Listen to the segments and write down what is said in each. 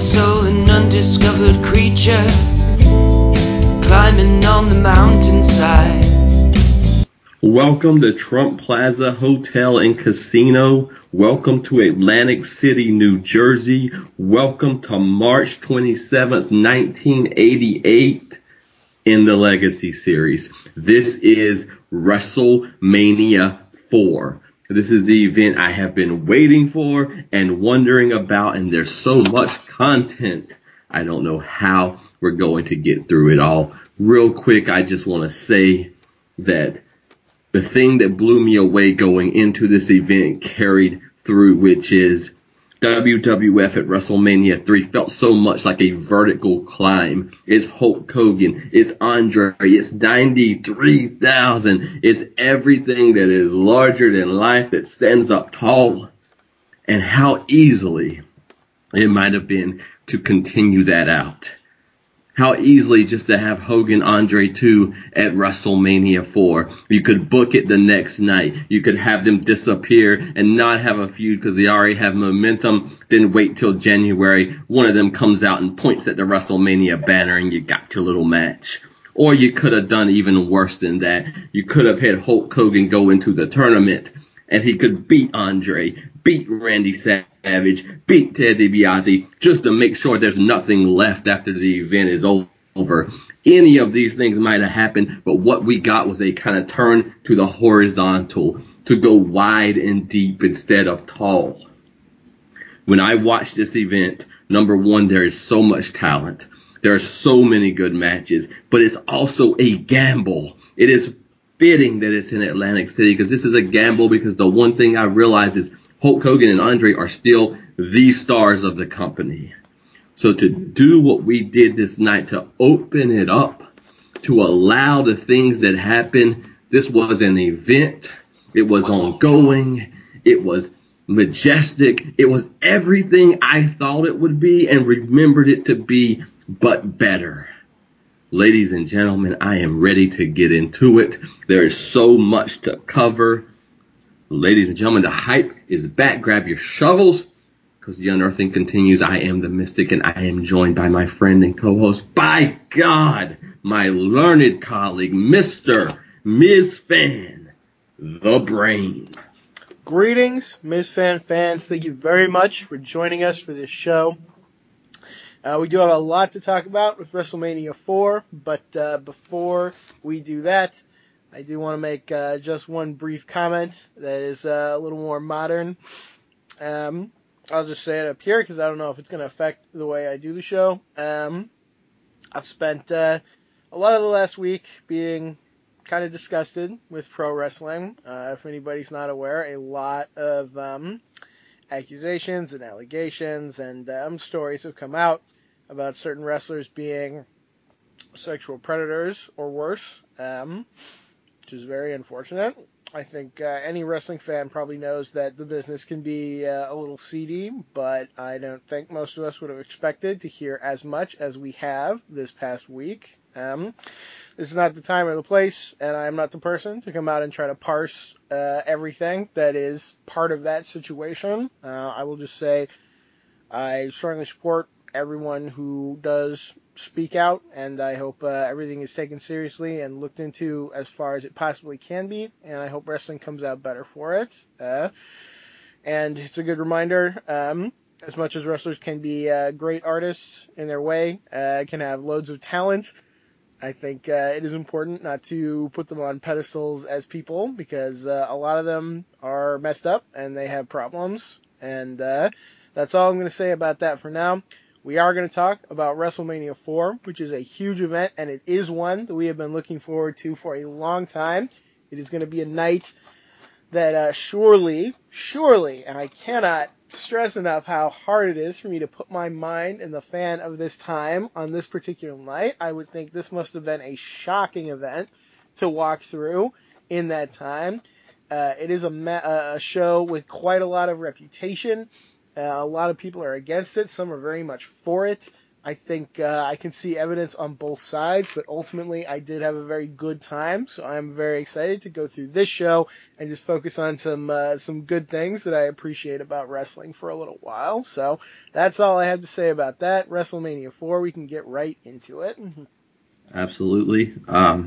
soul, an undiscovered creature, climbing on the mountainside. Welcome to Trump Plaza Hotel and Casino. Welcome to Atlantic City, New Jersey. Welcome to March 27th, 1988 in the Legacy Series. This is WrestleMania 4. This is the event I have been waiting for and wondering about, and there's so much content. I don't know how we're going to get through it all. Real quick, I just want to say that the thing that blew me away going into this event carried through, which is WWF at WrestleMania 3 felt so much like a vertical climb. It's Hulk Hogan, it's Andre, it's 93,000, it's everything that is larger than life that stands up tall, and how easily it might have been to continue that out. How easily just to have Hogan Andre 2 at WrestleMania 4. You could book it the next night. You could have them disappear and not have a feud because they already have momentum. Then wait till January. One of them comes out and points at the WrestleMania banner and you got your little match. Or you could have done even worse than that. You could have had Hulk Hogan go into the tournament and he could beat Andre, beat Randy Savage, beat Ted DiBiase, just to make sure there's nothing left after the event is over. Any of these things might have happened, but what we got was a kind of turn to the horizontal, to go wide and deep instead of tall. When I watch this event, number one, there is so much talent. There are so many good matches, but it's also a gamble. It is fitting that it's in Atlantic City because this is a gamble, because the one thing I realize is Hulk Hogan and Andre are still the stars of the company. So to do what we did this night, to open it up, to allow the things that happened, this was an event. It was ongoing. It was majestic. It was everything I thought it would be and remembered it to be, but better. Ladies and gentlemen, I am ready to get into it. There is so much to cover. Ladies and gentlemen, the hype is back. Grab your shovels because the unearthing continues. I am the Mystic, and I am joined by my friend and co-host, by God, my learned colleague, Mr. Ms. Fan, the Brain. Greetings, Ms. Fan fans. Thank you very much for joining us for this show. We do have a lot to talk about with WrestleMania 4, but before we do that, I do want to make just one brief comment that is a little more modern. I'll just say it up here because I don't know if it's going to affect the way I do the show. I've spent a lot of the last week being kind of disgusted with pro wrestling. If anybody's not aware, a lot of accusations and allegations and stories have come out about certain wrestlers being sexual predators or worse. Which is very unfortunate. I think any wrestling fan probably knows that the business can be a little seedy, but I don't think most of us would have expected to hear as much as we have this past week. This is not the time or the place, and I'm not the person to come out and try to parse everything that is part of that situation. I will just say I strongly support everyone who does speak out, and I hope everything is taken seriously and looked into as far as it possibly can be, and I hope wrestling comes out better for it. And it's a good reminder, as much as wrestlers can be great artists in their way, can have loads of talent, I think it is important not to put them on pedestals as people, because a lot of them are messed up and they have problems, and that's all I'm going to say about that for now. We are going to talk about WrestleMania 4, which is a huge event, and it is one that we have been looking forward to for a long time. It is going to be a night that surely, and I cannot stress enough how hard it is for me to put my mind in the fan of this time on this particular night. I would think this must have been a shocking event to walk through in that time. It is a show with quite a lot of reputation. A lot of people are against it. Some are very much for it. I think I can see evidence on both sides, but ultimately I did have a very good time, so I'm very excited to go through this show and just focus on some good things that I appreciate about wrestling for a little while. So that's all I have to say about that. WrestleMania IV, we can get right into it. Absolutely. I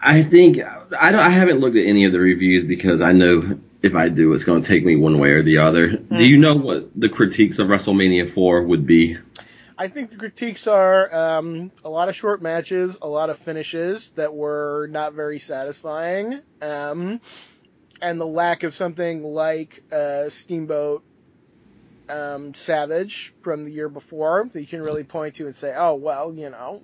haven't looked at any of the reviews because I know if I do, it's going to take me one way or the other. Mm. Do you know what the critiques of WrestleMania 4 would be? I think the critiques are a lot of short matches, a lot of finishes that were not very satisfying, and the lack of something like Steamboat Savage from the year before that you can really point to and say, oh, well, you know,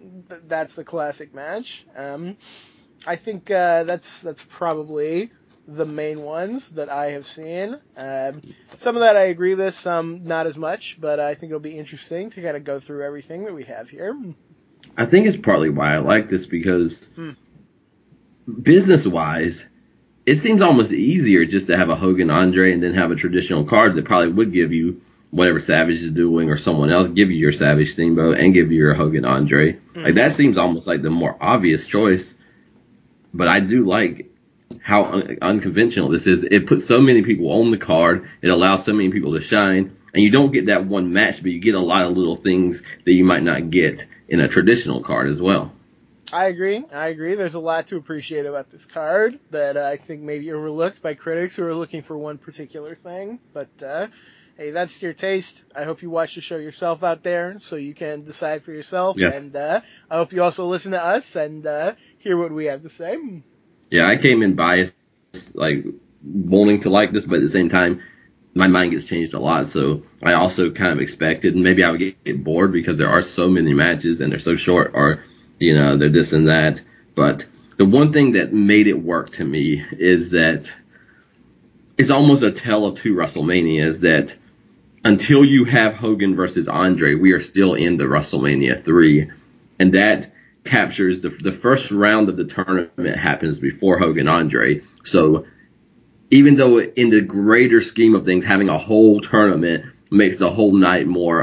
that's the classic match. I think that's probably the main ones that I have seen. Some of that I agree with, some not as much, but I think it'll be interesting to kind of go through everything that we have here. I think it's partly why I like this, because business-wise, it seems almost easier just to have a Hogan Andre and then have a traditional card that probably would give you whatever Savage is doing or someone else, give you your Savage Steamboat and give you your Hogan Andre. Mm-hmm. Like, that seems almost like the more obvious choice, but I do like how unconventional this is. It puts so many people on the card. It allows so many people to shine. And you don't get that one match, but you get a lot of little things that you might not get in a traditional card as well. I agree. There's a lot to appreciate about this card that I think may be overlooked by critics who are looking for one particular thing. But, hey, that's your taste. I hope you watch the show yourself out there so you can decide for yourself. Yeah. And I hope you also listen to us and hear what we have to say. Yeah, I came in biased, like, wanting to like this, but at the same time, my mind gets changed a lot, so I also kind of expected, and maybe I would get bored because there are so many matches, and they're so short, or, you know, they're this and that, but the one thing that made it work to me is that it's almost a tale of two WrestleManias, that until you have Hogan versus Andre, we are still in the WrestleMania 3, and that captures the first round of the tournament happens before Hogan Andre. So even though in the greater scheme of things, having a whole tournament makes the whole night more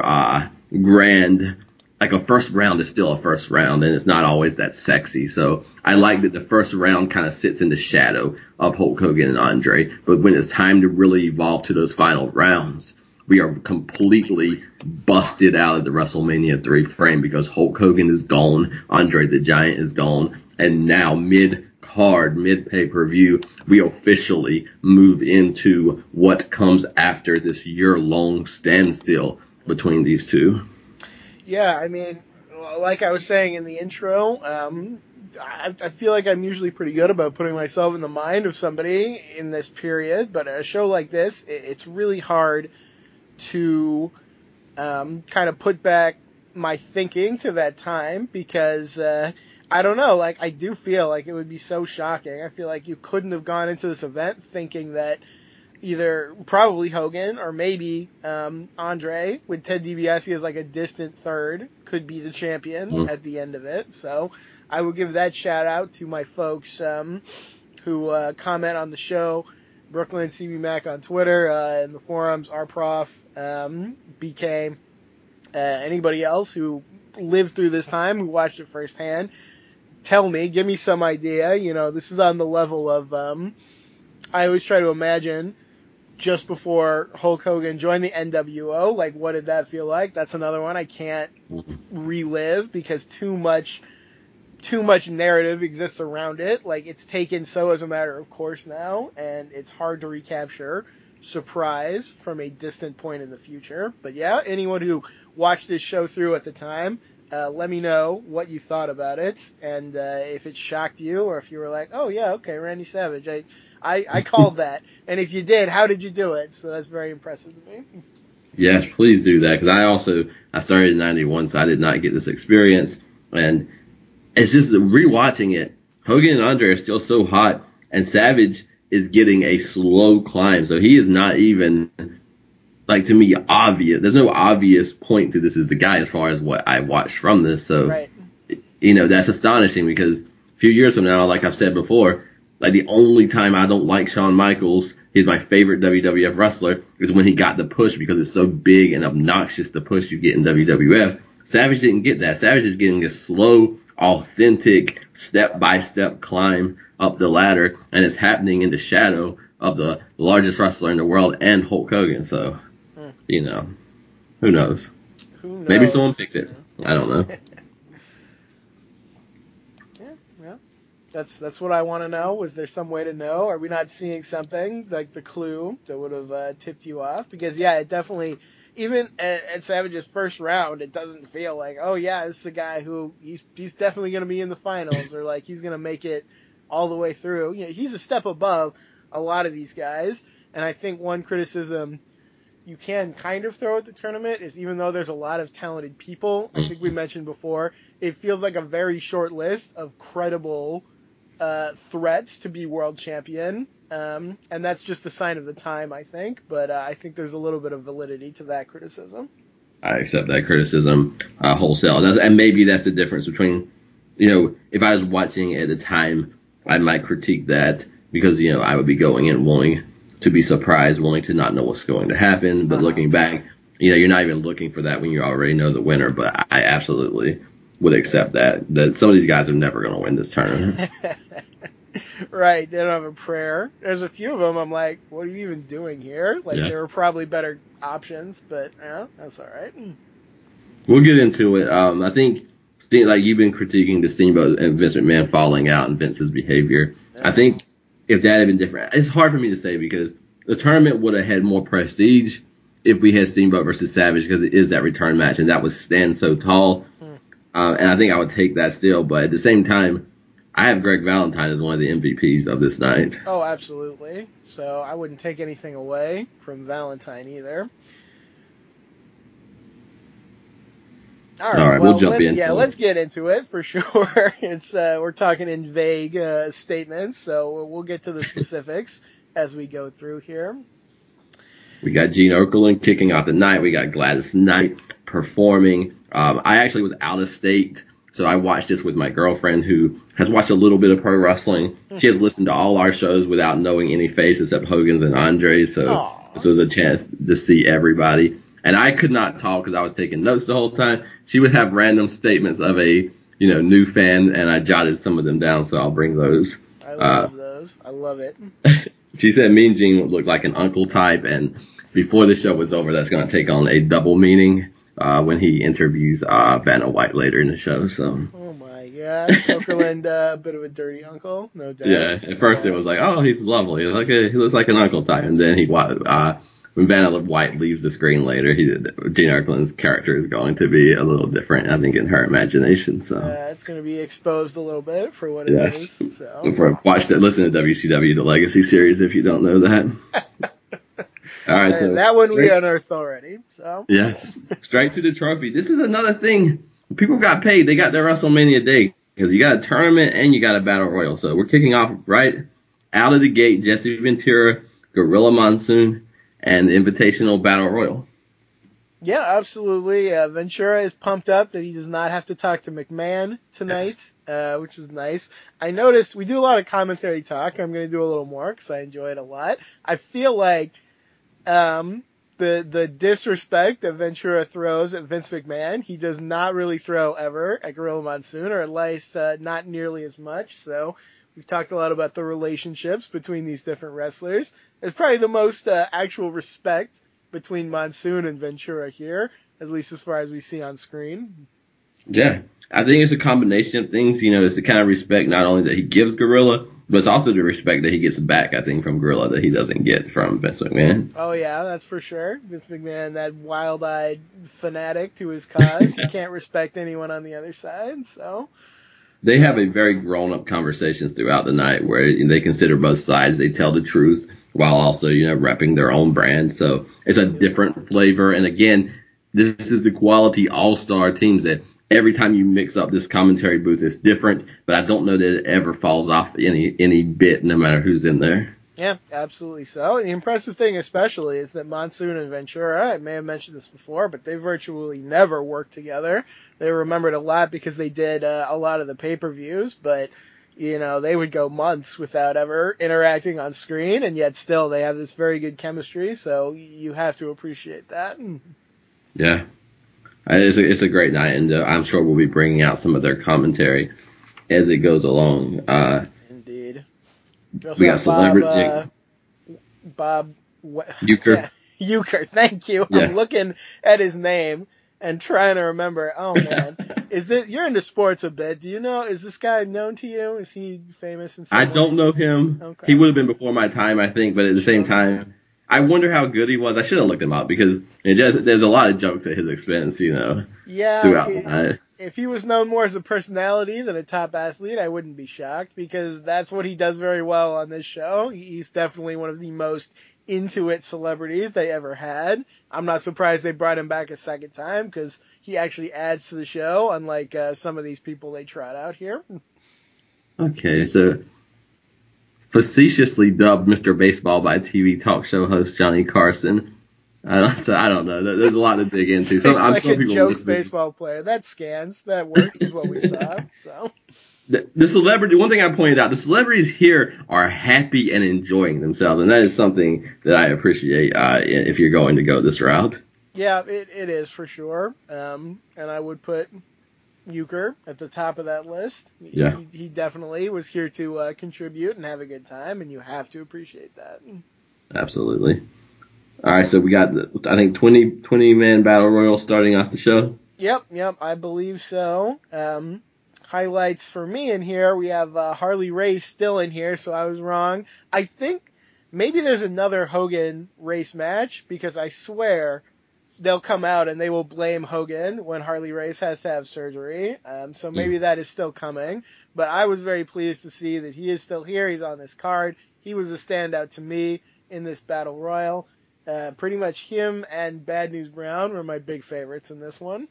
grand, like a first round is still a first round, and it's not always that sexy. So I like that the first round kind of sits in the shadow of Hulk Hogan and Andre. But when it's time to really evolve to those final rounds, we are completely busted out of the WrestleMania 3 frame because Hulk Hogan is gone, Andre the Giant is gone, and now mid-card, mid-pay-per-view, we officially move into what comes after this year-long standstill between these two. Yeah, I mean, like I was saying in the intro, I feel like I'm usually pretty good about putting myself in the mind of somebody in this period, but a show like this, it's really hard to kind of put back my thinking to that time because, I don't know, like, I do feel like it would be so shocking. I feel like you couldn't have gone into this event thinking that either probably Hogan or maybe Andre with Ted DiBiase as, like, a distant third could be the champion at the end of it. So I will give that shout-out to my folks who comment on the show, Brooklyn, CB Mac on Twitter, in the forums, our prof, BK, anybody else who lived through this time, who watched it firsthand, tell me, give me some idea. You know, this is on the level of, I always try to imagine just before Hulk Hogan joined the NWO, like, what did that feel like? That's another one I can't relive because too much narrative exists around it. Like, it's taken so as a matter of course now, and it's hard to recapture surprise from a distant point in the future. But yeah, anyone who watched this show through at the time, let me know what you thought about it, and if it shocked you, or if you were like, oh yeah, okay, Randy Savage, I called that. And if you did, how did you do it? So that's very impressive to me. Yes, please do that, because I started in 91, so I did not get this experience, and it's just rewatching it. Hogan and Andre are still so hot, and Savage is getting a slow climb. So he is not even, like, to me, obvious. There's no obvious point to this as the guy as far as what I watched from this. So, right. You know, that's astonishing because a few years from now, like I've said before, like, the only time I don't like Shawn Michaels, he's my favorite WWF wrestler, is when he got the push, because it's so big and obnoxious, the push you get in WWF. Savage didn't get that. Savage is getting a slow, authentic, step-by-step climb up the ladder, and it's happening in the shadow of the largest wrestler in the world and Hulk Hogan. So, you know, who knows? Maybe someone picked it. I don't know. That's what I want to know. Was there some way to know? Are we not seeing something like the clue that would have tipped you off? Because, yeah, it definitely, even at Savage's first round, it doesn't feel like, oh, yeah, this is a guy who he's definitely going to be in the finals, or like he's going to make it all the way through. You know, he's a step above a lot of these guys. And I think one criticism you can kind of throw at the tournament is, even though there's a lot of talented people, I think we mentioned before, it feels like a very short list of credible threats to be world champion, and that's just a sign of the time, I think. But I think there's a little bit of validity to that criticism. I accept that criticism wholesale, and maybe that's the difference between, you know, if I was watching at the time, I might critique that because, you know, I would be going in wanting to be surprised, wanting to not know what's going to happen. But looking back, you know, you're not even looking for that when you already know the winner. But I absolutely would accept that some of these guys are never going to win this tournament. Right. They don't have a prayer. There's a few of them I'm like, what are you even doing here? Like, there were probably better options, but that's all right. We'll get into it. I think, like, you've been critiquing the Steamboat and Vince McMahon falling out and Vince's behavior. I think if that had been different, it's hard for me to say, because the tournament would have had more prestige if we had Steamboat versus Savage, because it is that return match, and that would stand so tall. And I think I would take that still. But at the same time, I have Greg Valentine as one of the MVPs of this night. Oh, absolutely. So I wouldn't take anything away from Valentine either. All right, we'll jump in. Yeah, let's get into it for sure. It's we're talking in vague statements, so we'll get to the specifics as we go through here. We got Gene Okerlund kicking off the night. We got Gladys Knight performing. I actually was out of state, so I watched this with my girlfriend, who has watched a little bit of pro wrestling. She has listened to all our shows without knowing any face except Hogan's and Andre's, so this was a chance to see everybody. And I could not talk because I was taking notes the whole time. She would have random statements of a, you know, new fan, and I jotted some of them down, so I'll bring those. I love those. I love it. She said Mean Gene looked like an uncle type, and before the show was over, that's going to take on a double meaning when he interviews Vanna White later in the show. So. Oh, my God. Okerlund, a bit of a dirty uncle, no doubt. Yeah, at first it was like, oh, he's lovely. He looks like an uncle type. And then when Vanna White leaves the screen later, Gene Okerlund's character is going to be a little different, I think, in her imagination. So it's going to be exposed a little bit for what it is. So. Listen to WCW, the Legacy series, if you don't know that. All right, so that one we unearthed already. So yes, straight to the trophy. This is another thing. People got paid. They got their WrestleMania day, because you got a tournament and you got a battle royal. So we're kicking off right out of the gate. Jesse Ventura, Gorilla Monsoon, and Invitational Battle Royal. Yeah, absolutely. Ventura is pumped up that he does not have to talk to McMahon tonight, which is nice. I noticed we do a lot of commentary talk. I'm going to do a little more because I enjoy it a lot. I feel like the disrespect that Ventura throws at Vince McMahon, he does not really throw ever at Gorilla Monsoon, or at least not nearly as much. So we've talked a lot about the relationships between these different wrestlers. There's probably the most actual respect between Monsoon and Ventura here, at least as far as we see on screen. Yeah, I think it's a combination of things. You know, it's the kind of respect not only that he gives Gorilla, but it's also the respect that he gets back, I think, from Gorilla that he doesn't get from Vince McMahon. Oh, yeah, that's for sure. Vince McMahon, that wild-eyed fanatic to his cause. He can't respect anyone on the other side, so. They have a very grown-up conversations throughout the night where they consider both sides. They tell the truth while also, you know, repping their own brand. So it's a different flavor. And, again, this is the quality all-star teams that – every time you mix up this commentary booth, it's different, but I don't know that it ever falls off any bit, no matter who's in there. Yeah, absolutely so. And the impressive thing especially is that Monsoon and Ventura, I may have mentioned this before, but they virtually never worked together. They were remembered a lot because they did a lot of the pay-per-views, but You know, they would go months without ever interacting on screen, and yet still they have this very good chemistry, so you have to appreciate that. Yeah. It's a great night, and I'm sure we'll be bringing out some of their commentary as it goes along. Indeed. We got celebrity. Bob Uecker. Yeah, Uecker, thank you. Yeah. I'm looking at his name and trying to remember. Oh, man. Is this, you're into sports a bit. Do you know, is this guy known to you? Is he famous in some way? I don't know him. Okay. He would have been before my time, I think, but at the same time, I wonder how good he was. I should have looked him up because it just, there's a lot of jokes at his expense, you know, throughout the night. If he was known more as a personality than a top athlete, I wouldn't be shocked because that's what he does very well on this show. He's definitely one of the most into it celebrities they ever had. I'm not surprised they brought him back a second time because he actually adds to the show, unlike some of these people they trot out here. Okay, so facetiously dubbed Mr. Baseball by TV talk show host Johnny Carson. I don't know. There's a lot to dig into. So I'm like sure a joke baseball player. That scans. That works with what we saw. So the celebrity. One thing I pointed out: the celebrities here are happy and enjoying themselves, and that is something that I appreciate. If you're going to go this route. Yeah, it is for sure. And I would put Uecker at the top of that list. Yeah. He definitely was here to contribute and have a good time, and you have to appreciate that. Absolutely. All right, so we got, I think, 20-man Battle Royal starting off the show. Yep, I believe so. Highlights for me in here, we have Harley Race still in here, so I was wrong. I think maybe there's another Hogan Race match, because I swear they'll come out and they will blame Hogan when Harley Race has to have surgery. So maybe that is still coming. But I was very pleased to see that he is still here. He's on this card. He was a standout to me in this Battle Royal. Pretty much him and Bad News Brown were my big favorites in this one.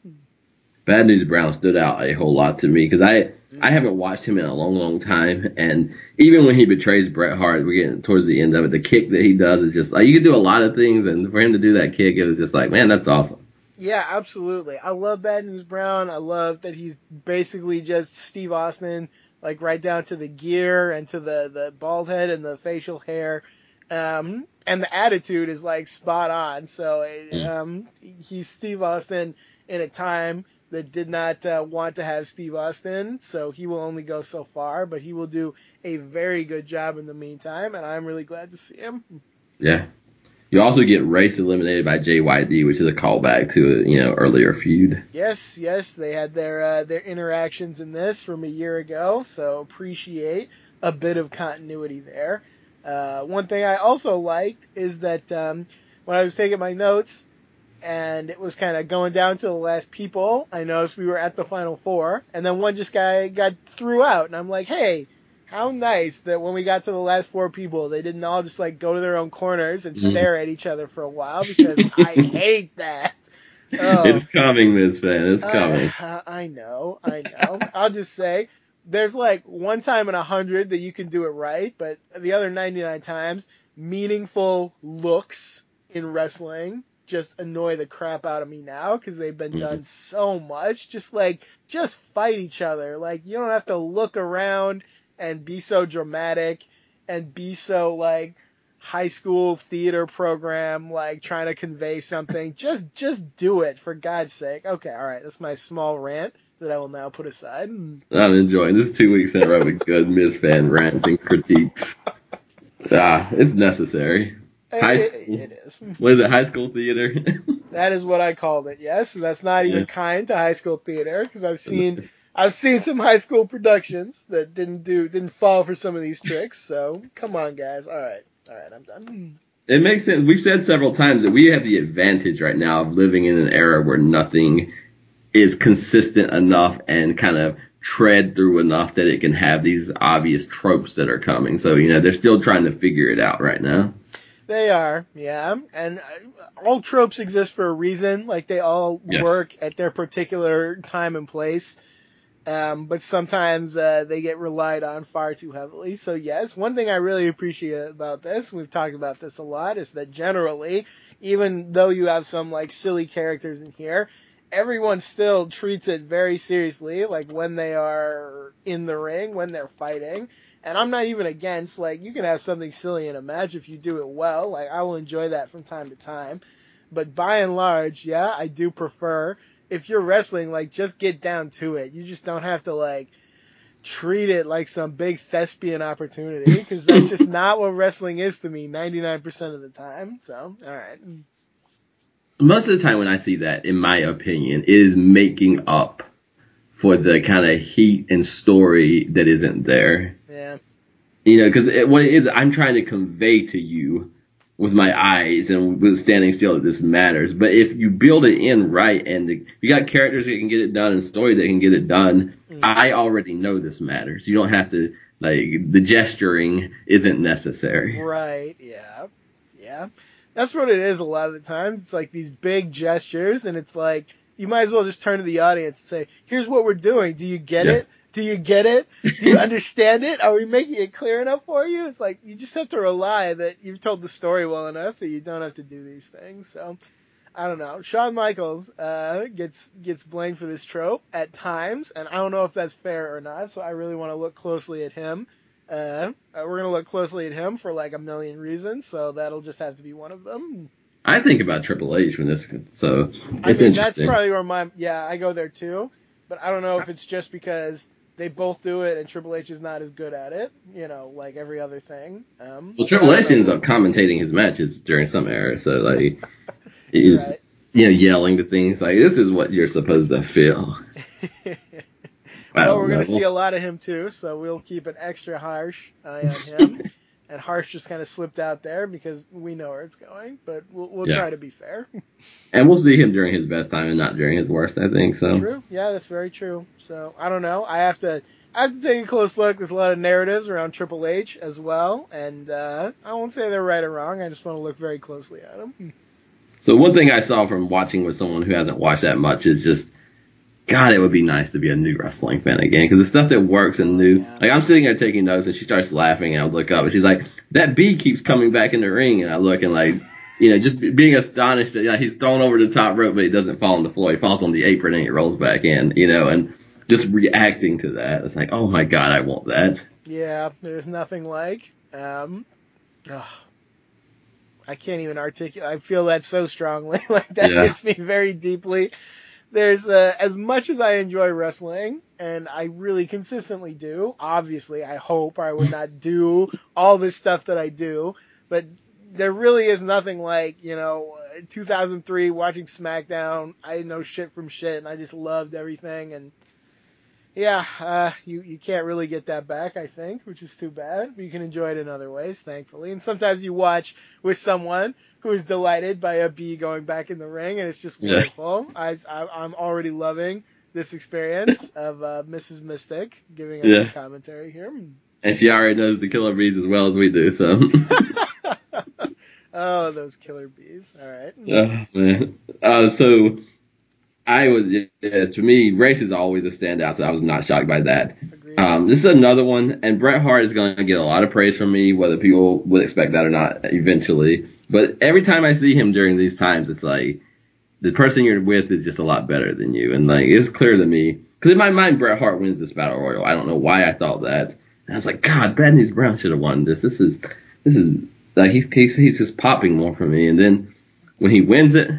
Bad News Brown stood out a whole lot to me because I haven't watched him in a long, long time. And even when he betrays Bret Hart, we're getting towards the end of it. The kick that he does is just like, you can do a lot of things. And for him to do that kick, it was just like, man, that's awesome. Yeah, absolutely. I love Bad News Brown. I love that he's basically just Steve Austin, like right down to the gear and to the bald head and the facial hair. And the attitude is like spot on. So he's Steve Austin in a time that did not want to have Steve Austin. So he will only go so far, but he will do a very good job in the meantime. And I'm really glad to see him. Yeah. You also get Race eliminated by JYD, which is a callback to a, earlier feud. Yes. They had their interactions in this from a year ago. So appreciate a bit of continuity there. One thing I also liked is that when I was taking my notes and it was kind of going down to the last people, I noticed we were at the final four, and then one just guy got threw out, and I'm like, hey, how nice that when we got to the last four people, they didn't all just like go to their own corners and stare at each other for a while, because I hate that. Oh. It's coming, Miz fan. It's coming. I know. I'll just say, there's like one time in 100 that you can do it right, but the other 99 times, meaningful looks in wrestling just annoy the crap out of me now because they've been done so much. Just fight each other. Like, you don't have to look around and be so dramatic and be so like high school theater program, like trying to convey something. Just do it, for God's sake. Okay, all right, that's my small rant that I will now put aside. I'm enjoying this 2 weeks in a row with good Miz fan rants and critiques. It's necessary. It is. What is it, high school theater? That is what I called it, yes. And that's not even kind to high school theater, because I've seen some high school productions that didn't fall for some of these tricks. So come on, guys. All right, I'm done. It makes sense. We've said several times that we have the advantage right now of living in an era where nothing is consistent enough and kind of tread through enough that it can have these obvious tropes that are coming. So, they're still trying to figure it out right now. They are, yeah. And all tropes exist for a reason. Like, they all work at their particular time and place. But sometimes they get relied on far too heavily. So, yes, one thing I really appreciate about this, we've talked about this a lot, is that generally, even though you have some, like, silly characters in here, everyone still treats it very seriously, like, when they are in the ring, when they're fighting. And I'm not even against, like, you can have something silly in a match if you do it well. Like, I will enjoy that from time to time. But by and large, yeah, I do prefer, if you're wrestling, like, just get down to it. You just don't have to, like, treat it like some big thespian opportunity, because that's just not what wrestling is to me 99% of the time. So, all right. Most of the time when I see that, in my opinion, it is making up for the kind of heat and story that isn't there. Yeah. You know, because what it is, I'm trying to convey to you with my eyes and with standing still that this matters. But if you build it in right and you got characters that can get it done and story that can get it done, mm-hmm. I already know this matters. You don't have to, like, the gesturing isn't necessary. Right, yeah. Yeah. That's what it is a lot of the times. It's like these big gestures, and it's like you might as well just turn to the audience and say, here's what we're doing. Do you get it? Do you get it? Do you understand it? Are we making it clear enough for you? It's like you just have to rely that you've told the story well enough that you don't have to do these things. So I don't know. Shawn Michaels gets blamed for this trope at times, and I don't know if that's fair or not, so I really want to look closely at him. We're gonna look closely at him for like a million reasons, so that'll just have to be one of them. I think about Triple H when this, so it's interesting. That's probably where I go there too, but I don't know if it's just because they both do it and Triple H is not as good at it, you know, like every other thing. Well, Triple H ends up commentating his matches during some era, so like he's right. You know, yelling to things like, "This is what you're supposed to feel." Well, we're going to see a lot of him, too, so we'll keep an extra harsh eye on him. And harsh just kind of slipped out there because we know where it's going, but we'll try to be fair. And we'll see him during his best time and not during his worst, I think. So true. Yeah, that's very true. So, I don't know. I have to take a close look. There's a lot of narratives around Triple H as well, and I won't say they're right or wrong. I just want to look very closely at them. So one thing I saw from watching with someone who hasn't watched that much is just, God, it would be nice to be a new wrestling fan again, because the stuff that works and new. Yeah. Like, I'm sitting there taking notes, and she starts laughing, and I look up, and she's like, that bee keeps coming back in the ring, and I look, and, like, you know, just being astonished that, you know, he's thrown over the top rope, but he doesn't fall on the floor. He falls on the apron, and it rolls back in, you know, and just reacting to that. It's like, oh, my God, I want that. Yeah, there's nothing like. I can't even articulate. I feel that so strongly. Like, that hits me very deeply. There's as much as I enjoy wrestling, and I really consistently do, obviously I hope I would not do all this stuff that I do, but there really is nothing like, you know, 2003 watching SmackDown. I know shit from shit, and I just loved everything, and yeah, you can't really get that back, I think, which is too bad, but you can enjoy it in other ways, thankfully, and sometimes you watch with someone who is delighted by a bee going back in the ring, and it's just wonderful. Yeah. I'm already loving this experience of Mrs. Mystic giving us some commentary here. And she already knows the killer bees as well as we do, so. Oh, those killer bees. All right. Oh, man. To me, race is always a standout, so I was not shocked by that. This is another one, and Bret Hart is going to get a lot of praise from me, whether people would expect that or not eventually. But every time I see him during these times, it's like the person you're with is just a lot better than you. And like it's clear to me, because in my mind, Bret Hart wins this battle royal. I don't know why I thought that. And I was like, God, Bad News Brown should have won this. This is like he's just popping more for me. And then when he wins it,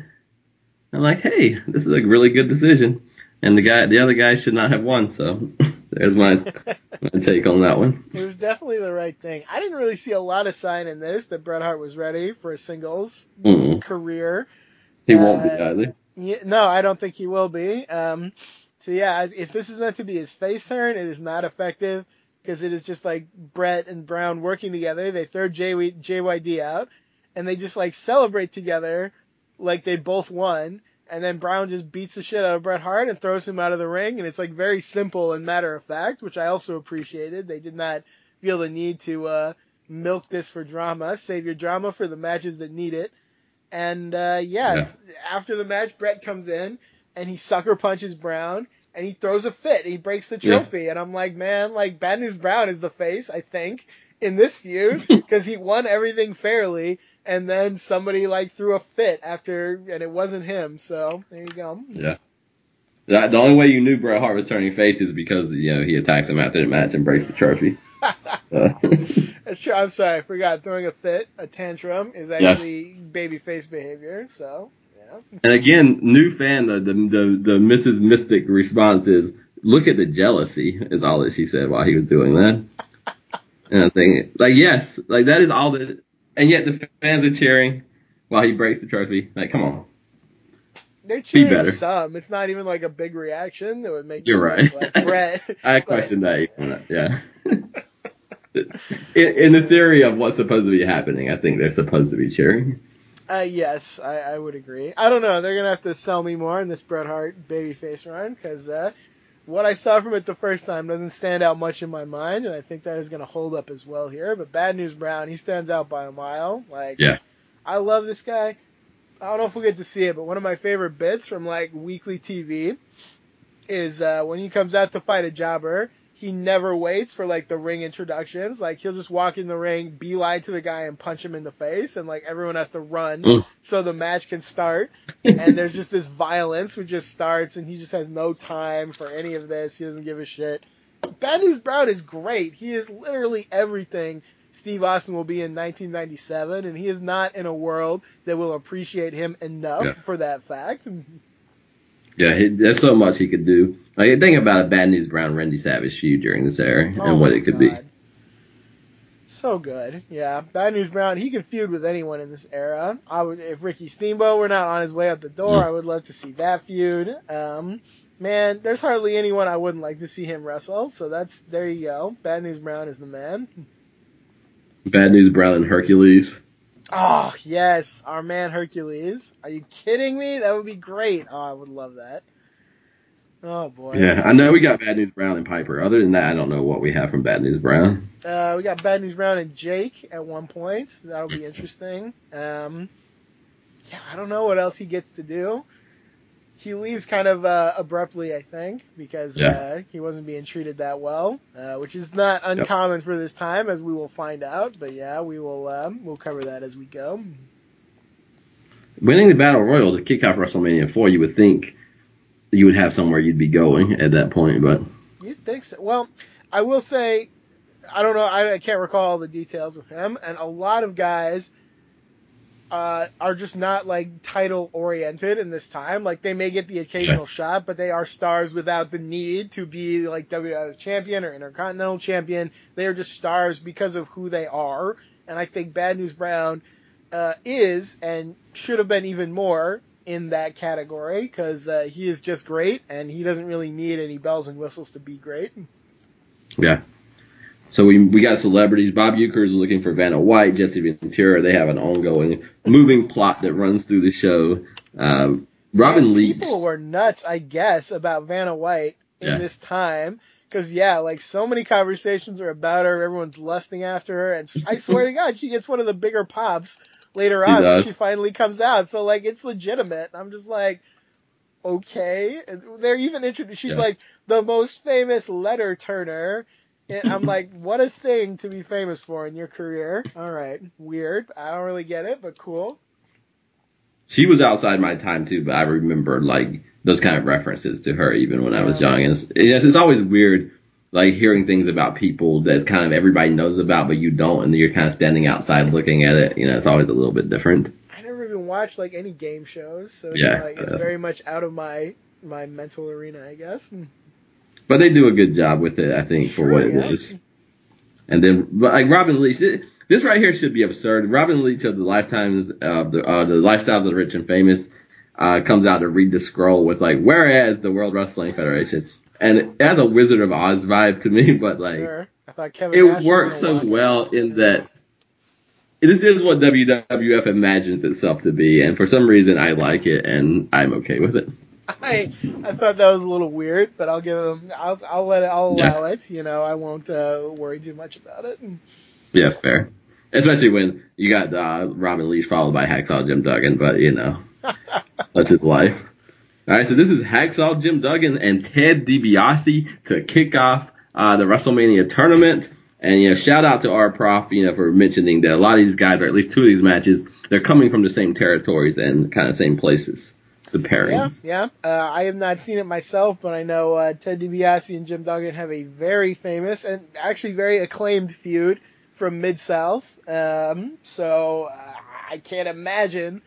I'm like, hey, this is a really good decision. And the other guy should not have won. So there's my take on that one. It was definitely the right thing. I didn't really see a lot of sign in this that Bret Hart was ready for a singles career. He won't be either. Yeah, no, I don't think he will be. If this is meant to be his face turn, it is not effective because it is just like Bret and Brown working together. They throw JYD out and they just like celebrate together like they both won. And then Brown just beats the shit out of Bret Hart and throws him out of the ring. And it's like very simple and matter of fact, which I also appreciated. They did not feel the need to milk this for drama. Save your drama for the matches that need it. And after the match, Bret comes in and he sucker punches Brown and he throws a fit. He breaks the trophy. Yeah. And I'm like, man, like Bad News Brown is the face, I think, in this feud because he won everything fairly. And then somebody, like, threw a fit after, and it wasn't him, so there you go. Yeah. The only way you knew Bret Hart was turning face is because, you know, he attacks him after the match and breaks the trophy. That's true. I'm sorry, I forgot. Throwing a fit, a tantrum, is actually babyface behavior. So, yeah. And again, new fan, the Mrs. Mystic response is, "Look at the jealousy," is all that she said while he was doing that. And I think, like, yes, like that is all that. And yet the fans are cheering while he breaks the trophy. Like, come on. They're cheering some. It's not even like a big reaction that would make you right. Like Bret. I question that. Yeah. In the theory of what's supposed to be happening, I think they're supposed to be cheering. Yes, I would agree. I don't know. They're going to have to sell me more in this Bret Hart babyface run because what I saw from it the first time doesn't stand out much in my mind, and I think that is going to hold up as well here. But Bad News Brown, he stands out by a mile. Like, yeah. I love this guy. I don't know if we'll get to see it, but one of my favorite bits from, like, weekly TV is when he comes out to fight a jobber, he never waits for, like, the ring introductions. Like, he'll just walk in the ring, beeline to the guy, and punch him in the face, and, like, everyone has to run so the match can start. And there's just this violence which just starts, and he just has no time for any of this. He doesn't give a shit. Bad News Brown is great. He is literally everything Steve Austin will be in 1997, and he is not in a world that will appreciate him enough for that fact. Yeah, there's so much he could do. Like, think about a Bad News Brown, Randy Savage feud during this era and what it could be. So good. Yeah, Bad News Brown, he could feud with anyone in this era. I would, if Ricky Steamboat were not on his way out the door, I would love to see that feud. Man, there's hardly anyone I wouldn't like to see him wrestle, so that's, there you go. Bad News Brown is the man. Bad News Brown and Hercules. Oh, yes. Our man Hercules. Are you kidding me? That would be great. Oh, I would love that. Oh, boy. Yeah, I know we got Bad News Brown and Piper. Other than that, I don't know what we have from Bad News Brown. We got Bad News Brown and Jake at one point. That'll be interesting. Yeah, I don't know what else he gets to do. He leaves kind of abruptly, I think, because he wasn't being treated that well, which is not uncommon for this time, as we will find out. But yeah, we will we'll cover that as we go. Winning the Battle Royal to kick off WrestleMania 4, you would think you would have somewhere you'd be going at that point, but you'd think so. Well, I will say, I don't know, I can't recall all the details of him, and a lot of guys are just not like title oriented in this time. Like, they may get the occasional shot, but they are stars without the need to be like WWF champion or Intercontinental champion. They are just stars because of who they are. And I think Bad News Brown is and should have been even more in that category because he is just great and he doesn't really need any bells and whistles to be great. Yeah. So we got celebrities. Bob Uecker is looking for Vanna White, Jesse Ventura. They have an ongoing moving plot that runs through the show. Robin Lee. People were nuts, I guess, about Vanna White in this time. Because, like, so many conversations are about her. Everyone's lusting after her. And I swear to God, she gets one of the bigger pops later on when she finally comes out. So, like, it's legitimate. I'm just like, okay. And they're even introduced. She's, like, the most famous letter turner. I'm like, what a thing to be famous for in your career. All right. Weird. I don't really get it, but cool. She was outside my time, too, but I remember, like, those kind of references to her even when I was young. And it's always weird, like, hearing things about people that kind of everybody knows about, but you don't, and you're kind of standing outside looking at it. You know, it's always a little bit different. I never even watched, like, any game shows, so it's, like, it's very much out of my mental arena, I guess. But they do a good job with it, I think, for what it was. And then, like, Robin Leach, this right here should be absurd. Robin Leach of the Lifestyles of the Rich and Famous comes out to read the scroll with, like, whereas the World Wrestling Federation. And it has a Wizard of Oz vibe to me, but, like, I thought it works so well in that this is what WWF imagines itself to be. And for some reason, I like it, and I'm okay with it. I thought that was a little weird, but I'll give him. I'll let it. I'll allow it. You know, I won't worry too much about it. Yeah, fair. Especially when you got Robin Leach followed by Hacksaw Jim Duggan, but you know, such is life. All right, so this is Hacksaw Jim Duggan and Ted DiBiase to kick off the WrestleMania tournament. And you know, shout out to our prof, you know, for mentioning that a lot of these guys, or at least two of these matches, they're coming from the same territories and kind of same places. the pairings. Yeah. I have not seen it myself, but I know Ted DiBiase and Jim Duggan have a very famous and actually very acclaimed feud from Mid-South. So I can't imagine,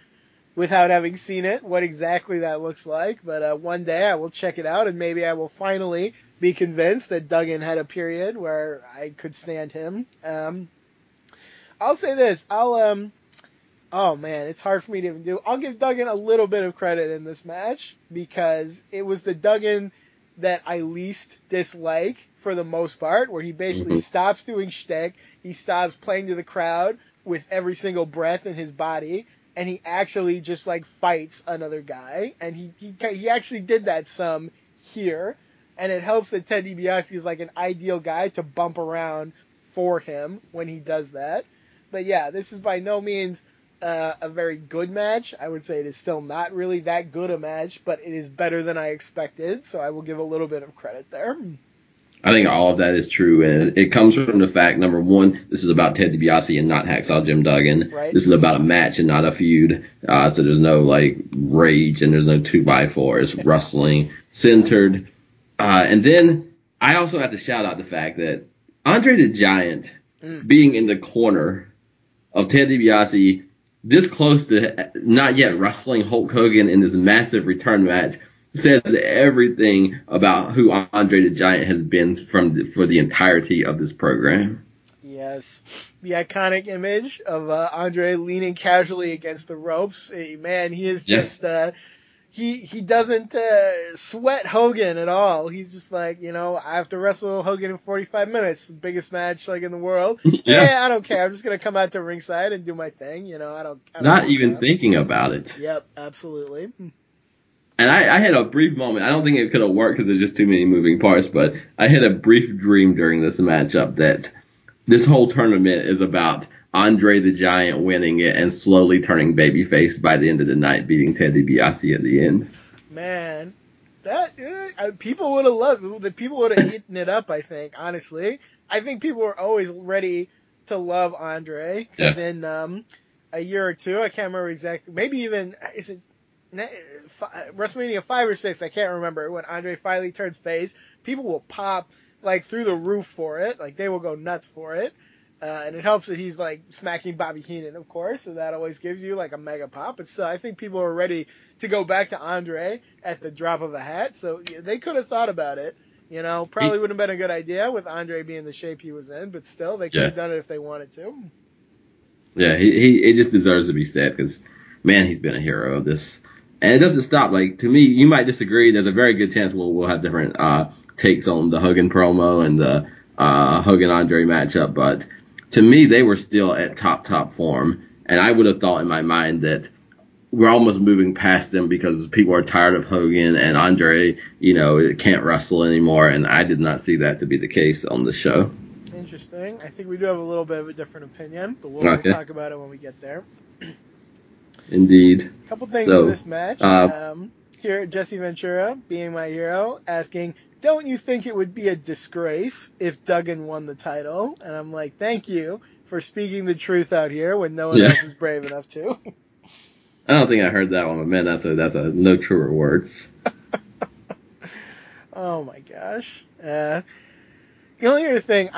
without having seen it, what exactly that looks like. But one day I will check it out, and maybe I will finally be convinced that Duggan had a period where I could stand him. I'll say this. Oh, man, it's hard for me to even do. I'll give Duggan a little bit of credit in this match because it was the Duggan that I least dislike for the most part, where he basically stops doing shtick. He stops playing to the crowd with every single breath in his body, and he actually just, like, fights another guy. And he actually did that some here, and it helps that Ted DiBiase is, like, an ideal guy to bump around for him when he does that. But, yeah, this is by no means a very good match. I would say it is still not really that good a match, but it is better than I expected, so I will give a little bit of credit there. I think all of that is true, and it comes from the fact, number one, this is about Ted DiBiase and not Hacksaw Jim Duggan. Right. This is about a match and not a feud, so there's no, like, rage and there's no 2x4. It's wrestling centered. And then I also have to shout out the fact that Andre the Giant being in the corner of Ted DiBiase, this close to not yet wrestling Hulk Hogan in this massive return match, says everything about who Andre the Giant has been for the entirety of this program. Yes. The iconic image of Andre leaning casually against the ropes. Man, he is just... He doesn't sweat Hogan at all. He's just like, you know, I have to wrestle Hogan in 45 minutes. The biggest match, like, in the world. Yeah, I don't care. I'm just going to come out to ringside and do my thing. You know, I don't Not even thinking about it. Yep, absolutely. And I had a brief moment. I don't think it could have worked because there's just too many moving parts. But I had a brief dream during this matchup that this whole tournament is about Andre the Giant winning it and slowly turning babyface by the end of the night, beating Ted DiBiase at the end. Man, that people would have loved it. The people would have eaten it up, I think, honestly. I think people were always ready to love Andre. Because in a year or two, I can't remember exactly, maybe even, is it WrestleMania 5 or 6, I can't remember, when Andre finally turns face, people will pop, like, through the roof for it. Like, they will go nuts for it. And it helps that he's, like, smacking Bobby Heenan, of course, so that always gives you, like, a mega pop. But so I think people are ready to go back to Andre at the drop of a hat. So they could have thought about it, you know. Probably wouldn't have been a good idea with Andre being the shape he was in, but still, they could have done it if they wanted to. Yeah, it just deserves to be said because, man, he's been a hero of this. And it doesn't stop. Like, to me, you might disagree. There's a very good chance we'll have different takes on the Hogan promo and the Hogan-Andre matchup, but... to me, they were still at top form, and I would have thought in my mind that we're almost moving past them because people are tired of Hogan and Andre, you know, can't wrestle anymore, and I did not see that to be the case on the show. Interesting. I think we do have a little bit of a different opinion, but we'll talk about it when we get there. Indeed. A couple things in this match. Here, Jesse Ventura, being my hero, asking, "Don't you think it would be a disgrace if Duggan won the title?" And I'm like, thank you for speaking the truth out here when no one else is brave enough to. I don't think I heard that one, but man, that's a no truer words. Oh my gosh. The only other thing,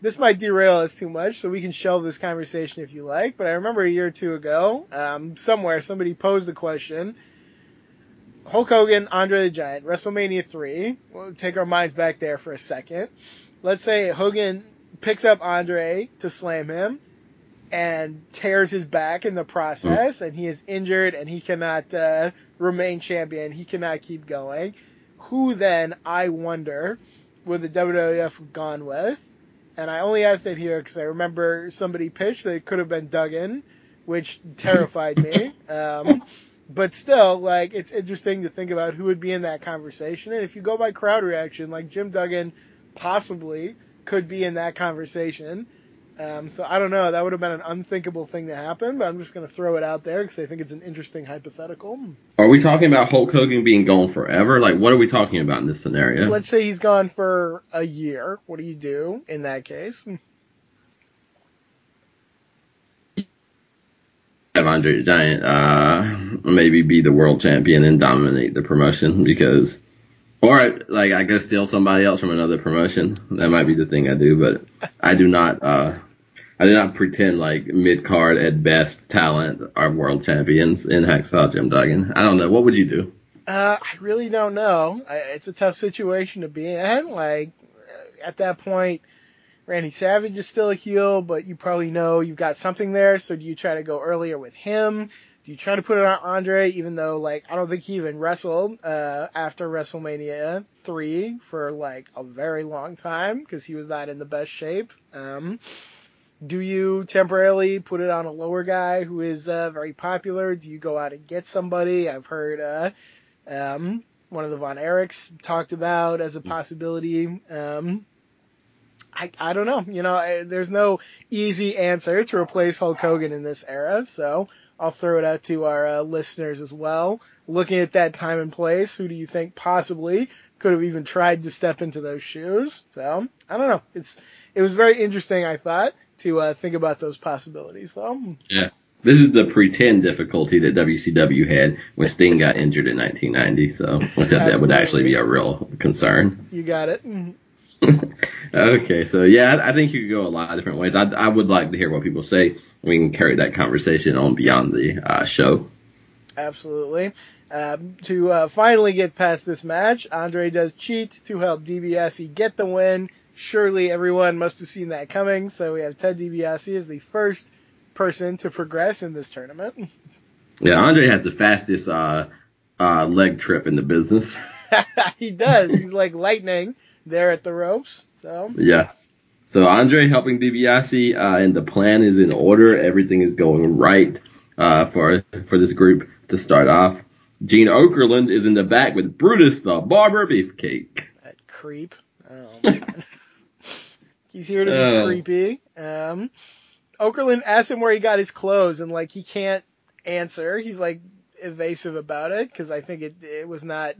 this might derail us too much, so we can shelve this conversation if you like, but I remember a year or two ago, somewhere, somebody posed a question. Hulk Hogan, Andre the Giant, WrestleMania 3. We'll take our minds back there for a second. Let's say Hogan picks up Andre to slam him and tears his back in the process, and he is injured, and he cannot remain champion. He cannot keep going. Who then, I wonder, would the WWF have gone with? And I only asked that here because I remember somebody pitched that it could have been Duggan, which terrified me. But still, like, it's interesting to think about who would be in that conversation. And if you go by crowd reaction, like, Jim Duggan possibly could be in that conversation. So I don't know. That would have been an unthinkable thing to happen, but I'm just going to throw it out there because I think it's an interesting hypothetical. Are we talking about Hulk Hogan being gone forever? Like, what are we talking about in this scenario? Let's say he's gone for a year. What do you do in that case? have Andre the Giant maybe be the world champion and dominate the promotion, because, or like I go steal somebody else from another promotion. That might be the thing I do, but I do not pretend like mid-card at best talent are world champions in Hacksaw Jim Duggan. I don't know. What would you do? I really don't know. It's a tough situation to be in. Like, at that point, Randy Savage is still a heel, but you probably know you've got something there. So do you try to go earlier with him? Do you try to put it on Andre, even though, like, I don't think he even wrestled after WrestleMania III for, like, a very long time because he was not in the best shape. Do you temporarily put it on a lower guy who is very popular? Do you go out and get somebody? I've heard one of the Von Erichs talked about as a possibility. I don't know. You know, there's no easy answer to replace Hulk Hogan in this era, so I'll throw it out to our listeners as well. Looking at that time and place, who do you think possibly could have even tried to step into those shoes? So, I don't know. It was very interesting, I thought, to think about those possibilities, though. Yeah. This is the pretend difficulty that WCW had when Sting got injured in 1990, so instead that would actually be a real concern. You got it. Okay, so yeah, I think you could go a lot of different ways. I would like to hear what people say. We can carry that conversation on beyond the show. Absolutely. To finally get past this match, Andre does cheat to help DiBiase get the win. Surely everyone must have seen that coming, so we have Ted DiBiase as the first person to progress in this tournament. Yeah, Andre has the fastest leg trip in the business. He does. He's like lightning there at the ropes. So yes. So Andre helping DiBiase, and the plan is in order. Everything is going right for this group to start off. Gene Okerlund is in the back with Brutus the Barber Beefcake. That creep. Oh man. He's here to be creepy. Okerlund asks him where he got his clothes, and like he can't answer. He's like evasive about it because I think it was not.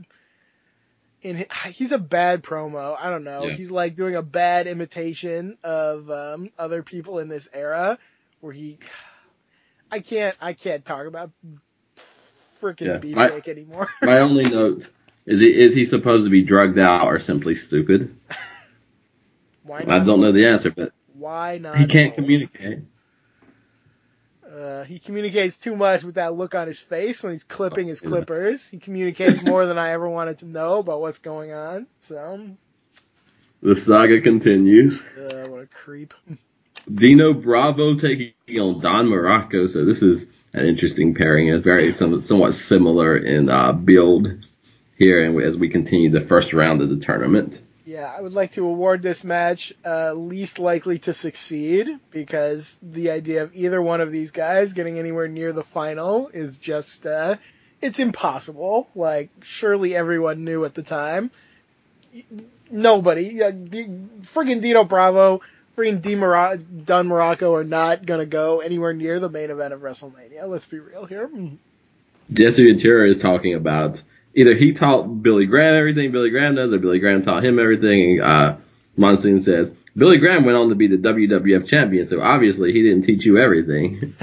He's a bad promo. I don't know. Yeah. He's like doing a bad imitation of other people in this era where he. I can't talk about freaking Beefcake anymore. My only note is he supposed to be drugged out or simply stupid? Why not? I don't know the answer, but why not? He can't communicate. He communicates too much with that look on his face when he's clipping his clippers. He communicates more than I ever wanted to know about what's going on. So the saga continues. What a creep. Dino Bravo taking on Don Muraco. So this is an interesting pairing. It's very somewhat similar in build here, and as we continue the first round of the tournament. Yeah, I would like to award this match least likely to succeed, because the idea of either one of these guys getting anywhere near the final is just, it's impossible. Like, surely everyone knew at the time. Nobody, friggin' Dino Bravo, friggin' Don Muraco are not going to go anywhere near the main event of WrestleMania. Let's be real here. Jesse Ventura is talking about either he taught Billy Graham everything Billy Graham does, or Billy Graham taught him everything. Monsoon says, Billy Graham went on to be the WWF champion, so obviously he didn't teach you everything.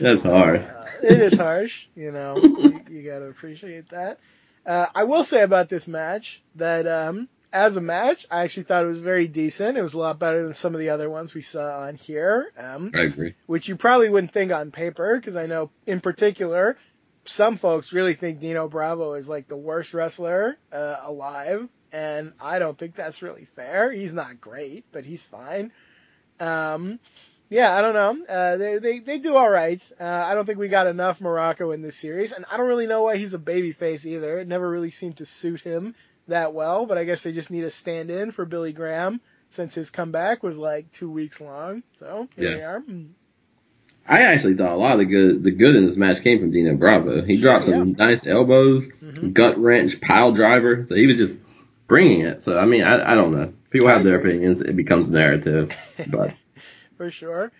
That's hard. It is harsh, you know. You got to appreciate that. I will say about this match that as a match, I actually thought it was very decent. It was a lot better than some of the other ones we saw on here. I agree. Which you probably wouldn't think on paper, because I know in particular some folks really think Dino Bravo is like the worst wrestler alive, and I don't think that's really fair. He's not great, but he's fine. Yeah, I don't know. They do all right. I don't think we got enough Muraco in this series, and I don't really know why he's a babyface either. It never really seemed to suit him that well, but I guess they just need a stand-in for Billy Graham since his comeback was like 2 weeks long. So here we are. I actually thought a lot of the good in this match came from Dino Bravo. He dropped some nice elbows, gut wrench, pile driver. So he was just bringing it. So, I mean, I don't know. People have their opinions. It becomes narrative. But for sure.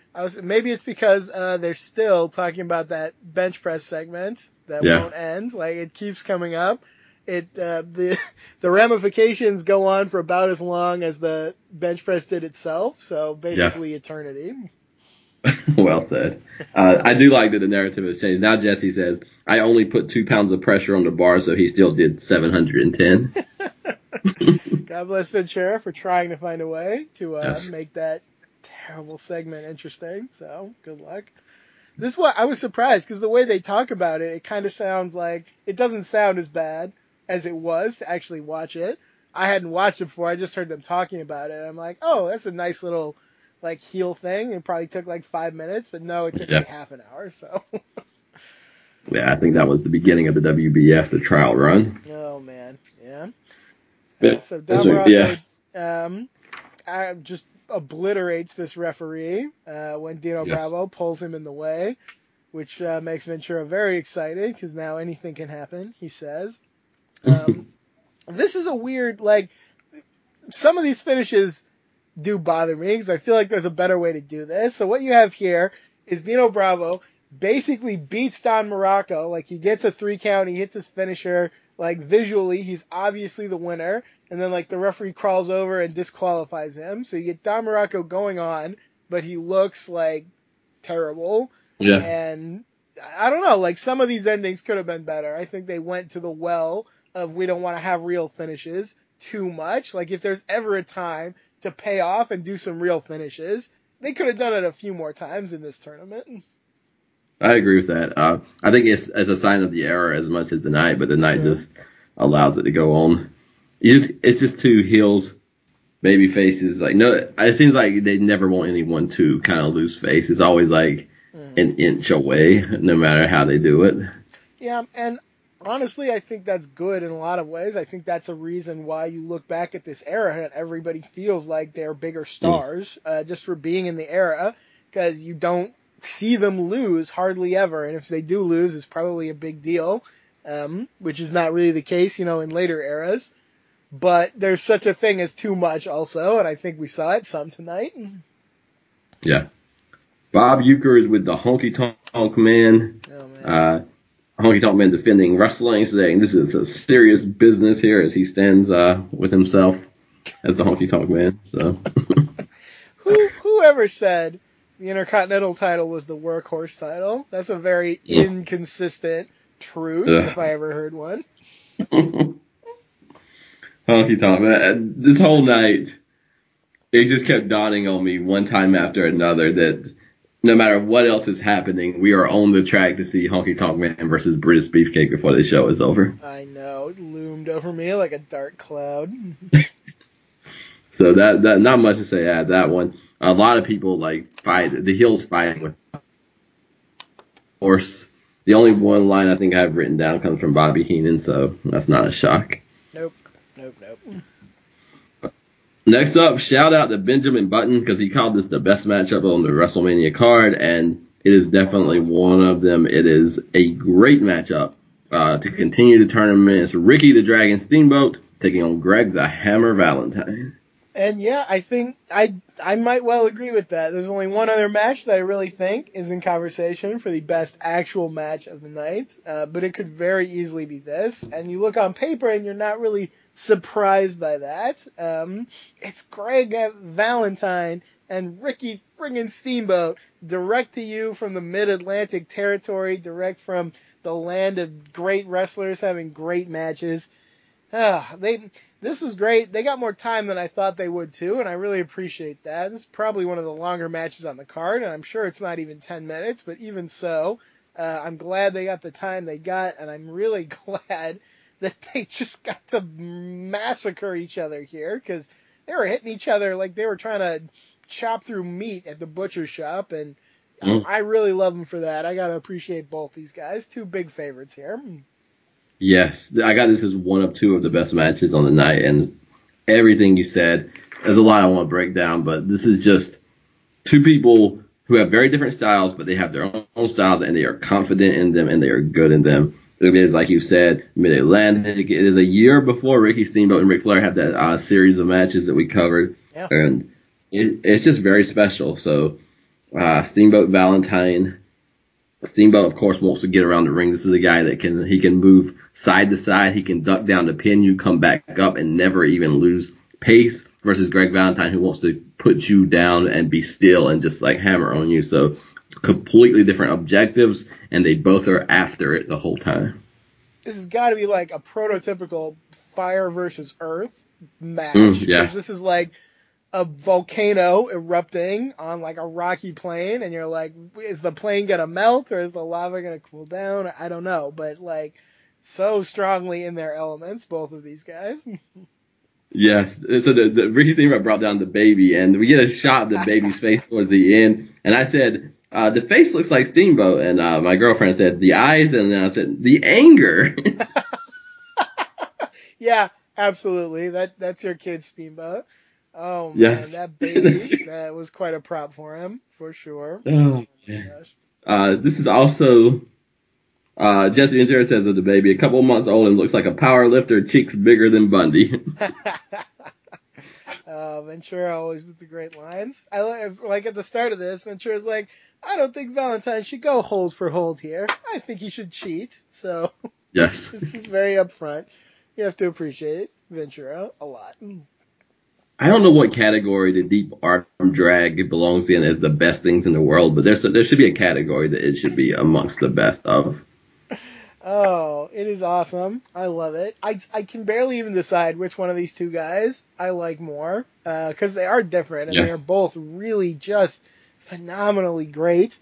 Maybe it's because they're still talking about that bench press segment that won't end. Like, it keeps coming up. It the ramifications go on for about as long as the bench press did itself. So, basically eternity. Well said. I do like that the narrative has changed. Now Jesse says, I only put 2 pounds of pressure on the bar, so he still did 710. God bless Ventura for trying to find a way to make that terrible segment interesting. So good luck. This one, I was surprised because the way they talk about it, it kind of sounds like it doesn't sound as bad as it was to actually watch it. I hadn't watched it before. I just heard them talking about it. And I'm like, oh, that's a nice little like heel thing. It probably took like 5 minutes, but no, it took like half an hour. So yeah, I think that was the beginning of the WBF, the trial run. Oh man, yeah. So Don Muraco, just obliterates this referee when Dino Bravo pulls him in the way, which makes Ventura very excited because now anything can happen, he says. This is a weird, like, some of these finishes do bother me because I feel like there's a better way to do this. So what you have here is Dino Bravo basically beats Don Muraco. Like, he gets a 3 count, he hits his finisher. Like, visually, he's obviously the winner. And then, like, the referee crawls over and disqualifies him. So you get Don Muraco going on, but he looks, like, terrible. Yeah. And I don't know. Like, some of these endings could have been better. I think they went to the well of we don't want to have real finishes too much. Like, if there's ever a time to pay off and do some real finishes, they could have done it a few more times in this tournament. I agree with that. I think it's as a sign of the era as much as the night, but the night just allows it to go on. It's just two heels, baby faces. Like no, it seems like they never want anyone to kind of lose face. It's always like an inch away, no matter how they do it. Yeah, and honestly, I think that's good in a lot of ways. I think that's a reason why you look back at this era and everybody feels like they're bigger stars just for being in the era, because you don't see them lose hardly ever, and if they do lose, it's probably a big deal, which is not really the case, you know, in later eras. But there's such a thing as too much also, and I think we saw it some tonight. Yeah. Bob Uecker is with the Honky Tonk Man. Oh, man. Honky Tonk Man defending wrestling, saying this is a serious business here, as he stands with himself as the Honky Tonk Man. So, whoever said the Intercontinental title was the workhorse title. That's a very inconsistent truth, if I ever heard one. Honky Tonk Man. This whole night, it just kept dawning on me one time after another that no matter what else is happening, we are on the track to see Honky Tonk Man versus Brutus Beefcake before the show is over. I know. It loomed over me like a dark cloud. So that not much to say at that one. A lot of people like fight the heels fighting with horse. The only one line I think I've written down comes from Bobby Heenan, so that's not a shock. Nope. Next up, shout out to Benjamin Button because he called this the best matchup on the WrestleMania card, and it is definitely one of them. It is a great matchup to continue the tournament. It's Ricky the Dragon Steamboat taking on Greg the Hammer Valentine. And yeah, I think I might well agree with that. There's only one other match that I really think is in conversation for the best actual match of the night, but it could very easily be this. And you look on paper and you're not really surprised by that. It's Greg Valentine and Ricky friggin' Steamboat, direct to you from the Mid-Atlantic territory, direct from the land of great wrestlers having great matches. This was great. They got more time than I thought they would, too, and I really appreciate that. This is probably one of the longer matches on the card, and I'm sure it's not even 10 minutes, but even so, I'm glad they got the time they got, and I'm really glad that they just got to massacre each other here, because they were hitting each other like they were trying to chop through meat at the butcher shop, and I really love them for that. I got to appreciate both these guys. Two big favorites here. Yes, I got this as one of two of the best matches on the night, and everything you said, there's a lot I want to break down, but this is just two people who have very different styles, but they have their own styles, and they are confident in them, and they are good in them. It is, like you said, Mid-Atlantic. It is a year before Ricky Steamboat and Ric Flair had that series of matches that we covered, and it's just very special. So Steamboat Valentine. Steamboat, of course, wants to get around the ring. This is a guy that can move side to side. He can duck down the pin. You come back up and never even lose pace. versus Greg Valentine, who wants to put you down and be still and just like hammer on you. So completely different objectives, and they both are after it the whole time. This has got to be like a prototypical fire versus earth match. Yeah. This is like a volcano erupting on like a rocky plain, and you're like, is the plane going to melt or is the lava going to cool down? I don't know, but like so strongly in their elements, both of these guys. Yes. So the Ricky Steamboat brought down the baby, and we get a shot of the baby's face towards the end. And I said, the face looks like Steamboat. And my girlfriend said, the eyes. And then I said, the anger. Yeah, absolutely. That's your kid, Steamboat. Oh, yes. Man, that baby, that was quite a prop for him, for sure. Oh, my gosh. This is also, Jesse Ventura says of the baby, a couple months old and looks like a power lifter, cheeks bigger than Bundy. Ventura always with the great lines. Like at the start of this, Ventura's like, I don't think Valentine should go hold for hold here. I think he should cheat. So, yes. This is very upfront. You have to appreciate Ventura a lot. I don't know what category the deep arm drag belongs in as the best things in the world, but there should be a category that it should be amongst the best of. Oh, it is awesome. I love it. I can barely even decide which one of these two guys I like more, because they are different, and they're both really just phenomenally great.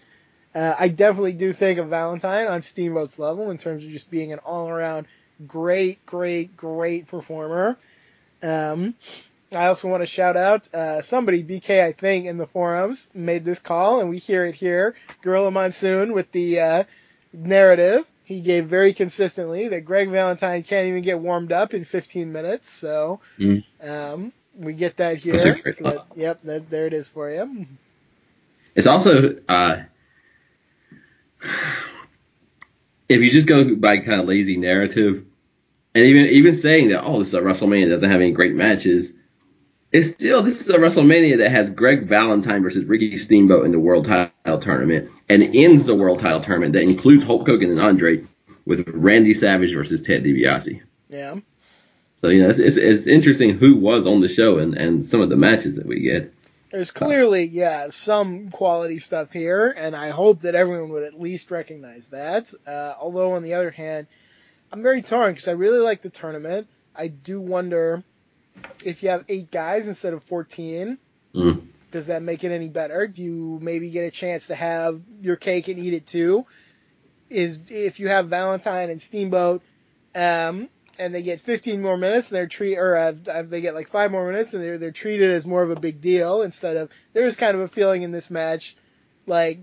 I definitely do think of Valentine on Steamboat's level in terms of just being an all-around great, great, great performer. I also want to shout out somebody, BK, I think, in the forums made this call, and we hear it here. Gorilla Monsoon with the narrative he gave very consistently that Greg Valentine can't even get warmed up in 15 minutes. So we get that here. So that, there it is for you. It's also, if you just go by kind of lazy narrative, and even saying that, oh, this is a WrestleMania, doesn't have any great matches. It's still, this is a WrestleMania that has Greg Valentine versus Ricky Steamboat in the world title tournament and ends the world title tournament that includes Hulk Hogan and Andre with Randy Savage versus Ted DiBiase. Yeah. So, you know, it's interesting who was on the show and some of the matches that we get. There's clearly, some quality stuff here, and I hope that everyone would at least recognize that. Although, on the other hand, I'm very torn because I really like the tournament. I do wonder, if you have 8 guys instead of 14, does that make it any better? Do you maybe get a chance to have your cake and eat it too? If you have Valentine and Steamboat, and they get 15 more minutes, and they get like 5 more minutes, and they're treated as more of a big deal instead of, there's kind of a feeling in this match like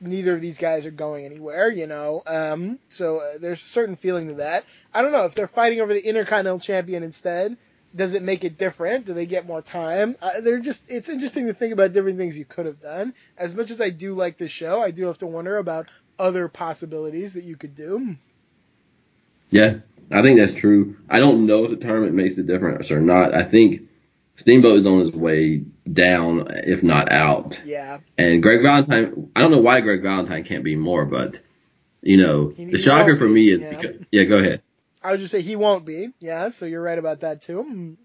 neither of these guys are going anywhere, you know. So there's a certain feeling to that. I don't know. If they're fighting over the Intercontinental Champion instead, does it make it different? Do they get more time? It's interesting to think about different things you could have done. As much as I do like this show, I do have to wonder about other possibilities that you could do. Yeah, I think that's true. I don't know if the tournament makes a difference or not. I think Steamboat is on his way down, if not out. Yeah. And Greg Valentine, I don't know why Greg Valentine can't be more, but, you know, the shocker for me is because... Yeah, go ahead. I would just say he won't be. Yeah, so you're right about that, too.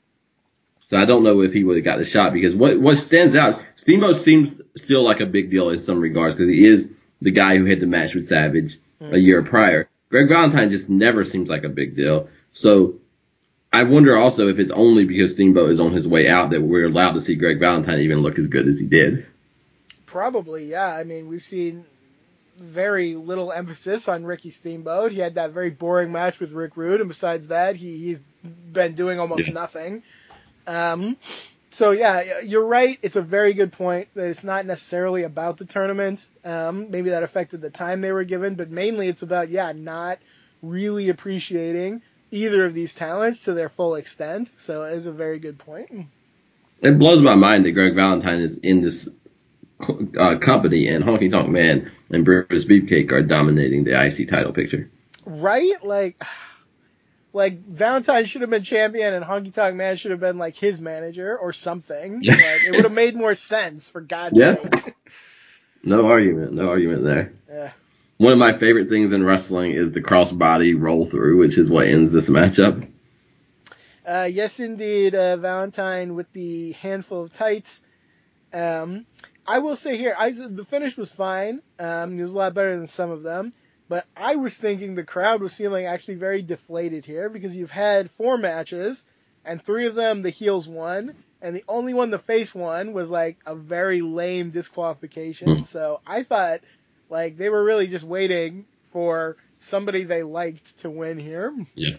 So I don't know if he would have got the shot, because what stands out, Steamboat seems still like a big deal in some regards, because he is the guy who had the match with Savage a year prior. Greg Valentine just never seems like a big deal. So... I wonder also if it's only because Steamboat is on his way out that we're allowed to see Greg Valentine even look as good as he did. Probably, yeah. I mean, we've seen very little emphasis on Ricky Steamboat. He had that very boring match with Rick Rude, and besides that, he's been doing almost nothing. So, yeah, you're right. It's a very good point that it's not necessarily about the tournament. Maybe that affected the time they were given, but mainly it's about, not really appreciating either of these talents to their full extent. So it is a very good point. It blows my mind that Greg Valentine is in this company, and Honky Tonk Man and Brutus Beefcake are dominating the IC title picture. Right? Like Valentine should have been champion, and Honky Tonk Man should have been like his manager or something. Like, it would have made more sense, for God's sake. No argument there. Yeah. One of my favorite things in wrestling is the crossbody roll through, which is what ends this matchup. Yes, indeed, Valentine with the handful of tights. I will say here, the finish was fine. It was a lot better than some of them. But I was thinking the crowd was feeling actually very deflated here, because you've had four matches, and three of them the heels won, and the only one the face won was, like, a very lame disqualification. So I thought, like, they were really just waiting for somebody they liked to win here. Yeah.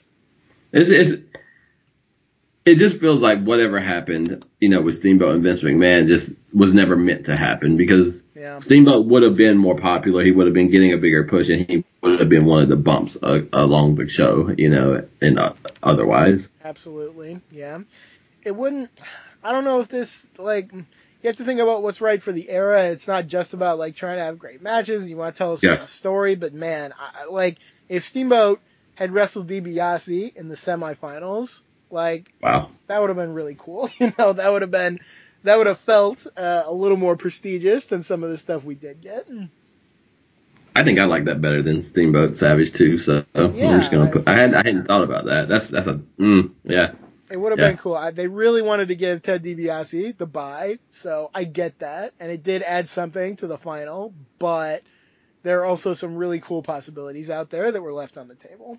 It just feels like whatever happened, you know, with Steamboat and Vince McMahon just was never meant to happen, because Steamboat would have been more popular. He would have been getting a bigger push, and he would have been one of the bumps along the show, you know, and otherwise. Absolutely, yeah. It wouldn't – I don't know if this, like – you have to think about what's right for the era. It's not just about, like, trying to have great matches. You want to tell us a story, but, man, if Steamboat had wrestled DiBiase in the semifinals – like, wow, that would have been really cool. You know, that would have felt a little more prestigious than some of the stuff we did get. I think I like that better than Steamboat Savage too. So I'm just gonna put. I hadn't thought about that. That's It would have been cool. They really wanted to give Ted DiBiase the bye, so I get that, and it did add something to the final. But there are also some really cool possibilities out there that were left on the table.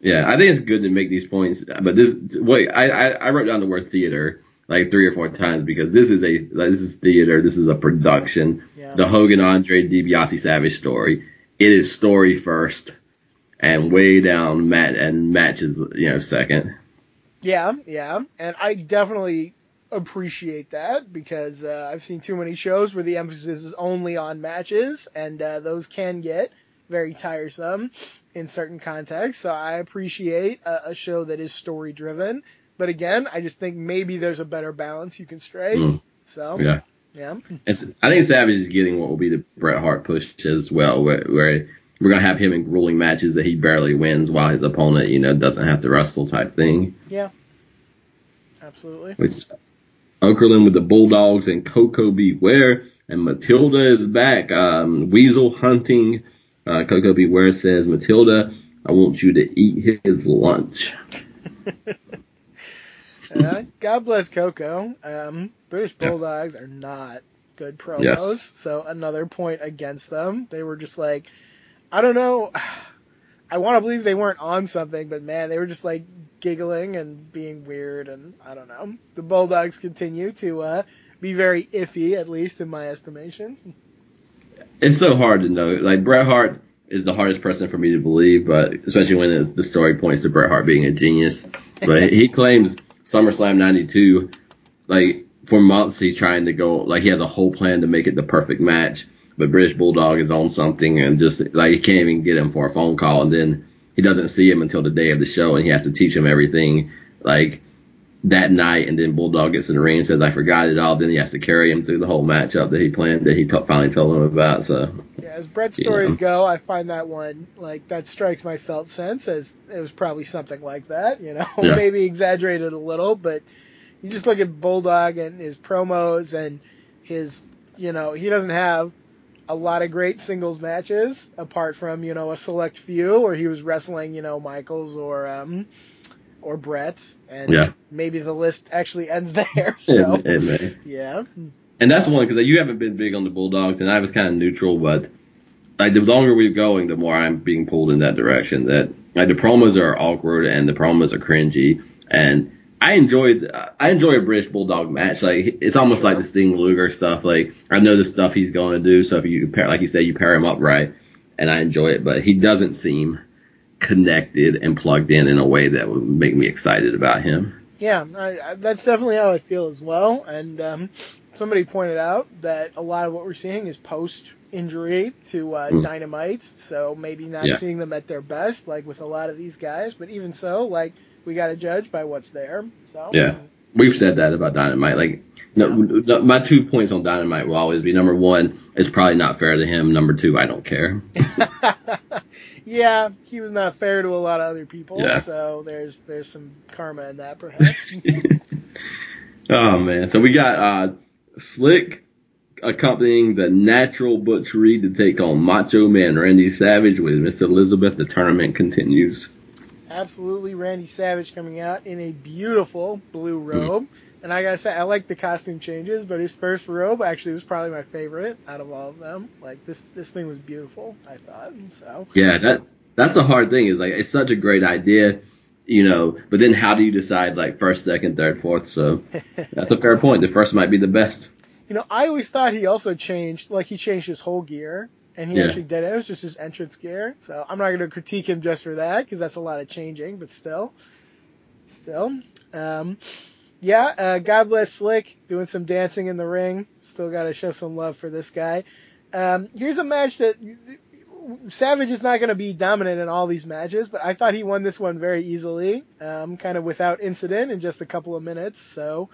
Yeah, I think it's good to make these points, but I wrote down the word theater like three or four times, because this is theater, this is a production. Yeah. The Hogan, Andre, DiBiase, Savage story. It is story first, and way down matches, you know, second. Yeah, and I definitely appreciate that, because I've seen too many shows where the emphasis is only on matches, and those can get very tiresome in certain contexts. So I appreciate a show that is story driven, but again, I just think maybe there's a better balance you can stray. So yeah. I think Savage is getting what will be the Bret Hart push as well, where we're gonna have him in grueling matches that he barely wins, while his opponent, you know, doesn't have to wrestle type thing. Yeah, absolutely. Which Okerlund with the Bulldogs and Koko B. Ware, and Matilda is back. Weasel hunting. Koko B. Ware says, Matilda, I want you to eat his lunch. God bless Koko. British Bulldogs are not good promos, so another point against them. They were just like, I don't know, I want to believe they weren't on something, but man, they were just like giggling and being weird, and I don't know. The Bulldogs continue to be very iffy, at least in my estimation. It's so hard to know. Like, Bret Hart is the hardest person for me to believe, but especially when the story points to Bret Hart being a genius. But he claims SummerSlam 92, like, for months he's trying to go, like, he has a whole plan to make it the perfect match, but British Bulldog is on something and just, like, he can't even get him for a phone call, and then he doesn't see him until the day of the show, and he has to teach him everything, like, that night, and then Bulldog gets in the ring and says, I forgot it all. Then he has to carry him through the whole matchup that he planned, that he finally told him about. So yeah, as Bret's stories go, I find that one, like, that strikes my felt sense as it was probably something like that, you know, maybe exaggerated a little, but you just look at Bulldog and his promos and his, you know, he doesn't have a lot of great singles matches apart from, you know, a select few where he was wrestling, you know, Michaels or Bret, and maybe the list actually ends there. So and that's one, because you haven't been big on the Bulldogs, and I was kind of neutral, but like the longer we're going, the more I'm being pulled in that direction. That like the promos are awkward and the promos are cringy, and I enjoy a British Bulldog match. Like it's almost like the Sting Luger stuff. Like I know the stuff he's going to do. So if you pair, like you said, you pair him up right, and I enjoy it, but he doesn't seem connected and plugged in a way that would make me excited about him. Yeah, that's definitely how I feel as well. And somebody pointed out that a lot of what we're seeing is post-injury to Dynamite, so maybe not seeing them at their best, like with a lot of these guys. But even so, like, we got to judge by what's there. So yeah, we've said that about Dynamite. Like, my 2 points on Dynamite will always be, number one, it's probably not fair to him. Number two, I don't care. Yeah, he was not fair to a lot of other people, so there's some karma in that, perhaps. Oh, man. So we got Slick accompanying the Natural Butch Reed to take on Macho Man Randy Savage with Miss Elizabeth. The tournament continues. absolutely Randy Savage coming out in a beautiful blue robe. And I gotta say, I like the costume changes, but his first robe actually was probably my favorite out of all of them. Like, this thing was beautiful, I thought. So yeah, that's the hard thing. Is like, it's such a great idea, you know, but then how do you decide, like, first, second, third, fourth? So that's a fair point. The first might be the best. You know, I always thought he also changed, like, he changed his whole gear. And he actually did it. It was just his entrance gear. So I'm not going to critique him just for that, because that's a lot of changing. But still. God bless Slick, doing some dancing in the ring. Still got to show some love for this guy. Here's a match that Savage is not going to be dominant in all these matches, but I thought he won this one very easily, kind of without incident in just a couple of minutes. So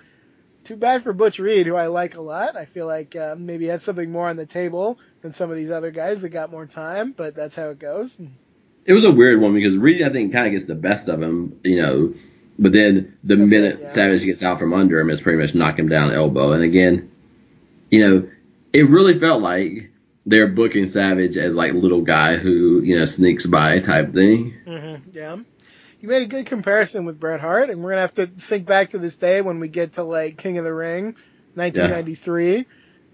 too bad for Butch Reed, who I like a lot. I feel like maybe he had something more on the table than some of these other guys that got more time, but that's how it goes. It was a weird one because Reed, I think, kind of gets the best of him, you know, but then the minute Savage gets out from under him, it's pretty much knock him down elbow. And again, you know, it really felt like they're booking Savage as, like, little guy who, you know, sneaks by type thing. Mm-hmm. Yeah. You made a good comparison with Bret Hart, and we're going to have to think back to this day when we get to, like, King of the Ring, 1993,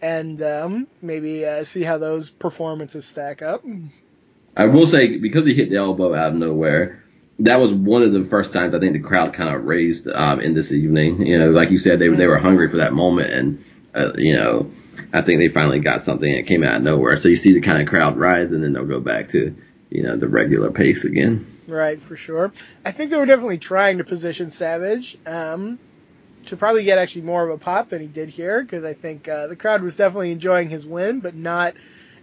and maybe see how those performances stack up. I will say, because he hit the elbow out of nowhere, that was one of the first times I think the crowd kind of raised in this evening. You know, like you said, they were hungry for that moment, and, you know, I think they finally got something that came out of nowhere. So you see the kind of crowd rise, and then they'll go back to, you know, the regular pace again. Right, for sure. I think they were definitely trying to position Savage to probably get actually more of a pop than he did here, because I think the crowd was definitely enjoying his win, but not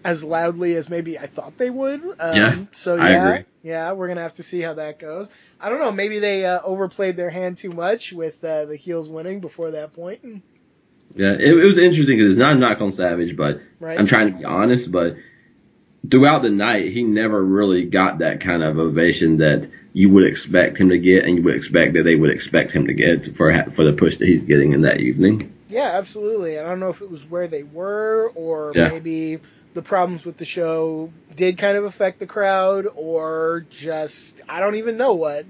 as loudly as maybe I thought they would. I agree. Yeah, we're going to have to see how that goes. I don't know, maybe they overplayed their hand too much with the heels winning before that point. Yeah, it was interesting because it's not a knock on Savage, but right. I'm trying to be honest, but throughout the night, he never really got that kind of ovation that you would expect him to get, and you would expect that they would expect him to get for the push that he's getting in that evening. Yeah, absolutely. I don't know if it was where they were, or maybe the problems with the show did kind of affect the crowd, or just, I don't even know what.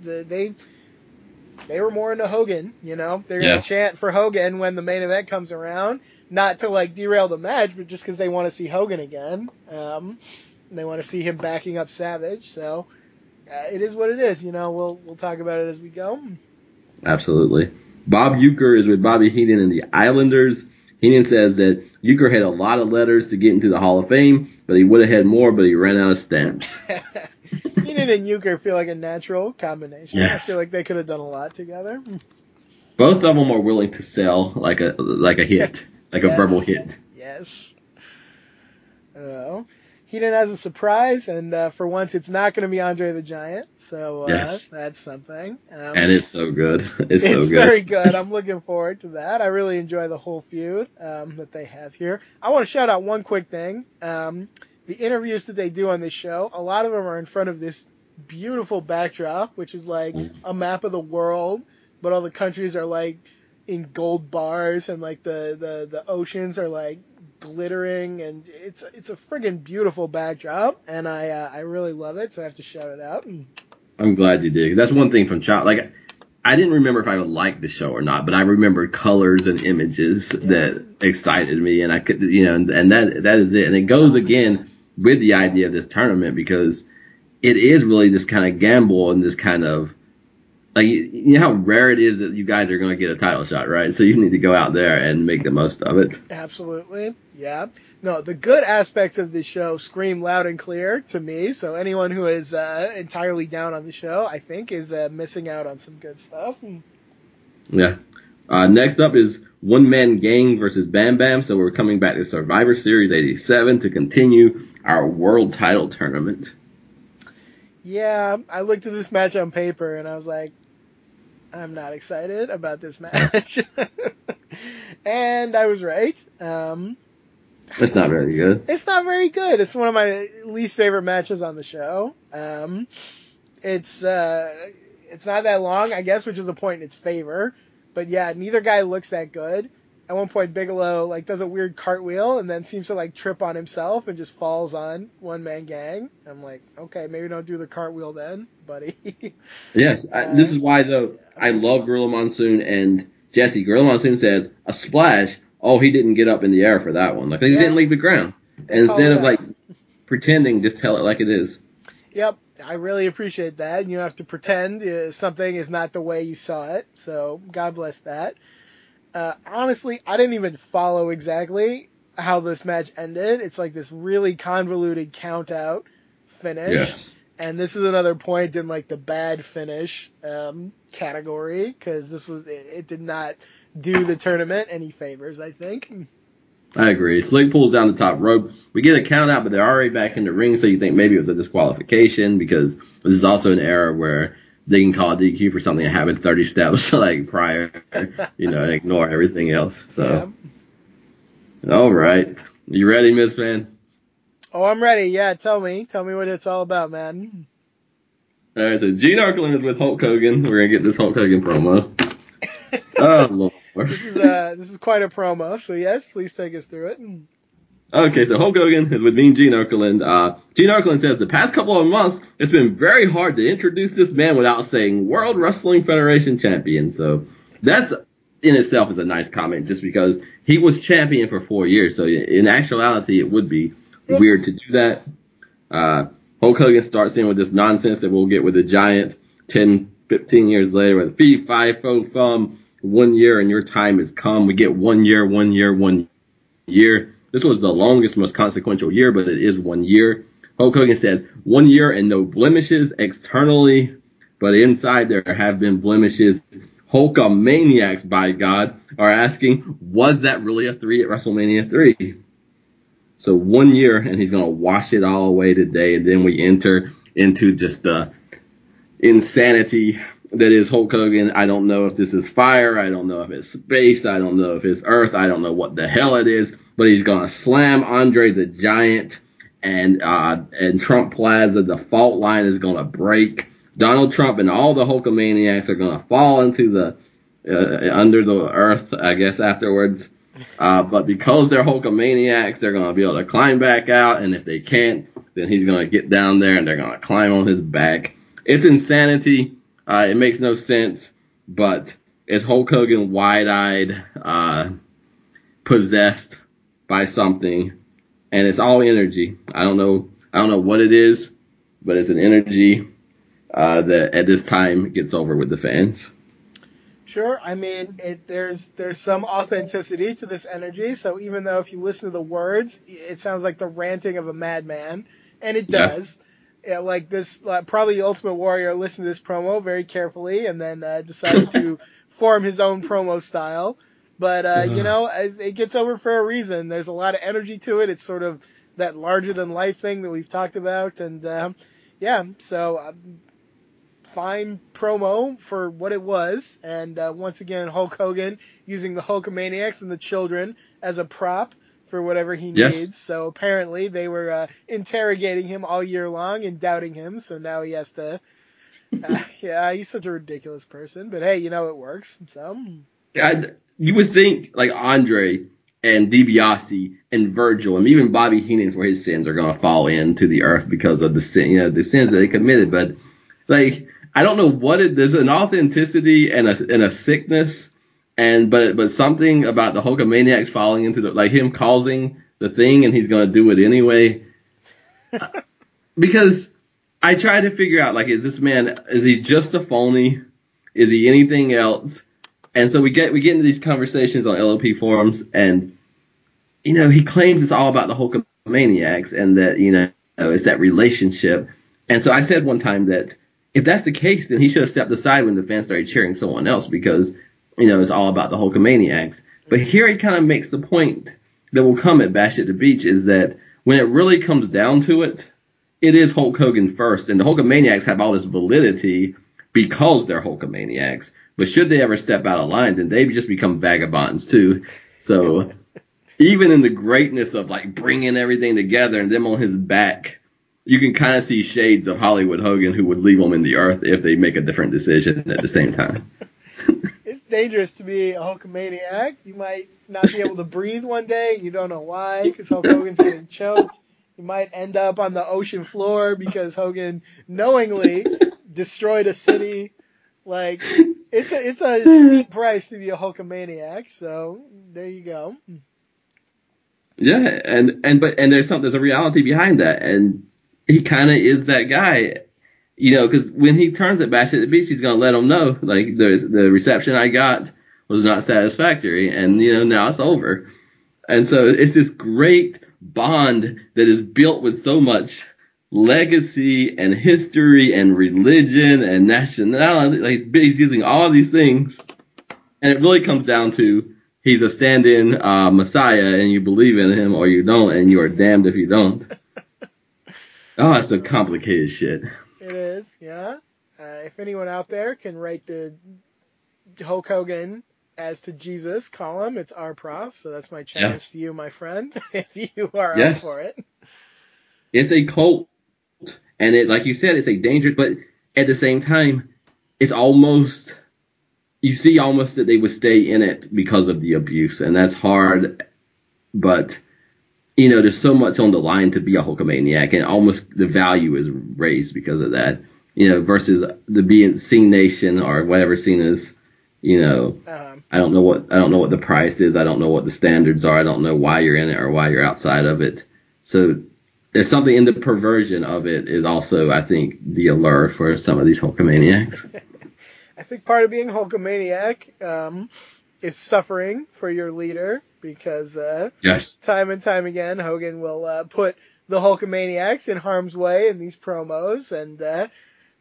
They were more into Hogan, you know? They're going to chant for Hogan when the main event comes around. Not to, like, derail the match, but just because they want to see Hogan again. They want to see him backing up Savage. So it is what it is. You know, we'll talk about it as we go. Absolutely. Bob Uecker is with Bobby Heenan and the Islanders. Heenan says that Uecker had a lot of letters to get into the Hall of Fame, but he would have had more, but he ran out of stamps. Heenan and Uecker feel like a natural combination. Yes. I feel like they could have done a lot together. Both of them are willing to sell like a hit. Like a verbal hit. Yes. Heenan has a surprise, and for once, it's not going to be Andre the Giant. So that's something. And it's so good. It's so good. It's very good. I'm looking forward to that. I really enjoy the whole feud that they have here. I want to shout out one quick thing. The interviews that they do on this show, a lot of them are in front of this beautiful backdrop, which is like a map of the world, but all the countries are like in gold bars, and like the oceans are like glittering, and it's a friggin' beautiful backdrop, and I really love it, so I have to shout it out. I'm glad you did, because that's one thing from child. Like, I didn't remember if I would like the show or not, but I remembered colors and images that excited me, and I could, you know, and that is it, and it goes again with the idea of this tournament, because it is really this kind of gamble and this kind of, like, you know how rare it is that you guys are going to get a title shot, right? So you need to go out there and make the most of it. Absolutely, yeah. No, the good aspects of this show scream loud and clear to me. So anyone who is entirely down on the show, I think, is missing out on some good stuff. Yeah. Next up is One Man Gang versus Bam Bam. So we're coming back to Survivor Series 87 to continue our world title tournament. Yeah, I looked at this match on paper, and I was like, I'm not excited about this match. And I was right. It's not very good. It's not very good. It's one of my least favorite matches on the show. It's not that long, I guess, which is a point in its favor. But yeah, neither guy looks that good. at one point Bigelow like does a weird cartwheel and then seems to like trip on himself and just falls on One Man Gang. I'm like, okay, maybe don't do the cartwheel then, buddy. Yes, this is why though I love Gorilla Monsoon and Jesse. Gorilla Monsoon says a splash. Oh, he didn't get up in the air for that one. Like he didn't leave the ground. And instead of like pretending, just tell it like it is. Yep, I really appreciate that. You don't have to pretend something is not the way you saw it. So God bless that. Honestly, I didn't even follow exactly how this match ended. It's like this really convoluted count-out finish. Yes. And this is another point in like the bad finish category because this was it did not do the tournament any favors, I think. I agree. Slick pulls down the top rope. We get a count out, but they're already back in the ring, so you think maybe it was a disqualification because this is also an era where they can call a DQ for something that happened 30 steps like prior, you know, and ignore everything else. So, yeah. All right. You ready, Miss Van? Oh, I'm ready. Yeah, tell me what it's all about, man. All right, so Gene Okerlund is with Hulk Hogan. We're gonna get this Hulk Hogan promo. Oh, Lord. This is quite a promo, so yes, please take us through it. Okay, so Hulk Hogan is with Mean Gene Okerlund. Gene Okerlund says, the past couple of months, it's been very hard to introduce this man without saying World Wrestling Federation champion. So that's in itself is a nice comment just because he was champion for 4 years. So in actuality, it would be weird to do that. Hulk Hogan starts in with this nonsense that we'll get with the Giant 10, 15 years later with fee, fi, fo, fum. 1 year and your time has come. We get 1 year, 1 year, 1 year. This was the longest, most consequential year, but it is 1 year. Hulk Hogan says, 1 year and no blemishes externally, but inside there have been blemishes. Hulkamaniacs, by God, are asking, was that really a three at WrestleMania 3? So 1 year, and he's going to wash it all away today, and then we enter into just the insanity that is Hulk Hogan. I don't know if this is fire. I don't know if it's space. I don't know if it's earth. I don't know what the hell it is. But he's going to slam Andre the Giant and Trump Plaza. The fault line is going to break. Donald Trump and all the Hulkamaniacs are going to fall into the under the earth, I guess, afterwards. But because they're Hulkamaniacs, they're going to be able to climb back out. And if they can't, then he's going to get down there and they're going to climb on his back. It's insanity. It makes no sense, but it's Hulk Hogan wide-eyed, possessed by something, and it's all energy. I don't know what it is, but it's an energy that at this time gets over with the fans. Sure, I mean there's some authenticity to this energy. So even though if you listen to the words, it sounds like the ranting of a madman, and it does. Yes. Yeah, like this, probably Ultimate Warrior listened to this promo very carefully and then decided to form his own promo style. But, you know, as it gets over for a reason. There's a lot of energy to it. It's sort of that larger-than-life thing that we've talked about. And, so fine promo for what it was. And once again, Hulk Hogan using the Hulkamaniacs and the children as a prop for whatever he needs. So apparently they were interrogating him all year long and doubting him. So now he has to, he's such a ridiculous person, but hey, you know, it works. So you would think like Andre and DiBiase and Virgil and even Bobby Heenan for his sins are going to fall into the earth because of the sins that they committed. But like, I don't know what it, there's an authenticity and a sickness. But something about the Hulkamaniacs falling into the, like him causing the thing and he's going to do it anyway. Because I tried to figure out, like, is he just a phony? Is he anything else? And so we get into these conversations on LOP forums and, you know, he claims it's all about the Hulkamaniacs and that, you know, it's that relationship. And so I said one time that if that's the case, then he should have stepped aside when the fans started cheering someone else because, you know, it's all about the Hulkamaniacs. But here he kind of makes the point that will come at Bash at the Beach is that when it really comes down to it, it is Hulk Hogan first. And the Hulkamaniacs have all this validity because they're Hulkamaniacs. But should they ever step out of line, then they just become vagabonds too. So even in the greatness of like bringing everything together and them on his back, you can kind of see shades of Hollywood Hogan who would leave them in the earth if they make a different decision at the same time. dangerous to be a Hulkamaniac. You might not be able to breathe one day. You don't know why, because Hulk Hogan's getting choked. You might end up on the ocean floor because Hogan knowingly destroyed a city. Like, it's a steep price to be a Hulkamaniac. So there you go. Yeah, but there's a reality behind that, and he kind of is that guy. You know, because when he turns at Bash at the Beach, he's going to let them know, like, the reception I got was not satisfactory, and, you know, now it's over. And so it's this great bond that is built with so much legacy and history and religion and nationality. Like, he's using all these things, and it really comes down to he's a stand-in messiah, and you believe in him or you don't, and you are damned if you don't. Oh, it's some complicated shit. It is, yeah. If anyone out there can write the Hulk Hogan as to Jesus column, it's our prof, so that's my challenge to you, my friend, if you are up for it. It's a cult, and it, like you said, it's a danger, but at the same time, it's almost, you see almost that they would stay in it because of the abuse, and that's hard, but... You know, there's so much on the line to be a Hulkamaniac, and almost the value is raised because of that. You know, versus the being Seen Nation or whatever Seen is. You know, I don't know what the price is. I don't know what the standards are. I don't know why you're in it or why you're outside of it. So there's something in the perversion of it is also, I think, the allure for some of these Hulkamaniacs. I think part of being a Hulkamaniac is suffering for your leader, because time and time again, Hogan will put the Hulkamaniacs in harm's way in these promos, and the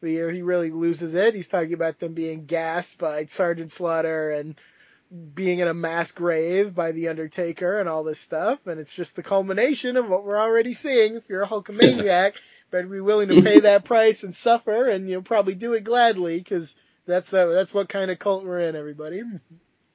year he really loses it, he's talking about them being gassed by Sergeant Slaughter and being in a mass grave by The Undertaker and all this stuff, and it's just the culmination of what we're already seeing. If you're a Hulkamaniac, better be willing to pay that price and suffer, and you'll probably do it gladly, because that's what kind of cult we're in, everybody.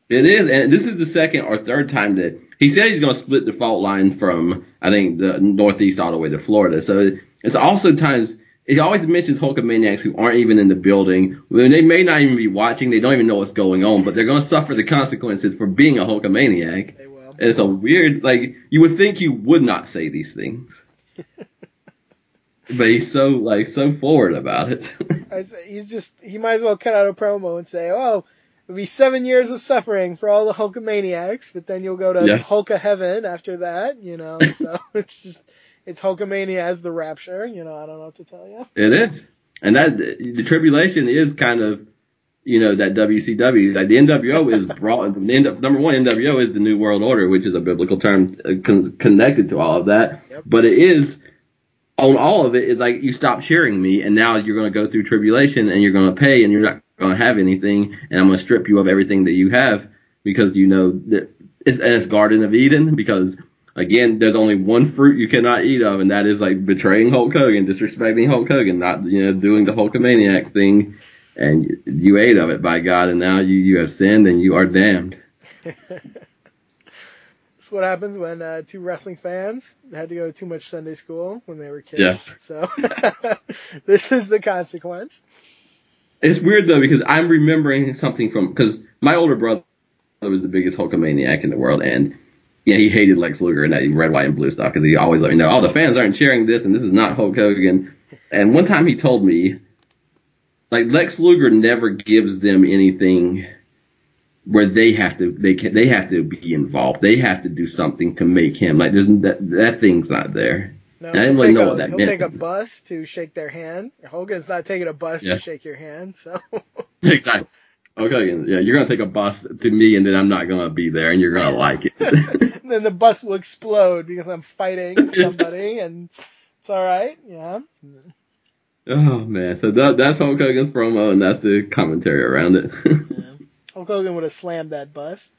It is, and this is the second or third time that he said he's going to split the fault line from, I think, the Northeast all the way to Florida. So it's also times, he always mentions Hulkamaniacs who aren't even in the building. They may not even be watching. They don't even know what's going on, but they're going to suffer the consequences for being a Hulkamaniac. They will. And it's a weird, like, you would think you would not say these things. But he's so forward about it. He might as well cut out a promo and say, oh, it'll be 7 years of suffering for all the Hulkamaniacs, but then you'll go to Hulka Heaven after that, you know. So it's Hulkamania as the rapture, you know. I don't know what to tell you. It is, and that the tribulation is kind of, you know, that WCW, like the NWO is brought. Number one, NWO is the New World Order, which is a biblical term connected to all of that. Yep. But it is on all of it is like you stop cheering me, and now you're going to go through tribulation, and you're going to pay, and you're not going to have anything, and I'm going to strip you of everything that you have, because you know that it's Garden of Eden, because again there's only one fruit you cannot eat of, and that is like betraying Hulk Hogan, disrespecting Hulk Hogan, not, you know, doing the Hulkamaniac thing, and you ate of it, by God, and now you have sinned and you are damned. That's what happens when two wrestling fans had to go to too much Sunday school when they were kids. So this is the consequence. It's weird, though, because I'm remembering something from – because my older brother was the biggest Hulkamaniac in the world, and yeah, he hated Lex Luger and that red, white, and blue stuff, because he always let me know, oh, the fans aren't cheering this, and this is not Hulk Hogan. And one time he told me, like, Lex Luger never gives them anything where they have to be involved. They have to do something to make him. Like, that thing's not there. No, I didn't really know what that meant. He'll take a bus to shake their hand. Hogan's not taking a bus to shake your hand, so. Exactly. Okay, yeah, you're going to take a bus to me, and then I'm not going to be there, and you're going to like it. And then the bus will explode because I'm fighting somebody, and it's all right, yeah. Oh, man, so that's Hulk Hogan's promo, and that's the commentary around it. Hulk Hogan would have slammed that bus.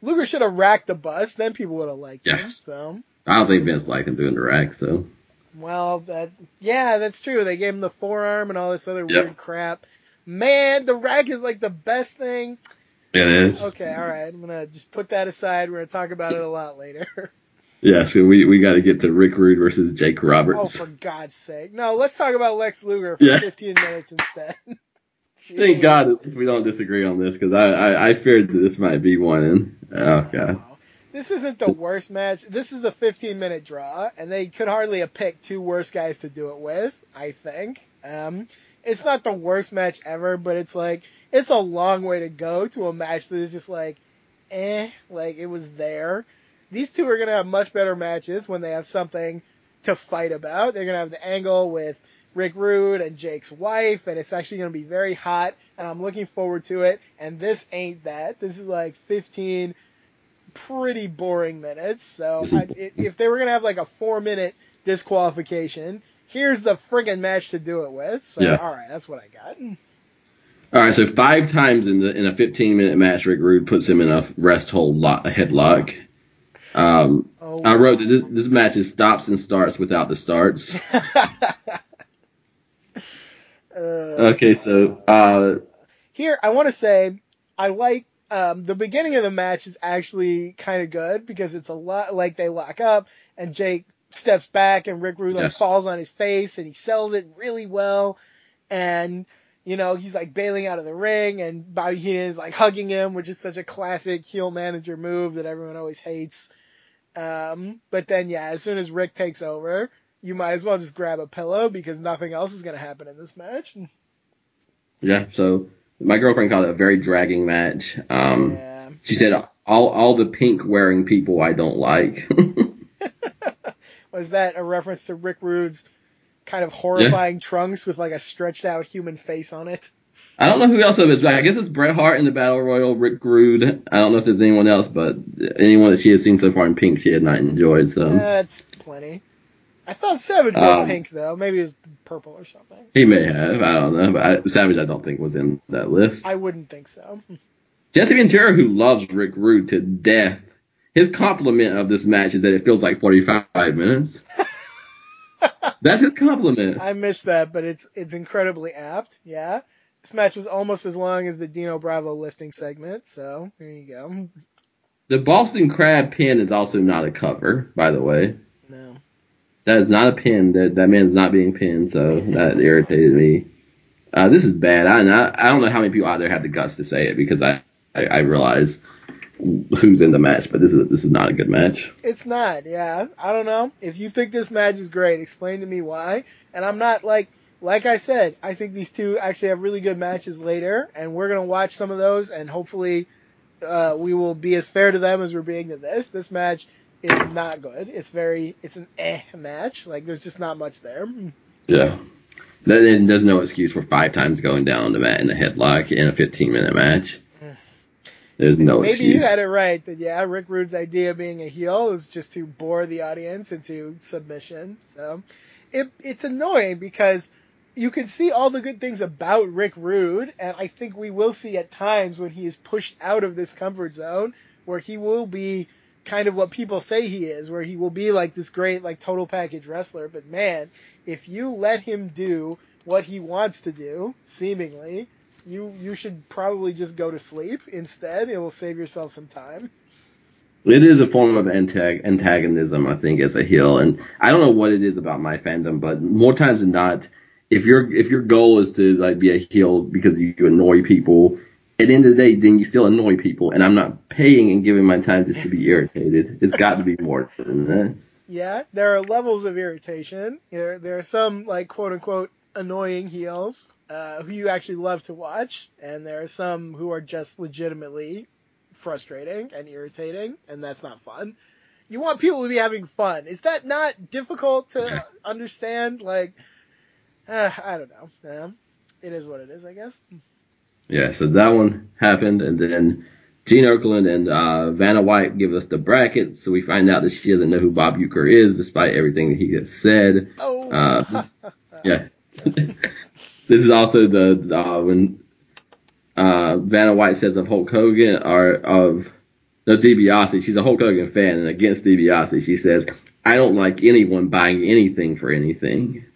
Luger should have racked the bus, then people would have liked him, so. I don't think Vince liked him doing the rack, so. Well, that's true. They gave him the forearm and all this other weird crap. Man, the rack is like the best thing. It is. Okay, all right. I'm going to just put that aside. We're going to talk about it a lot later. Yeah, so we got to get to Rick Rude versus Jake Roberts. Oh, for God's sake. No, let's talk about Lex Luger for 15 minutes instead. Thank God we don't disagree on this, because I feared that this might be one. Oh, God. This isn't the worst match. This is the 15-minute draw, and they could hardly have picked two worse guys to do it with, I think. It's not the worst match ever, but it's like, it's a long way to go to a match that is just like, like it was there. These two are going to have much better matches when they have something to fight about. They're going to have the angle with Rick Rude and Jake's wife, and it's actually going to be very hot, and I'm looking forward to it, and this ain't that. This is like 15 pretty boring minutes, so if they were going to have like a 4-minute disqualification, here's the friggin' match to do it with, so yeah. Alright, that's what I got. Alright, so 5 times in a 15-minute match, Rick Rude puts him in a rest hold headlock. I wrote that this match is stops and starts without the starts. Okay, so here I want to say I like the beginning of the match is actually kind of good because it's a lot like they lock up and Jake steps back and Rick Rude falls on his face and he sells it really well, and you know he's like bailing out of the ring and Bobby Heenan is like hugging him, which is such a classic heel manager move that everyone always hates. But then as soon as Rick takes over, you might as well just grab a pillow because nothing else is going to happen in this match. Yeah, so my girlfriend called it a very dragging match. She said, all the pink-wearing people I don't like. Was that a reference to Rick Rude's kind of horrifying trunks with like a stretched-out human face on it? I don't know who else it is, but I guess it's Bret Hart in the Battle Royal, Rick Rude. I don't know if there's anyone else, but anyone that she has seen so far in pink she had not enjoyed. So that's plenty. I thought Savage was pink, though. Maybe it was purple or something. He may have. I don't know. But Savage, I don't think, was in that list. I wouldn't think so. Jesse Ventura, who loves Rick Rude to death, his compliment of this match is that it feels like 45 minutes. That's his compliment. I missed that, but it's incredibly apt, yeah. This match was almost as long as the Dino Bravo lifting segment, so there you go. The Boston Crab pin is also not a cover, by the way. No. That is not a pin. That man's not being pinned, so that irritated me. This is bad. I don't know how many people out there have the guts to say it because I realize who's in the match, but this is not a good match. It's not, yeah. I don't know. If you think this match is great, explain to me why. And I'm not like I said, I think these two actually have really good matches later, and we're going to watch some of those, and hopefully we will be as fair to them as we're being to this. This match, it's not good. It's an match. Like, there's just not much there. Yeah. There's no excuse for 5 times going down the mat in a headlock in a 15-minute match. There's no excuse. Maybe you had it right. Rick Rude's idea of being a heel is just to bore the audience into submission. So it's annoying because you can see all the good things about Rick Rude, and I think we will see at times when he is pushed out of this comfort zone where he will be kind of what people say he is, where he will be like this great, like total package wrestler. But man, if you let him do what he wants to do, seemingly, you should probably just go to sleep. Instead, it will save yourself some time. It is a form of antagonism, I think, as a heel. And I don't know what it is about my fandom, but more times than not, if your goal is to like be a heel because you annoy people, at the end of the day, then you still annoy people, and I'm not paying and giving my time just to be irritated. It's got to be more than that. Yeah, there are levels of irritation. There are some, like, quote-unquote, annoying heels who you actually love to watch, and there are some who are just legitimately frustrating and irritating, and that's not fun. You want people to be having fun. Is that not difficult to understand? Like, I don't know. It is what it is, I guess. Yeah, so that one happened, and then Gene Okerlund and Vanna White give us the brackets, so we find out that she doesn't know who Bob Uecker is, despite everything that he has said. Oh. This is also when Vanna White says of Hulk Hogan, or of DiBiase, she's a Hulk Hogan fan, and against DiBiase, she says, "I don't like anyone buying anything for anything."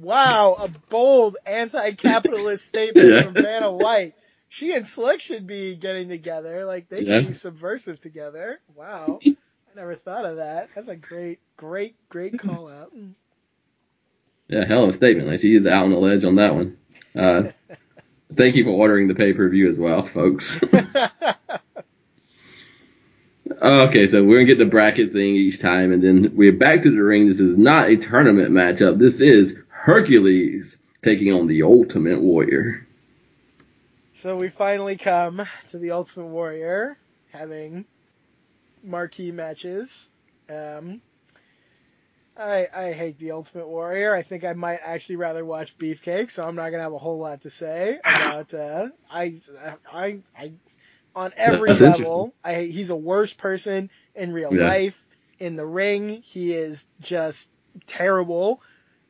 Wow, a bold anti-capitalist statement from Vanna White. She and Slick should be getting together. Like, they could be subversive together. Wow. I never thought of that. That's a great, great, great call out. Yeah, hell of a statement. Like, she is out on the ledge on that one. Thank you for ordering the pay-per-view as well, folks. Okay, so we're going to get the bracket thing each time, and then we're back to the ring. This is not a tournament matchup. This is Hercules taking on the Ultimate Warrior. So we finally come to the Ultimate Warrior having marquee matches. I hate the Ultimate Warrior. I think I might actually rather watch Beefcake, so I'm not gonna have a whole lot to say about. I on every level, he's a worse person in real life. In the ring, he is just terrible.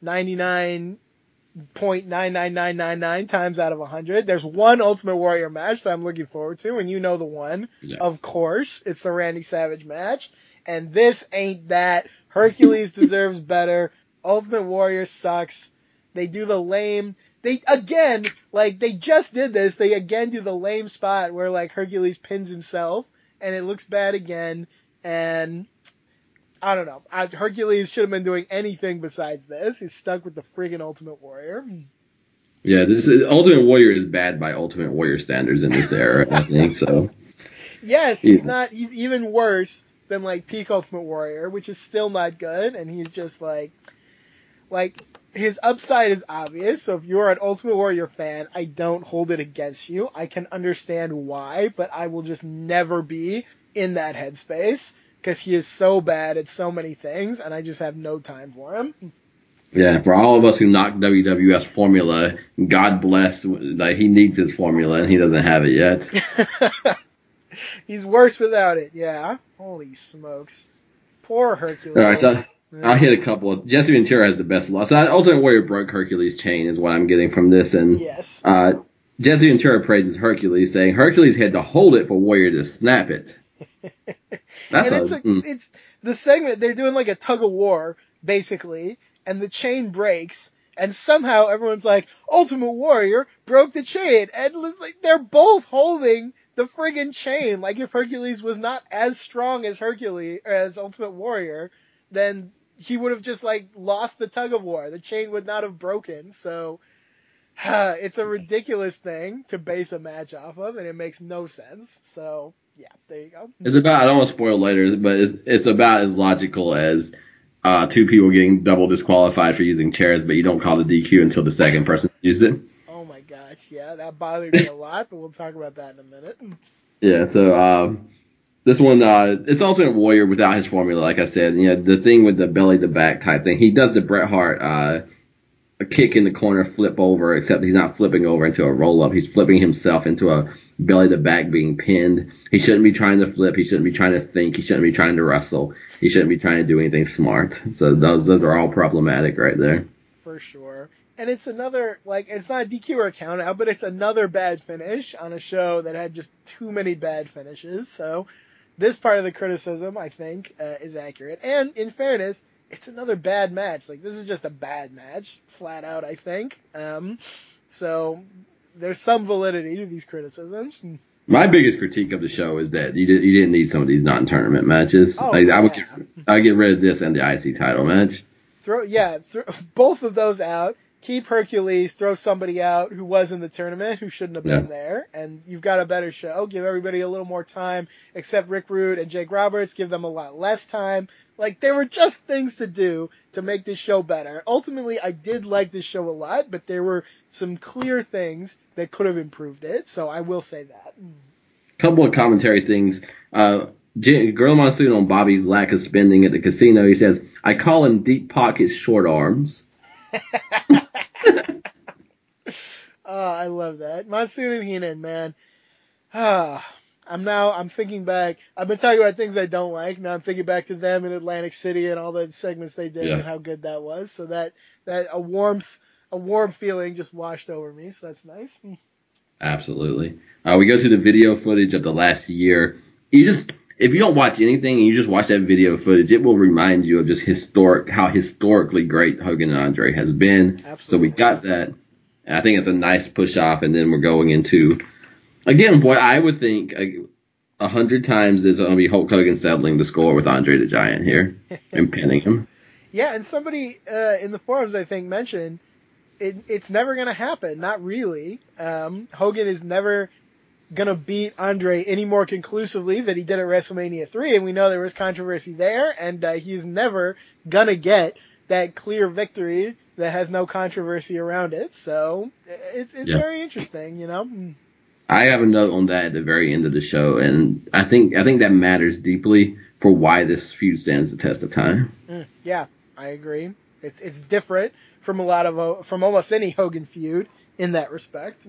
99.99999 times out of 100. There's one Ultimate Warrior match that I'm looking forward to, and you know the one. Yeah. Of course, it's the Randy Savage match, and this ain't that. Hercules deserves better. Ultimate Warrior sucks. They do the lame. They just did this. They again do the lame spot where like Hercules pins himself and it looks bad again. And I don't know. Hercules should have been doing anything besides this. He's stuck with the friggin' Ultimate Warrior. Yeah, Ultimate Warrior is bad by Ultimate Warrior standards in this era, I think so. Yes, he's not. He's even worse than like peak Ultimate Warrior, which is still not good, and he's just like his upside is obvious. So if you're an Ultimate Warrior fan, I don't hold it against you. I can understand why, but I will just never be in that headspace because he is so bad at so many things, and I just have no time for him. Yeah, for all of us who knocked WWF's formula, God bless, like he needs his formula and he doesn't have it yet. He's worse without it, yeah. Holy smokes. Poor Hercules. All right, so I'll hit a couple. Jesse Ventura has the best loss. So Ultimate Warrior broke Hercules' chain is what I'm getting from this. And yes. Jesse Ventura praises Hercules, saying Hercules had to hold it for Warrior to snap it. That's it's the segment. They're doing like a tug-of-war, basically, and the chain breaks. And somehow everyone's like, Ultimate Warrior broke the chain. And they're both holding the friggin' chain. Like if Hercules was not as strong as Ultimate Warrior, then he would have just like lost the tug of war. The chain would not have broken. So it's a ridiculous thing to base a match off of, and it makes no sense. So yeah, there you go. It's about, I don't want to spoil later, but it's about as logical as two people getting double disqualified for using chairs, but you don't call the DQ until the second person used it. Oh my gosh, yeah, that bothered me a lot, but we'll talk about that in a minute. Yeah, so this one, it's Ultimate Warrior without his formula, like I said. You know, the thing with the belly-to-back type thing. He does the Bret Hart a kick in the corner, flip over, except he's not flipping over into a roll-up. He's flipping himself into a belly-to-back being pinned. He shouldn't be trying to flip. He shouldn't be trying to think. He shouldn't be trying to wrestle. He shouldn't be trying to do anything smart. So those are all problematic right there. For sure. And it's another, like, it's not a DQ or a count out, but it's another bad finish on a show that had just too many bad finishes. So this part of the criticism, I think, is accurate. And in fairness, it's another bad match. Like, this is just a bad match, flat out, I think. So there's some validity to these criticisms. My biggest critique of the show is that you didn't need some of these non-tournament matches. Oh, like, yeah. I would get rid of this and the IC title match. Throw both of those out. Keep Hercules, throw somebody out who was in the tournament, who shouldn't have been there, and you've got a better show. Give everybody a little more time, except Rick Rude and Jake Roberts, give them a lot less time. Like, there were just things to do to make this show better. Ultimately, I did like this show a lot, but there were some clear things that could have improved it, so I will say that. Couple of commentary things. Gorilla Monsoon on Bobby's lack of spending at the casino. He says, I call him deep pocket short arms. Oh, I love that. Monsoon and Heenan, man. I'm thinking back. I've been talking about things I don't like. Now I'm thinking back to them in Atlantic City and all the segments they did and how good that was. So that a warm feeling just washed over me. So that's nice. Absolutely. We go to the video footage of the last year. If you don't watch anything and you just watch that video footage, it will remind you of just how historically great Hogan and Andre has been. Absolutely. So we got that. And I think it's a nice push off. And then we're going into, again, boy, I would think 100 times there's going to be Hulk Hogan settling the score with Andre the Giant here and pinning him. Yeah, and somebody in the forums, I think, mentioned it's never going to happen. Not really. Hogan is never going to beat Andre any more conclusively than he did at WrestleMania 3. And we know there was controversy there, and he's never going to get that clear victory that has no controversy around it. So it's yes. Very interesting, you know. I have a note on that at the very end of the show, and I think that matters deeply for why this feud stands the test of time. Yeah, I agree. It's different from from almost any Hogan feud in that respect.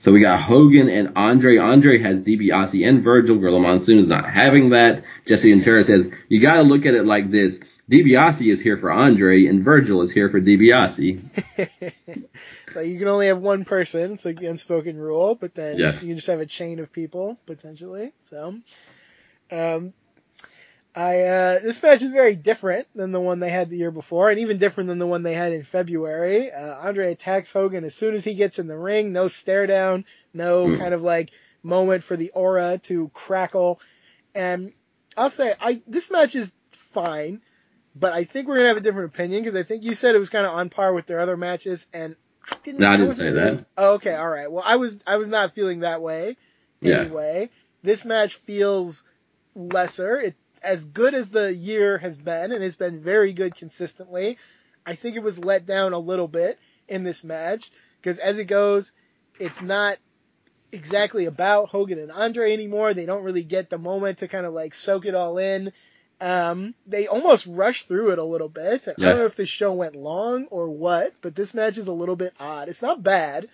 So we got Hogan and Andre. Andre has DiBiase and Virgil. Gorilla Monsoon is not having that. Jesse Ventura says, you got to look at it like this. DiBiase is here for Andre, and Virgil is here for DiBiase. So you can only have one person. It's like the unspoken rule, but then yes. You can just have a chain of people, potentially. So this match is very different than the one they had the year before, and even different than the one they had in February. Andre attacks Hogan as soon as he gets in the ring. No stare down, no kind of like moment for the aura to crackle. And I'll say, this match is fine, but I think we're going to have a different opinion, because I think you said it was kind of on par with their other matches, and I didn't say that. Oh, okay, all right. Well, I was not feeling that way anyway. Yeah. This match feels lesser. It, as good as the year has been, and it's been very good consistently, I think it was let down a little bit in this match, because as it goes, it's not exactly about Hogan and Andre anymore. They don't really get the moment to kind of like soak it all in. They almost rushed through it a little bit. And yeah. I don't know if this show went long or what, but this match is a little bit odd. It's not bad,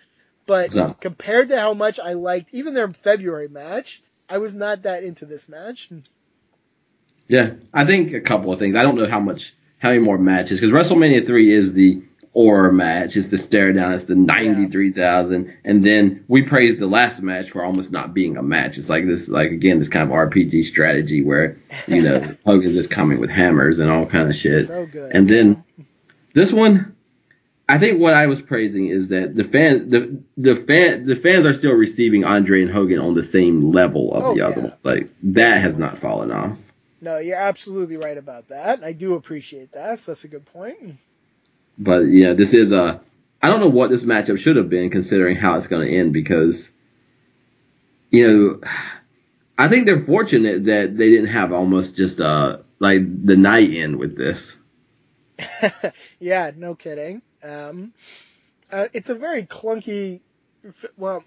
but compared to how much I liked even their February match, I was not that into this match. Yeah, I think a couple of things. I don't know how many more matches, because WrestleMania 3 is the aura match. It's the stare down. It's the 93,000. Yeah. And then we praised the last match for almost not being a match. It's like this, like again, this kind of RPG strategy where, you know, Hogan's just coming with hammers and all kind of shit. So good. And then this one, I think what I was praising is that the fans are still receiving Andre and Hogan on the same level of the other one. Like that has not fallen off. No, you're absolutely right about that. I do appreciate that. So that's a good point. But yeah, this is I don't know what this matchup should have been, considering how it's going to end, because, you know, I think they're fortunate that they didn't have almost just like the night end with this. Yeah, no kidding. It's a very clunky. Well,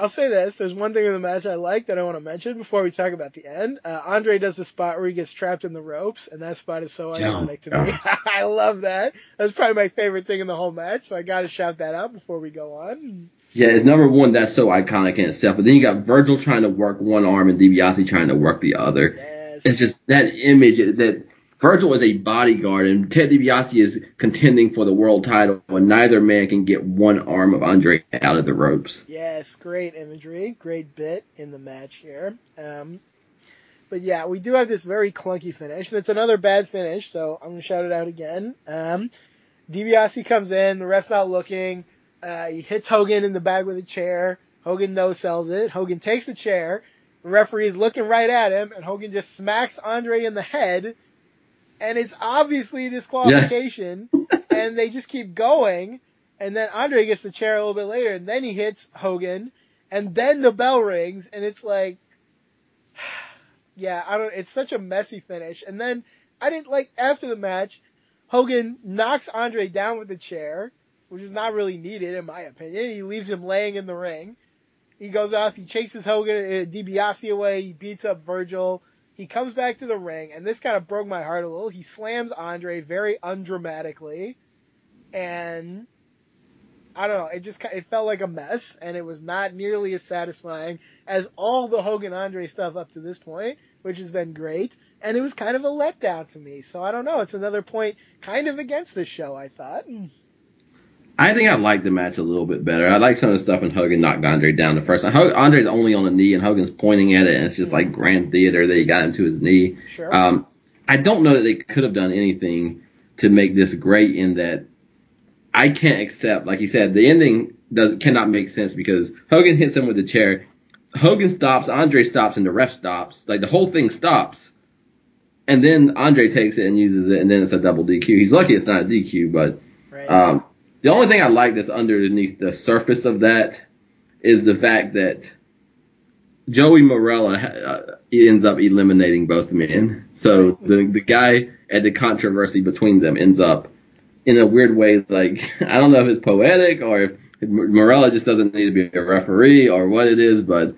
I'll say this. There's one thing in the match I like that I want to mention before we talk about the end. Andre does the spot where he gets trapped in the ropes, and that spot is so iconic to me. I love that. That's probably my favorite thing in the whole match, so I got to shout that out before we go on. Yeah, it's number one. That's so iconic in itself. But then you got Virgil trying to work one arm and DiBiase trying to work the other. Yes. It's just that image that Virgil is a bodyguard, and Ted DiBiase is contending for the world title, and neither man can get one arm of Andre out of the ropes. Yes, great imagery, great bit in the match here. But yeah, we do have this very clunky finish, and it's another bad finish, so I'm going to shout it out again. DiBiase comes in, the ref's not looking. He hits Hogan in the back with a chair. Hogan no-sells it. Hogan takes the chair. The referee is looking right at him, and Hogan just smacks Andre in the head. And it's obviously a disqualification, and they just keep going. And then Andre gets the chair a little bit later, and then he hits Hogan, and then the bell rings, and it's like, yeah, it's such a messy finish. And then after the match, Hogan knocks Andre down with the chair, which is not really needed in my opinion. He leaves him laying in the ring. He goes off, he chases DiBiase away, he beats up Virgil. He comes back to the ring, and this kind of broke my heart a little. He slams Andre very undramatically, and I don't know. It felt like a mess, and it was not nearly as satisfying as all the Hogan-Andre stuff up to this point, which has been great, and it was kind of a letdown to me. So I don't know. It's another point kind of against this show, I thought. I think I liked the match a little bit better. I like some of the stuff when Hogan knocked Andre down the first time. Andre's only on the knee, and Hogan's pointing at it, and it's just like grand theater that he got into his knee. Sure. I don't know that they could have done anything to make this great, in that I can't accept, like you said, the ending cannot make sense, because Hogan hits him with the chair. Hogan stops, Andre stops, and the ref stops. Like, the whole thing stops. And then Andre takes it and uses it, and then it's a double DQ. He's lucky it's not a DQ, but... Right. The only thing I like that's underneath the surface of that is the fact that Joey Morella ends up eliminating both men. So the guy at the controversy between them ends up in a weird way, like, I don't know if it's poetic or if Morella just doesn't need to be a referee or what it is, but,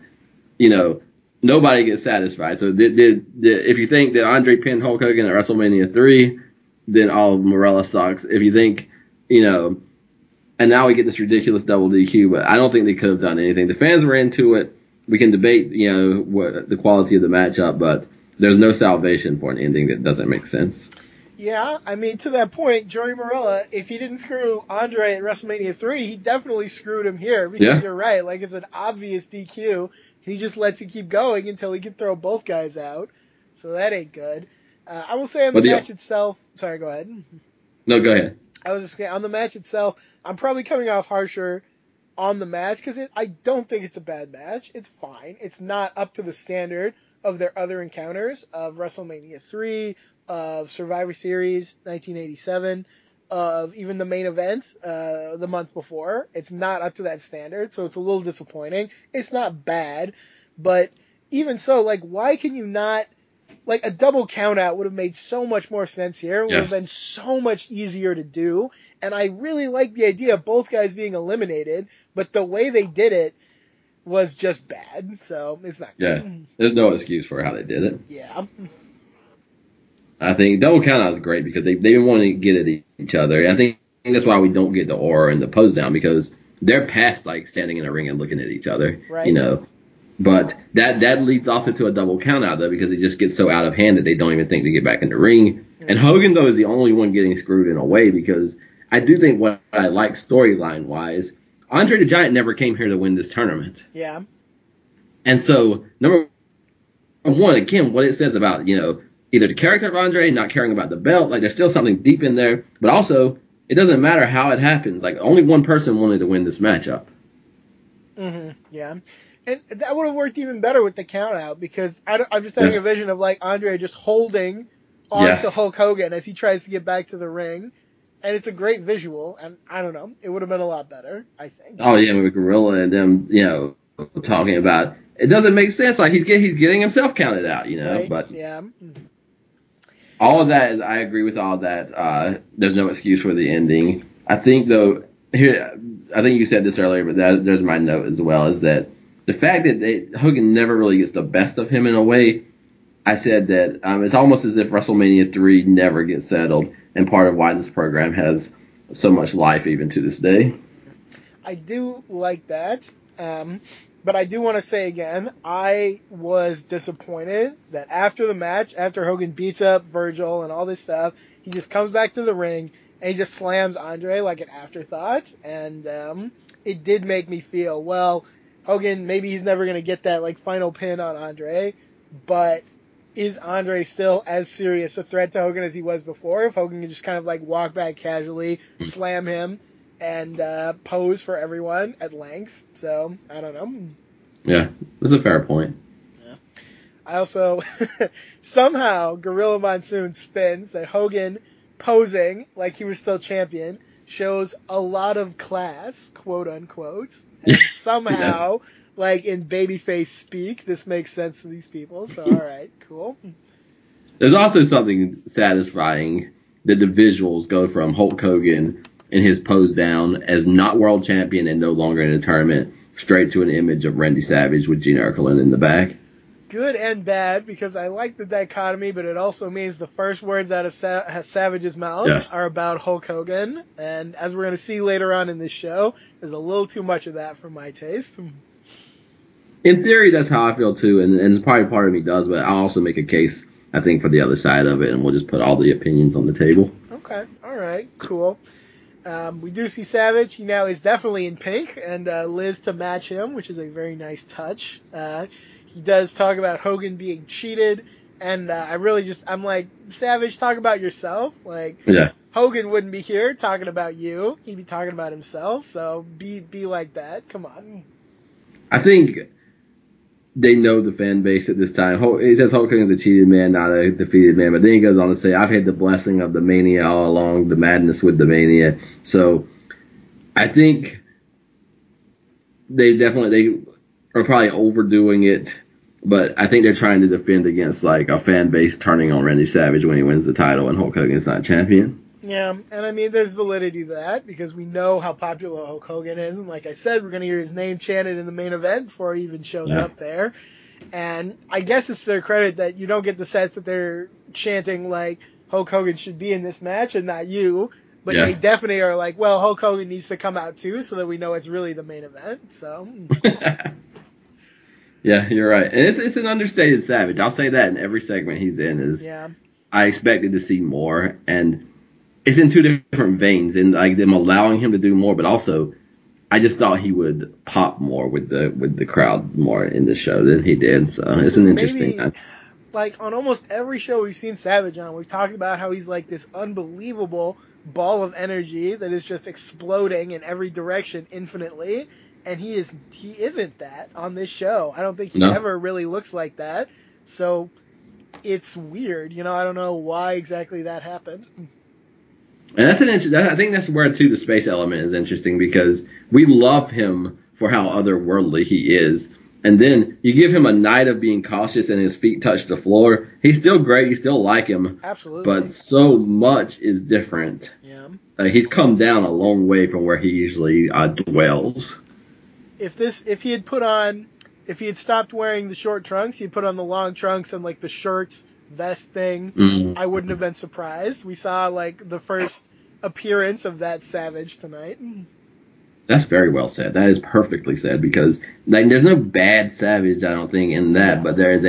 you know, nobody gets satisfied. So if you think that Andre pinned Hulk Hogan at WrestleMania III, then all of Morella sucks. If you think, you know, and now we get this ridiculous double DQ, but I don't think they could have done anything. The fans were into it. We can debate, you know, what the quality of the matchup, but there's no salvation for an ending that doesn't make sense. Yeah, I mean, to that point, Joey Morella, if he didn't screw Andre at WrestleMania III, he definitely screwed him here because You're right. Like, it's an obvious DQ. He just lets it keep going until he can throw both guys out. So that ain't good. I will say on the match itself. Sorry, go ahead. No, go ahead. I was just saying, on the match itself, I'm probably coming off harsher on the match because I don't think it's a bad match. It's fine. It's not up to the standard of their other encounters of WrestleMania 3, of Survivor Series 1987, of even the main event the month before. It's not up to that standard, so it's a little disappointing. It's not bad, but even so, like, why can you not... Like, a double countout would have made so much more sense here. It would have been so much easier to do. And I really like the idea of both guys being eliminated, but the way they did it was just bad. So it's not good. Yeah, there's no excuse for how they did it. Yeah. I think double countout is great because they didn't want to get at each other. I think that's why we don't get the aura and the pose down, because they're past, like, standing in a ring and looking at each other. Right. You know. But that leads also to a double countout, though, because it just gets so out of hand that they don't even think to get back in the ring. Mm-hmm. And Hogan, though, is the only one getting screwed in a way, because I do think what I like storyline-wise, Andre the Giant never came here to win this tournament. Yeah. And so, number one, again, what it says about, you know, either the character of Andre not caring about the belt, like, there's still something deep in there. But also, it doesn't matter how it happens. Like, only one person wanted to win this matchup. Mm-hmm. Yeah. And that would have worked even better with the count out, because I'm just having a vision of, like, Andre just holding on to Hulk Hogan as he tries to get back to the ring. And it's a great visual. And I don't know. It would have been a lot better, I think. Oh, yeah. With Gorilla and them, you know, talking about it doesn't make sense. Like, he's getting himself counted out, you know. Right? But yeah. All of that is, I agree with all that. There's no excuse for the ending. I think, though, I think you said this earlier, but there's my note as well, is that the fact that Hogan never really gets the best of him in a way, I said that it's almost as if WrestleMania 3 never gets settled, and part of why this program has so much life even to this day. I do like that, but I do want to say again, I was disappointed that after the match, after Hogan beats up Virgil and all this stuff, he just comes back to the ring and he just slams Andre like an afterthought, and it did make me feel, well, Hogan, maybe he's never going to get that, like, final pin on Andre, but is Andre still as serious a threat to Hogan as he was before? If Hogan can just kind of, like, walk back casually, slam him, and pose for everyone at length. So, I don't know. Yeah, that's a fair point. Yeah. I also, somehow, Gorilla Monsoon spins that Hogan posing like he was still champion shows a lot of class, quote unquote. And somehow, like, in babyface speak, this makes sense to these people. So, all right, cool. There's also something satisfying that the visuals go from Hulk Hogan and his pose down as not world champion and no longer in a tournament straight to an image of Randy Savage with Gene Okerlund in the back. Good and bad, because I like the dichotomy, but it also means the first words out of Savage's mouth are about Hulk Hogan, and as we're going to see later on in this show, there's a little too much of that for my taste. In theory, that's how I feel too, and probably part of me does, but I'll also make a case, I think, for the other side of it, and we'll just put all the opinions on the table. Okay, all right, cool. We do see Savage. He now is definitely in pink, and Liz to match him, which is a very nice touch. He does talk about Hogan being cheated, and I'm like, Savage, talk about yourself. Like, Hogan wouldn't be here talking about you. He'd be talking about himself, so be like that. Come on. I think they know the fan base at this time. He says Hulk Hogan's a cheated man, not a defeated man, but then he goes on to say, I've had the blessing of the mania all along, the madness with the mania. So I think they are probably overdoing it, but I think they're trying to defend against like a fan base turning on Randy Savage when he wins the title and Hulk Hogan's not champion. Yeah, and I mean, there's validity to that because we know how popular Hulk Hogan is, and like I said, we're going to hear his name chanted in the main event before he even shows up there. And I guess it's their credit that you don't get the sense that they're chanting like Hulk Hogan should be in this match and not you, but they definitely are like, well, Hulk Hogan needs to come out too so that we know it's really the main event. So. Yeah, you're right. And it's an understated Savage. I'll say that in every segment he's in is I expected to see more, and it's in two different veins, and like them allowing him to do more, but also I just thought he would pop more with the crowd more in the show than he did. So it's an interesting time. Like on almost every show we've seen Savage on, we've talked about how he's like this unbelievable ball of energy that is just exploding in every direction infinitely, and he isn't that on this show. I don't think he ever really looks like that. So it's weird, you know. I don't know why exactly that happened. And that's I think that's where too the space element is interesting, because we love him for how otherworldly he is, and then you give him a night of being cautious and his feet touch the floor. He's still great. You still like him. Absolutely. But so much is different. Yeah. He's come down a long way from where he usually dwells. If he had stopped wearing the short trunks, he'd put on the long trunks and like the shirt. Vest thing, I wouldn't have been surprised. We saw like the first appearance of that Savage tonight. That's very well said. That is perfectly said, because like there's no bad Savage, I don't think, in that, but there is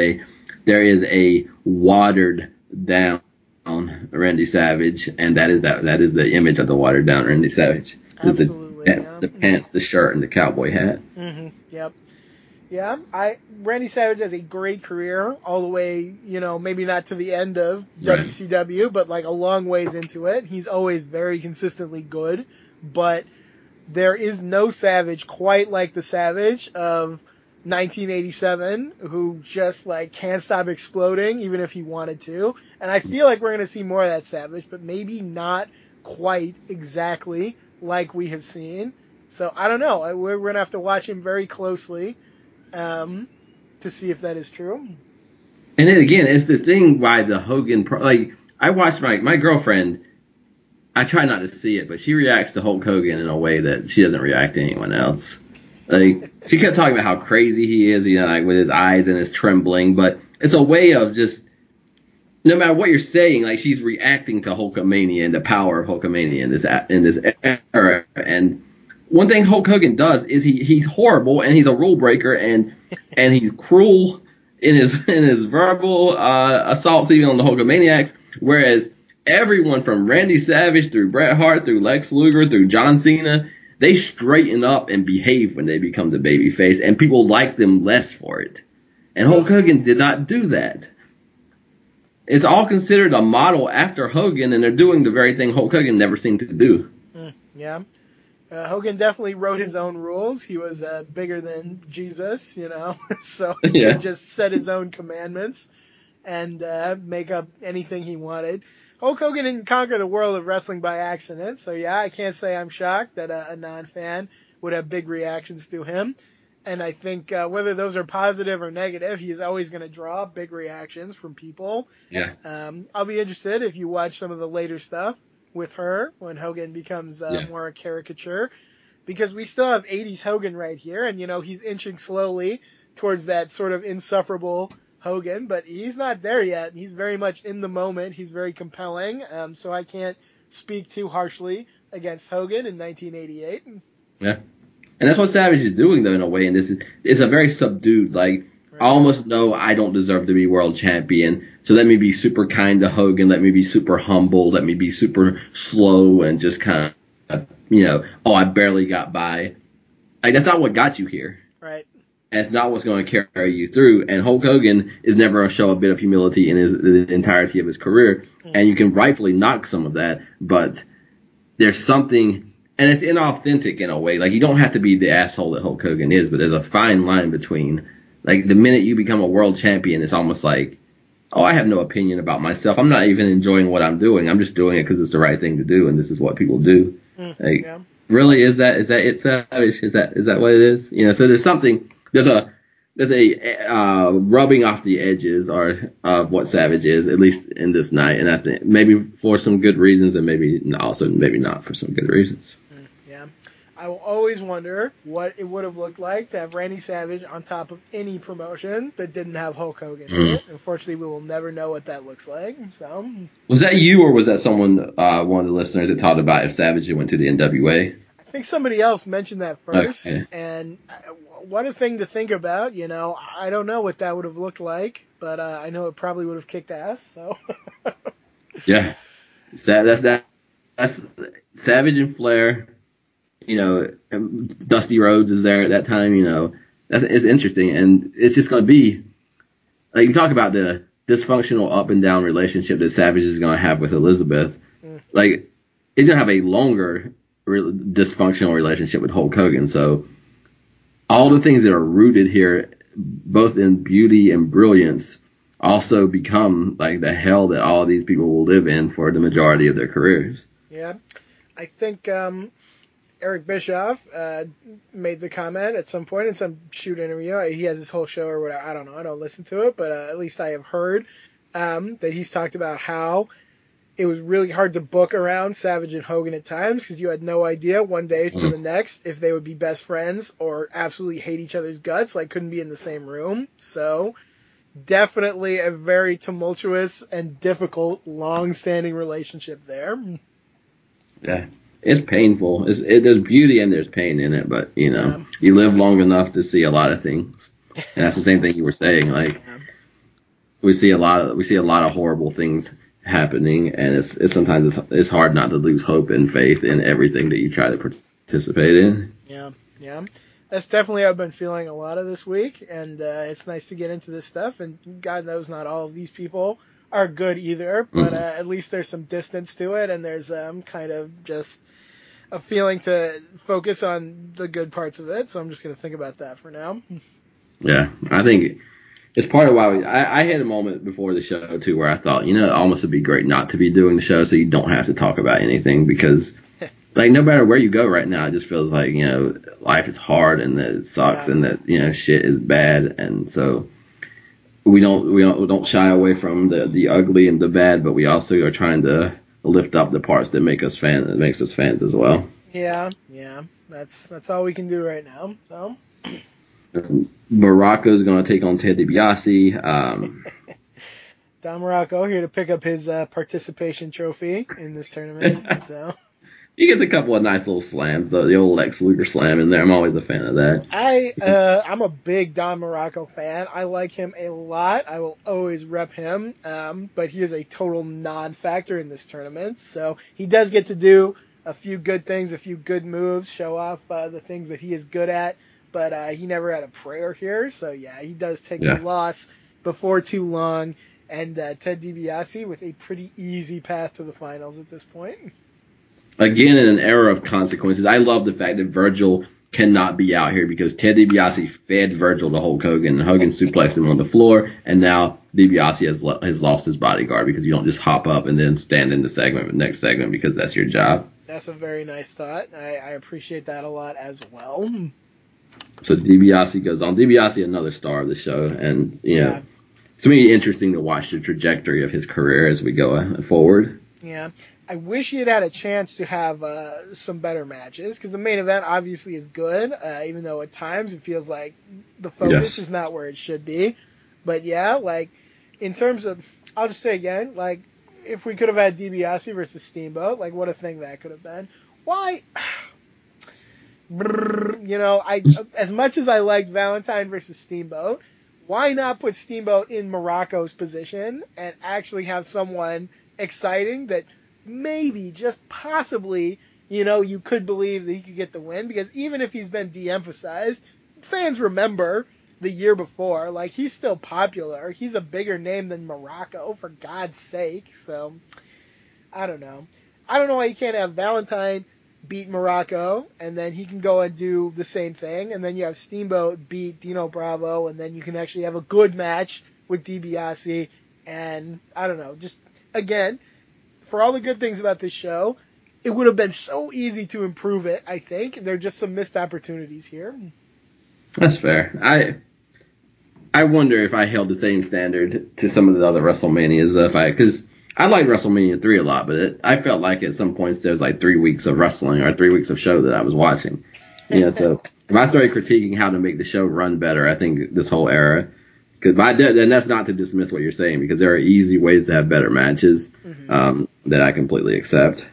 a watered down Randy Savage, and that is the image of the watered down Randy Savage. Absolutely. The pants, the shirt, and the cowboy hat. Mm-hmm. Yep. Yeah, Randy Savage has a great career all the way, you know, maybe not to the end of WCW, but like a long ways into it. He's always very consistently good, but there is no Savage quite like the Savage of 1987 who just like can't stop exploding even if he wanted to. And I feel like we're going to see more of that Savage, but maybe not quite exactly like we have seen. So I don't know. We're going to have to watch him very closely. To see if that is true. And then again, it's the thing why the Hogan, like I watched my girlfriend, I try not to see it, but she reacts to Hulk Hogan in a way that she doesn't react to anyone else. Like she kept talking about how crazy he is, you know, like with his eyes and his trembling, but it's a way of just, no matter what you're saying, like she's reacting to Hulkamania and the power of Hulkamania in this era. And one thing Hulk Hogan does is he's horrible, and he's a rule breaker, and he's cruel in his verbal assaults even on the Hulkamaniacs, whereas everyone from Randy Savage through Bret Hart through Lex Luger through John Cena, they straighten up and behave when they become the babyface, and people like them less for it. And Hulk Hogan did not do that. It's all considered a model after Hogan, and they're doing the very thing Hulk Hogan never seemed to do. Yeah. Hogan definitely wrote his own rules. He was bigger than Jesus, you know, so he could just set his own commandments and make up anything he wanted. Hulk Hogan didn't conquer the world of wrestling by accident, so yeah, I can't say I'm shocked that a non-fan would have big reactions to him. And I think whether those are positive or negative, he's always going to draw big reactions from people. Yeah. I'll be interested if you watch some of the later stuff with her when Hogan becomes more a caricature, because we still have 80s Hogan right here, and you know he's inching slowly towards that sort of insufferable Hogan, but he's not there yet. He's very much in the moment. He's very compelling, so I can't speak too harshly against Hogan in 1988. Yeah, and that's what Savage is doing though in a way, and it's a very subdued, like I almost know I don't deserve to be world champion, so let me be super kind to Hogan, let me be super humble, let me be super slow and just kind of, you know, oh, I barely got by. Like, that's not what got you here. Right. That's not what's going to carry you through, and Hulk Hogan is never going to show a bit of humility in the entirety of his career, and you can rightfully knock some of that, but there's something... And it's inauthentic in a way. Like, you don't have to be the asshole that Hulk Hogan is, but there's a fine line between... Like, the minute you become a world champion, it's almost like, oh, I have no opinion about myself. I'm not even enjoying what I'm doing. I'm just doing it because it's the right thing to do, and this is what people do. Like, really, is that it, Savage? Is that what it is? You know, so there's something, there's a rubbing off the edges of what Savage is, at least in this night, and I think maybe for some good reasons, and maybe also maybe not for some good reasons. Yeah, I will always wonder what it would have looked like to have Randy Savage on top of any promotion that didn't have Hulk Hogan in it. Unfortunately, we will never know what that looks like. So, was that you, or was that someone, one of the listeners, that talked about if Savage went to the NWA? I think somebody else mentioned that first, okay. And what a thing to think about, you know. I don't know what that would have looked like, but I know it probably would have kicked ass, so. Yeah. That's Savage and Flair, you know, Dusty Rhodes is there at that time, you know. It's interesting, and it's just going to be, like, you talk about the dysfunctional up and down relationship that Savage is going to have with Elizabeth. Like, he's going to have a longer dysfunctional relationship with Hulk Hogan. So all the things that are rooted here, both in beauty and brilliance, also become like the hell that all these people will live in for the majority of their careers. Yeah. I think Eric Bischoff made the comment at some point in some shoot interview. He has this whole show or whatever. I don't know. I don't listen to it, but at least I have heard that he's talked about how it was really hard to book around Savage and Hogan at times because you had no idea one day to the next if they would be best friends or absolutely hate each other's guts, like couldn't be in the same room. So definitely a very tumultuous and difficult, long-standing relationship there. Yeah, it's painful. There's beauty and there's pain in it, but, you know, you live long enough to see a lot of things. And that's the same thing you were saying. Like, we see a lot of horrible things happening, and it's sometimes hard not to lose hope and faith in everything that you try to participate in. Yeah, that's definitely how I've been feeling a lot of this week, and it's nice to get into this stuff. And God knows not all of these people are good either, but at least there's some distance to it, and there's kind of just a feeling to focus on the good parts of it. So I'm just going to think about that for now. Yeah, I think it's part of why I had a moment before the show, too, where I thought, you know, it almost would be great not to be doing the show so you don't have to talk about anything because, like, no matter where you go right now, it just feels like, you know, life is hard and that it sucks and that, you know, shit is bad. And so we don't shy away from the ugly and the bad, but we also are trying to lift up the parts that makes us fans as well. Yeah. That's all we can do right now, so. Muraco is going to take on Ted DiBiase. Don Muraco here to pick up his participation trophy in this tournament. So he gets a couple of nice little slams, though. The old Lex Luger slam in there. I'm always a fan of that. I'm a big Don Muraco fan. I like him a lot. I will always rep him. But he is a total non-factor in this tournament. So he does get to do a few good things, a few good moves, show off the things that he is good at. But he never had a prayer here, so yeah, he does take the loss before too long, and Ted DiBiase with a pretty easy path to the finals at this point. Again, in an era of consequences, I love the fact that Virgil cannot be out here because Ted DiBiase fed Virgil to Hulk Hogan, and Hogan suplexed him on the floor, and now DiBiase has lost his bodyguard because you don't just hop up and then stand in the next segment because that's your job. That's a very nice thought. I appreciate that a lot as well. So DiBiase goes on. DiBiase, another star of the show, and you know, it's really interesting to watch the trajectory of his career as we go forward. Yeah, I wish he had had a chance to have some better matches because the main event obviously is good, even though at times it feels like the focus is not where it should be. But yeah, like in terms of, I'll just say again, like if we could have had DiBiase versus Steamboat, like what a thing that could have been. Why? You know, as much as I liked Valentine versus Steamboat, why not put Steamboat in Morocco's position and actually have someone exciting that maybe, just possibly, you know, you could believe that he could get the win? Because even if he's been de-emphasized, fans remember the year before. Like, he's still popular. He's a bigger name than Muraco, for God's sake. So, I don't know. I don't know why you can't have Valentine beat Muraco, and then he can go and do the same thing, and then you have Steamboat beat Dino Bravo, and then you can actually have a good match with DiBiase, and I don't know, just, again, for all the good things about this show, It would have been so easy to improve it, I think. There are just some missed opportunities here. That's fair. I wonder if I held the same standard to some of the other WrestleManias, because I liked WrestleMania 3 a lot, but I felt like at some points there was like 3 weeks of wrestling or 3 weeks of show that I was watching. You know, so if I started critiquing how to make the show run better, I think this whole era, and that's not to dismiss what you're saying, because there are easy ways to have better matches that I completely accept.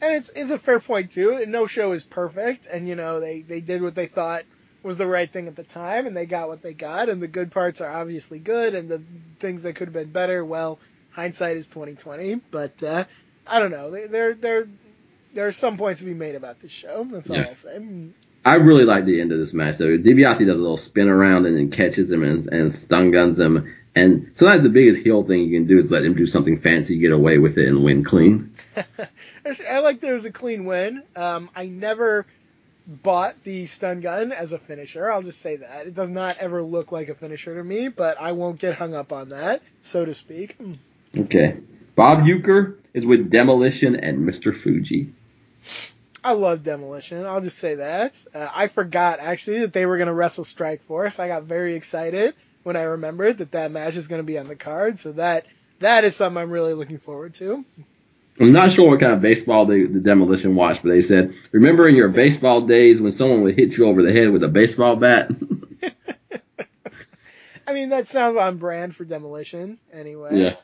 And it's a fair point, too. No show is perfect, and, you know, they did what they thought was the right thing at the time, and they got what they got, and the good parts are obviously good, and the things that could have been better, well, hindsight is 20/20, but I don't know. There are some points to be made about this show. That's all I'll say. I really like the end of this match, though. DiBiase does a little spin around and then catches him and stun guns him, and sometimes the biggest heel thing you can do is let him do something fancy, get away with it, and win clean. I like there was a clean win. I never bought the stun gun as a finisher. I'll just say that. It does not ever look like a finisher to me, but I won't get hung up on that, so to speak. Okay. Bob Uecker is with Demolition and Mr. Fuji. I love Demolition. I'll just say that. I forgot, actually, that they were going to wrestle Strike Force. I got very excited when I remembered that match is going to be on the card, so that is something I'm really looking forward to. I'm not sure what kind of baseball the Demolition watched, but they said, remember in your baseball days when someone would hit you over the head with a baseball bat? I mean, that sounds on brand for Demolition anyway. Yeah.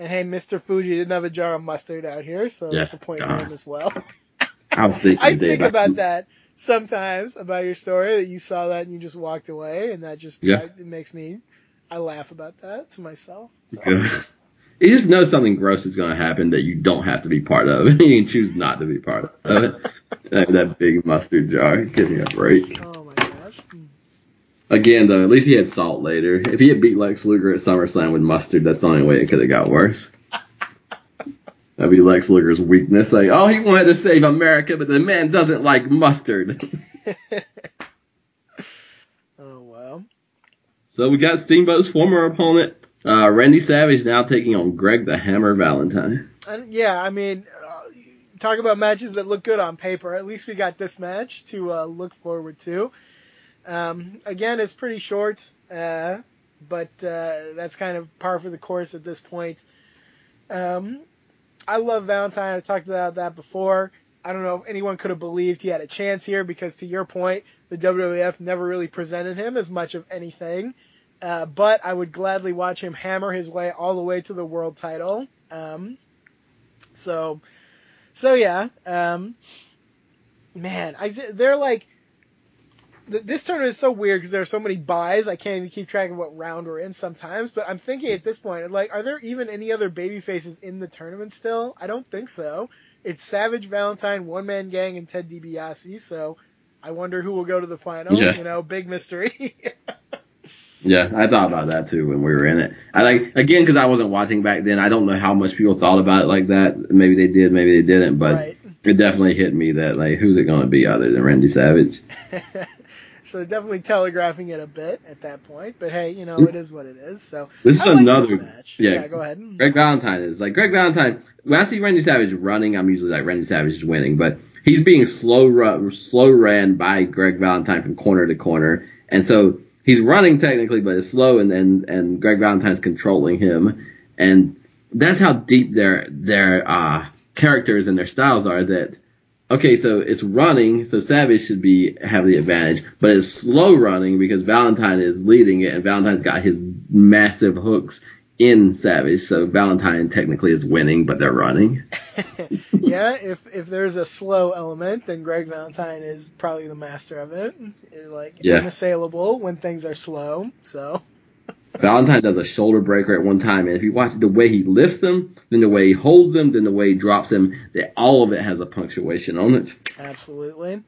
And, hey, Mr. Fuji didn't have a jar of mustard out here, so that's a point for him as well. I was thinking I think about that sometimes, about your story, that you saw that and you just walked away, and that just it makes me – I laugh about that to myself. So. Yeah. You just know something gross is going to happen that you don't have to be part of. You can choose not to be part of it. That big mustard jar. Give me a break. Oh, my gosh. Again, though, at least he had salt later. If he had beat Lex Luger at SummerSlam with mustard, that's the only way it could have got worse. That'd be Lex Luger's weakness. Like, oh, he wanted to save America, but the man doesn't like mustard. Oh, wow. So we got Steamboat's former opponent, Randy Savage, now taking on Greg the Hammer Valentine. Talk about matches that look good on paper. At least we got this match to look forward to. Again, it's pretty short, but that's kind of par for the course at this point. I love Valentine. I talked about that before. I don't know if anyone could have believed he had a chance here because, to your point, the WWF never really presented him as much of anything. But I would gladly watch him hammer his way all the way to the world title. They're like, this tournament is so weird because there are so many buys. I can't even keep track of what round we're in sometimes. But I'm thinking at this point, like, are there even any other baby faces in the tournament still? I don't think so. It's Savage, Valentine, One Man Gang, and Ted DiBiase. So I wonder who will go to the final. Yeah. You know, big mystery. Yeah, I thought about that, too, when we were in it. Because I wasn't watching back then, I don't know how much people thought about it like that. Maybe they did, maybe they didn't, but It definitely hit me that, like, who's it going to be other than Randy Savage? So definitely telegraphing it a bit at that point, but, hey, you know, it is what it is. So this is another match. Yeah, go ahead. Greg Valentine, when I see Randy Savage running, I'm usually like, Randy Savage is winning, but he's being slow ran by Greg Valentine from corner to corner, and so he's running technically, but it's slow, and Greg Valentine's controlling him, and that's how deep their characters and their styles are. That okay, so it's running, so Savage should have the advantage, but it's slow running because Valentine is leading it, and Valentine's got his massive hooks in Savage, so Valentine technically is winning, but they're running. Yeah, if there's a slow element, then Greg Valentine is probably the master of it. Unassailable when things are slow. So Valentine does a shoulder breaker at one time, and if you watch the way he lifts them, then the way he holds them, then the way he drops them, all of it has a punctuation on it. Absolutely.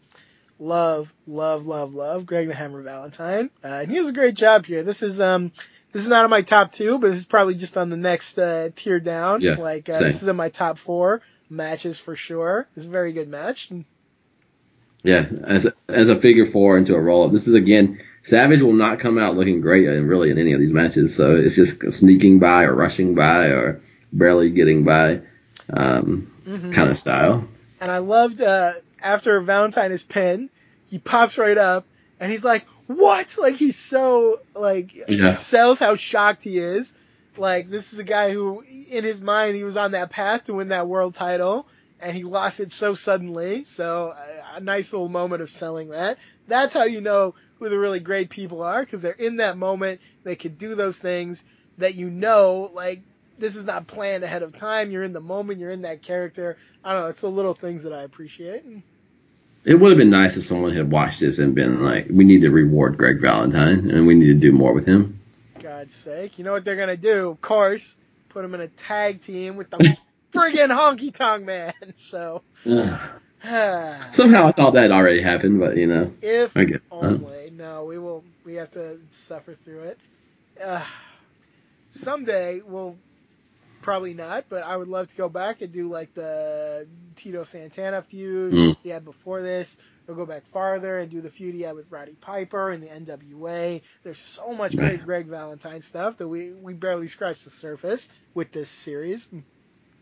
Love, love, love, love Greg the Hammer Valentine. And he does a great job here. This is not in my top two, but this is probably just on the next tier down. Yeah, this is in my top four matches for sure. It's a very good match. Yeah, as a figure four into a roll-up. This is, again, Savage will not come out looking great in any of these matches. So it's just sneaking by or rushing by or barely getting by. kind of style. And I loved after Valentine is pinned, he pops right up and he's like, "What?" Like he's so he sells how shocked he is. Like, this is a guy who, in his mind, he was on that path to win that world title, and he lost it so suddenly. So, a nice little moment of selling that. That's how you know who the really great people are, because they're in that moment. They could do those things that you know, like, this is not planned ahead of time. You're in the moment. You're in that character. I don't know. It's the little things that I appreciate. It would have been nice if someone had watched this and been like, we need to reward Greg Valentine, and we need to do more with him. God's sake. You know what they're going to do, of course, put him in a tag team with the friggin' Honky Tonk Man. So, somehow I thought that already happened, but, you know. If only. No, we have to suffer through it. Someday, we'll probably not, but I would love to go back and do, like, the Tito Santana feud he had before this. We'll go back farther and do the feud he had with Roddy Piper and the NWA. There's so much great Greg Valentine stuff that we barely scratched the surface with this series.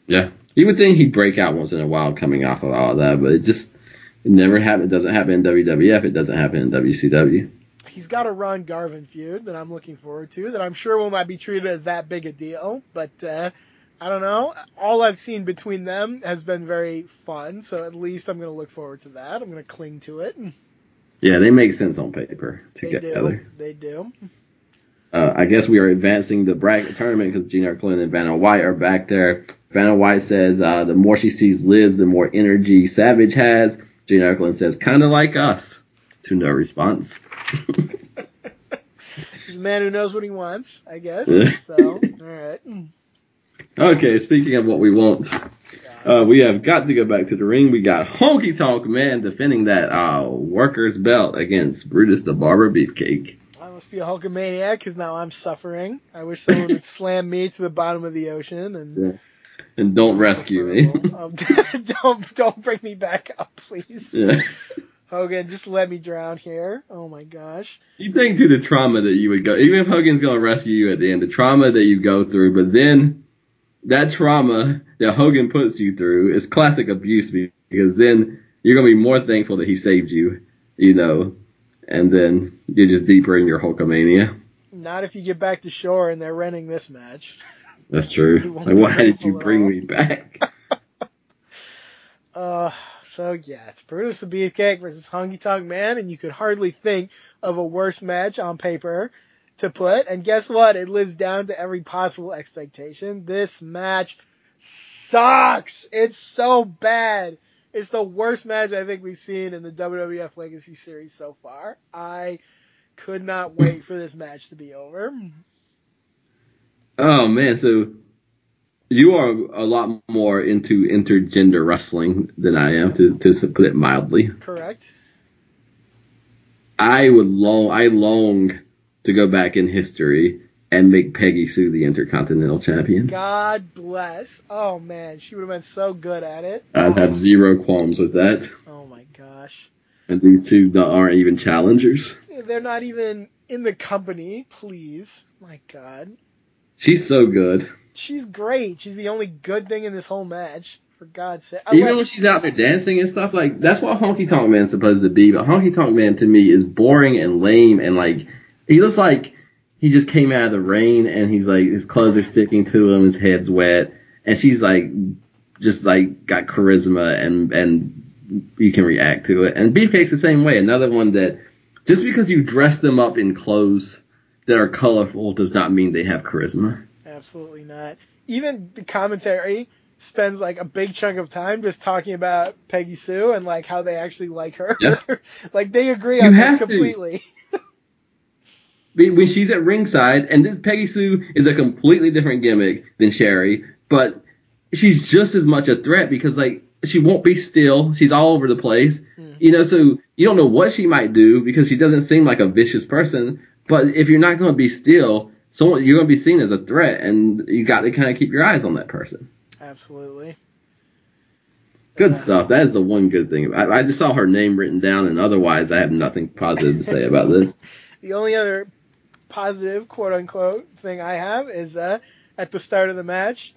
Yeah. You would think he'd break out once in a while coming off of all of that, but it never happened. It doesn't happen in WWF. It doesn't happen in WCW. He's got a Ron Garvin feud that I'm looking forward to that I'm sure will not be treated as that big a deal, but I don't know. All I've seen between them has been very fun, so at least I'm going to look forward to that. I'm going to cling to it. Yeah, they make sense on paper together. They do. I guess we are advancing the bracket tournament because Gene Okerlund and Vanna White are back there. Vanna White says the more she sees Liz, the more energy Savage has. Gene Okerlund says, kind of like us. To no response. He's a man who knows what he wants, I guess. So, all right. Okay, speaking of what we want, we have got to go back to the ring. We got Honky Tonk Man defending that worker's belt against Brutus the Barber Beefcake. I must be a Hulkamaniac because now I'm suffering. I wish someone would slam me to the bottom of the ocean and don't rescue me. Don't bring me back up, please. Yeah. Hogan, just let me drown here. Oh my gosh. You think to the trauma that you would go, even if Hogan's going to rescue you at the end, the trauma that you go through, but then that trauma that Hogan puts you through is classic abuse because then you're going to be more thankful that he saved you, you know, and then you're just deeper in your Hulkamania. Not if you get back to shore and they're renting this match. That's true. Like, why did you bring me back? It's Brutus the Beefcake versus Honky Tonk Man, and you could hardly think of a worse match on paper to put, and guess what? It lives down to every possible expectation. This match sucks. It's so bad. It's the worst match I think we've seen in the WWF Legacy Series so far. I could not wait for this match to be over. Oh man, so you are a lot more into intergender wrestling than I am, to put it mildly. Correct. I long to go back in history and make Peggy Sue the Intercontinental Champion. God bless. Oh, man. She would have been so good at it. I'd have zero qualms with that. Oh, my gosh. And these two aren't even challengers. They're not even in the company, please. My God. She's so good. She's great. She's the only good thing in this whole match, for God's sake. Even when she's out there dancing and stuff, like, that's what Honky Tonk Man's supposed to be, but Honky Tonk Man, to me, is boring and lame and, like, he looks like he just came out of the rain, and he's like, his clothes are sticking to him, his head's wet, and she's like, just like got charisma, and you can react to it. And Beefcake's the same way. Another one that just because you dress them up in clothes that are colorful does not mean they have charisma. Absolutely not. Even the commentary spends like a big chunk of time just talking about Peggy Sue and like how they actually like her. Yeah. Like they agree on this completely. When she's at ringside, and this Peggy Sue is a completely different gimmick than Sherry, but she's just as much a threat because, like, she won't be still. She's all over the place. You know, so you don't know what she might do because she doesn't seem like a vicious person, but if you're not going to be still, you're going to be seen as a threat, and you got to kind of keep your eyes on that person. Absolutely. Good stuff. That is the one good thing. I just saw her name written down, and otherwise I have nothing positive to say about this. The only other positive, quote-unquote, thing I have is at the start of the match,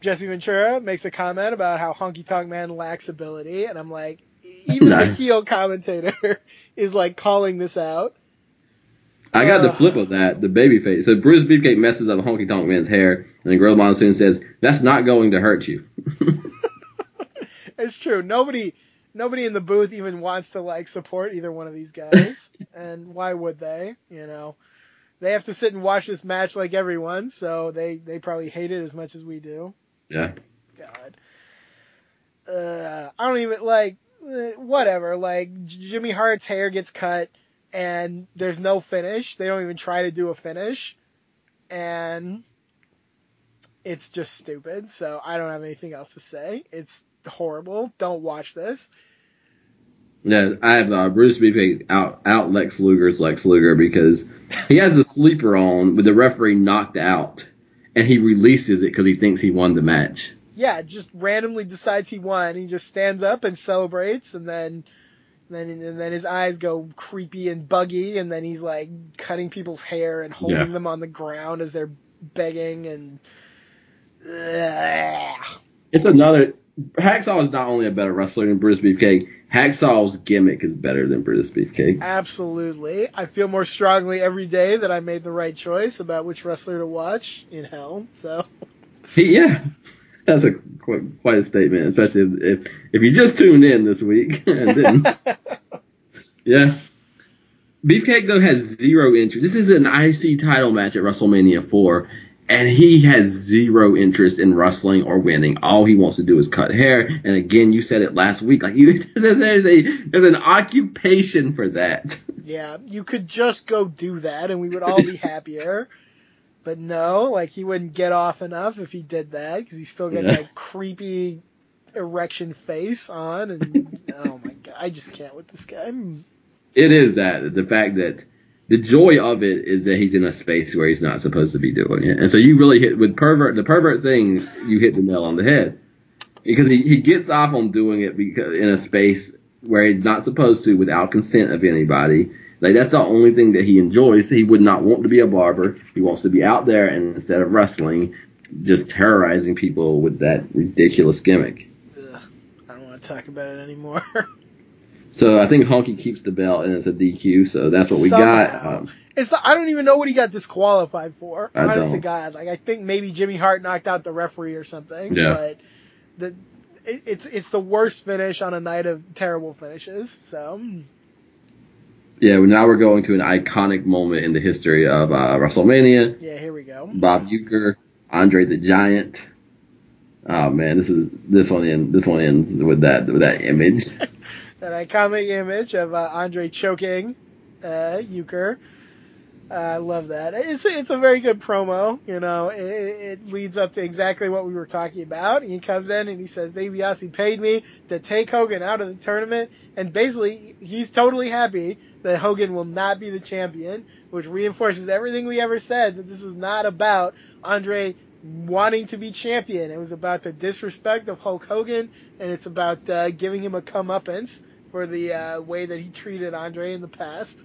Jesse Ventura makes a comment about how Honky Tonk Man lacks ability, and I'm like, even the heel commentator is like calling this out. I got the flip of that, the babyface. So Brutus Beefcake messes up Honky Tonk Man's hair, and then Gorilla Monsoon says, "That's not going to hurt you." It's true. Nobody in the booth even wants to like support either one of these guys, and why would they? You know, they have to sit and watch this match like everyone, so they probably hate it as much as we do. Yeah. God. I don't even like. Whatever. Like Jimmy Hart's hair gets cut. And there's no finish. They don't even try to do a finish. And it's just stupid. So I don't have anything else to say. It's horrible. Don't watch this. No, I have Bruce Beefcake out Lex Luger's Lex Luger because he has a sleeper on with the referee knocked out. And he releases it because he thinks he won the match. Yeah, just randomly decides he won. He just stands up and celebrates and then his eyes go creepy and buggy, and then he's like cutting people's hair and holding them on the ground as they're begging. And it's another. Hacksaw is not only a better wrestler than Brutus Beefcake. Hacksaw's gimmick is better than Brutus Beefcake. Absolutely, I feel more strongly every day that I made the right choice about which wrestler to watch in hell. So yeah. That's quite a statement, especially if you just tuned in this week and didn't. Yeah. Beefcake, though, has zero interest. This is an IC title match at WrestleMania IV, and he has zero interest in wrestling or winning. All he wants to do is cut hair. And, again, you said it last week. Like there's an occupation for that. Yeah, you could just go do that, and we would all be happier. But no, like he wouldn't get off enough if he did that because he's still got that creepy erection face on. And oh my God, I just can't with this guy. It is that. The fact that the joy of it is that he's in a space where he's not supposed to be doing it. And so you really hit with the pervert thing, you hit the nail on the head. Because he gets off on doing it because in a space where he's not supposed to without consent of anybody. Like, that's the only thing that he enjoys. He would not want to be a barber. He wants to be out there and instead of wrestling, just terrorizing people with that ridiculous gimmick. Ugh, I don't want to talk about it anymore. So I think Honky keeps the belt and it's a DQ, so that's what we got. I don't even know what he got disqualified for. Honest to God. Like, I think maybe Jimmy Hart knocked out the referee or something. Yeah. But it's the worst finish on a night of terrible finishes, so... Yeah, now we're going to an iconic moment in the history of WrestleMania. Yeah, here we go. Bob Uecker, Andre the Giant. Oh man, this one ends with that image. That iconic image of Andre choking Uecker. I love that. It's a very good promo. You know, it leads up to exactly what we were talking about. He comes in and he says, DiBiase paid me to take Hogan out of the tournament. And basically, he's totally happy that Hogan will not be the champion, which reinforces everything we ever said, that this was not about Andre wanting to be champion. It was about the disrespect of Hulk Hogan, and it's about giving him a comeuppance for the way that he treated Andre in the past.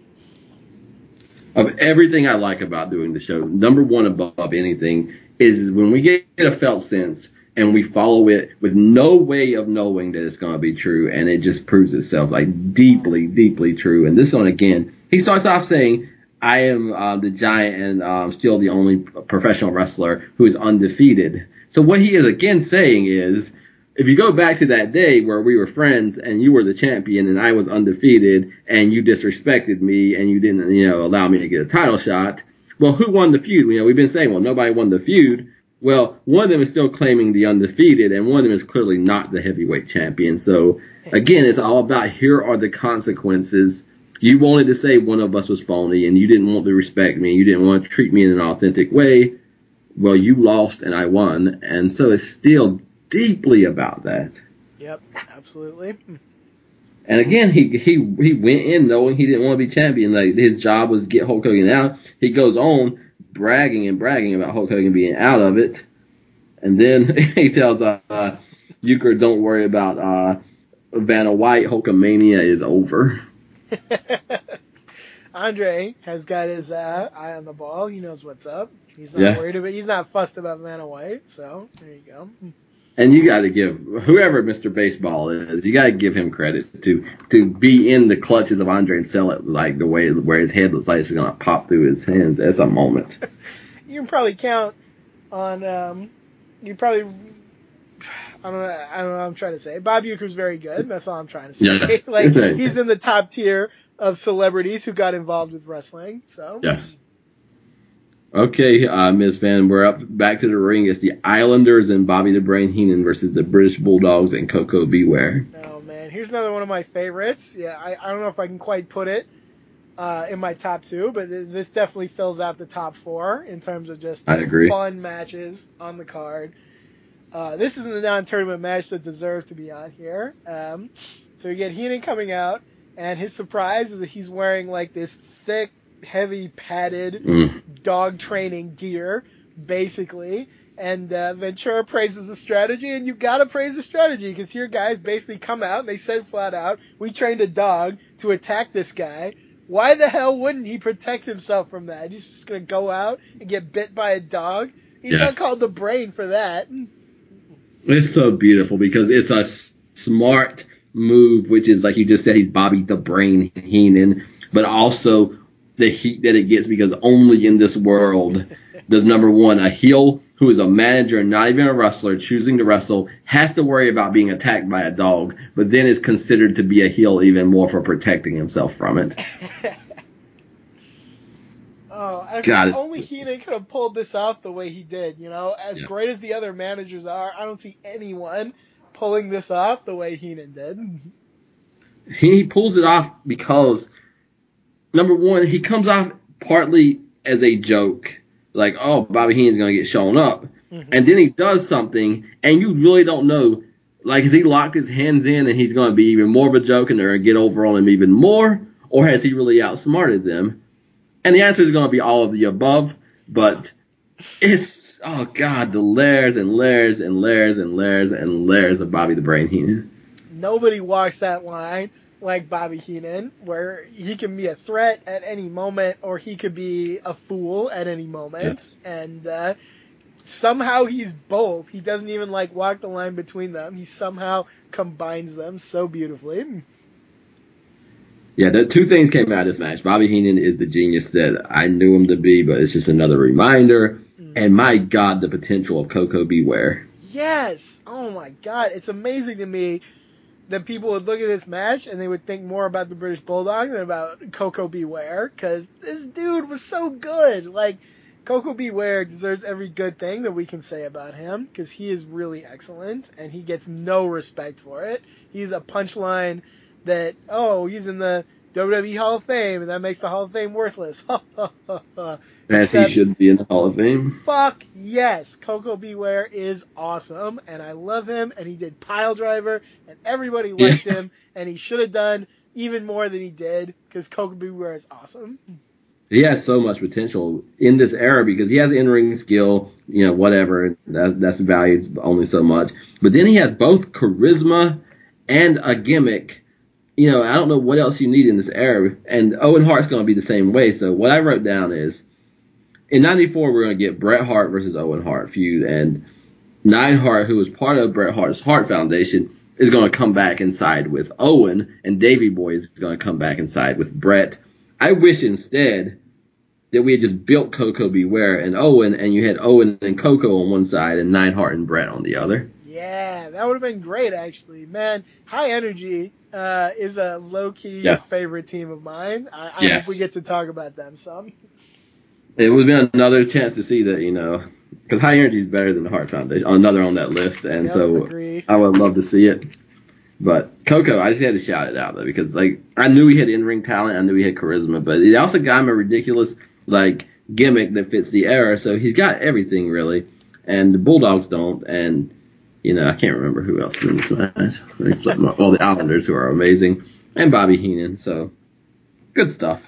Of everything I like about doing the show, number one above anything is when we get a felt sense and we follow it with no way of knowing that it's going to be true, and it just proves itself like deeply, deeply true. And this one, again, he starts off saying, I am the Giant and still the only professional wrestler who is undefeated. So what he is again saying is, if you go back to that day where we were friends and you were the champion and I was undefeated and you disrespected me and you didn't, allow me to get a title shot. Well, who won the feud? We've been saying, well, nobody won the feud. Well, one of them is still claiming the undefeated and one of them is clearly not the heavyweight champion. So again, it's all about here are the consequences. You wanted to say one of us was phony and you didn't want to respect me. You didn't want to treat me in an authentic way. Well, you lost and I won. And so it's still deeply about that. Yep, absolutely. And again, he went in knowing he didn't want to be champion. Like his job was to get Hulk Hogan out. He goes on bragging about Hulk Hogan being out of it, and then he tells Uecker, "Don't worry about Vanna White. Hulkamania is over." Andre has got his eye on the ball. He knows what's up. He's not worried about. He's not fussed about Vanna White. So there you go. And you got to give whoever Mr. Baseball is, you got to give him credit to be in the clutches of Andre and sell it like the way where his head looks like it's gonna pop through his hands. That's a moment. You can probably count on. I don't know what I'm trying to say. Bob Uecker's very good. That's all I'm trying to say. Yeah. Like, he's in the top tier of celebrities who got involved with wrestling. So yes. Okay, Ms. Van, we're up back to the ring. It's the Islanders and Bobby the Brain Heenan versus the British Bulldogs and Koko B. Ware. Oh, man. Here's another one of my favorites. Yeah, I don't know if I can quite put it in my top two, but this definitely fills out the top four in terms of just fun matches on the card. This isn't a non-tournament match that deserved to be on here. So you get Heenan coming out, and his surprise is that he's wearing, like, this thick, heavy, padded dog training gear, basically. And Ventura praises the strategy, and you got to praise the strategy, because here guys basically come out, and they said flat out, we trained a dog to attack this guy. Why the hell wouldn't he protect himself from that? He's just going to go out and get bit by a dog? He's not called the brain for that. It's so beautiful because it's a smart move, which is like you just said, he's Bobby the Brain Heenan, but also the heat that it gets because only in this world does, number one, a heel who is a manager and not even a wrestler choosing to wrestle has to worry about being attacked by a dog, but then is considered to be a heel even more for protecting himself from it. Oh, I mean, only Heenan could have pulled this off the way he did, you know? As great as the other managers are, I don't see anyone pulling this off the way Heenan did. He pulls it off because, number one, he comes off partly as a joke. Like, oh, Bobby Heenan's going to get shown up. Mm-hmm. And then he does something, and you really don't know. Like, has he locked his hands in and he's going to be even more of a joke and they're going to get over on him even more? Or has he really outsmarted them? And the answer is going to be all of the above, but it's, oh, God, the layers and layers and layers and layers and layers of Bobby the Brain Heenan. Nobody walks that line like Bobby Heenan, where he can be a threat at any moment or he could be a fool at any moment. Yeah. And somehow he's both. He doesn't even, like, walk the line between them. He somehow combines them so beautifully. Yeah, the two things came out of this match. Bobby Heenan is the genius that I knew him to be, but it's just another reminder. Mm. And my God, the potential of Koko B. Ware. Yes. Oh, my God. It's amazing to me that people would look at this match and they would think more about the British Bulldog than about Koko B. Ware, because this dude was so good. Like, Koko B. Ware deserves every good thing that we can say about him, because he is really excellent and he gets no respect for it. He's a punchline that, oh, he's in the WWE Hall of Fame, and that makes the Hall of Fame worthless. As he should be in the Hall of Fame. Fuck yes. Koko B. Ware is awesome, and I love him, and he did Pile Driver, and everybody liked him, and he should have done even more than he did, because Koko B. Ware is awesome. He has so much potential in this era because he has in-ring skill, you know, whatever. That's valued only so much. But then he has both charisma and a gimmick. You know, I don't know what else you need in this era, and Owen Hart's going to be the same way. So what I wrote down is, in 94, we're going to get Bret Hart versus Owen Hart feud, and Neidhart, who was part of Bret Hart's Hart Foundation, is going to come back and side with Owen, and Davey Boy is going to come back and side with Bret. I wish instead that we had just built Koko B. Ware and Owen, and you had Owen and Koko on one side and Neidhart and Bret on the other. Yeah, that would have been great, actually. Man, High Energy is a low-key favorite team of mine. I hope we get to talk about them some. It would have been another chance to see that, you know, because High Energy is better than the Heart Foundation, another on that list, and so agree. I would love to see it. But Koko, I just had to shout it out, though, because, like, I knew he had in-ring talent, I knew he had charisma, but it also got him a ridiculous, like, gimmick that fits the era, so he's got everything, really, and the Bulldogs don't, and... You know, I can't remember who else in this match. All the Islanders, who are amazing, and Bobby Heenan. So, good stuff.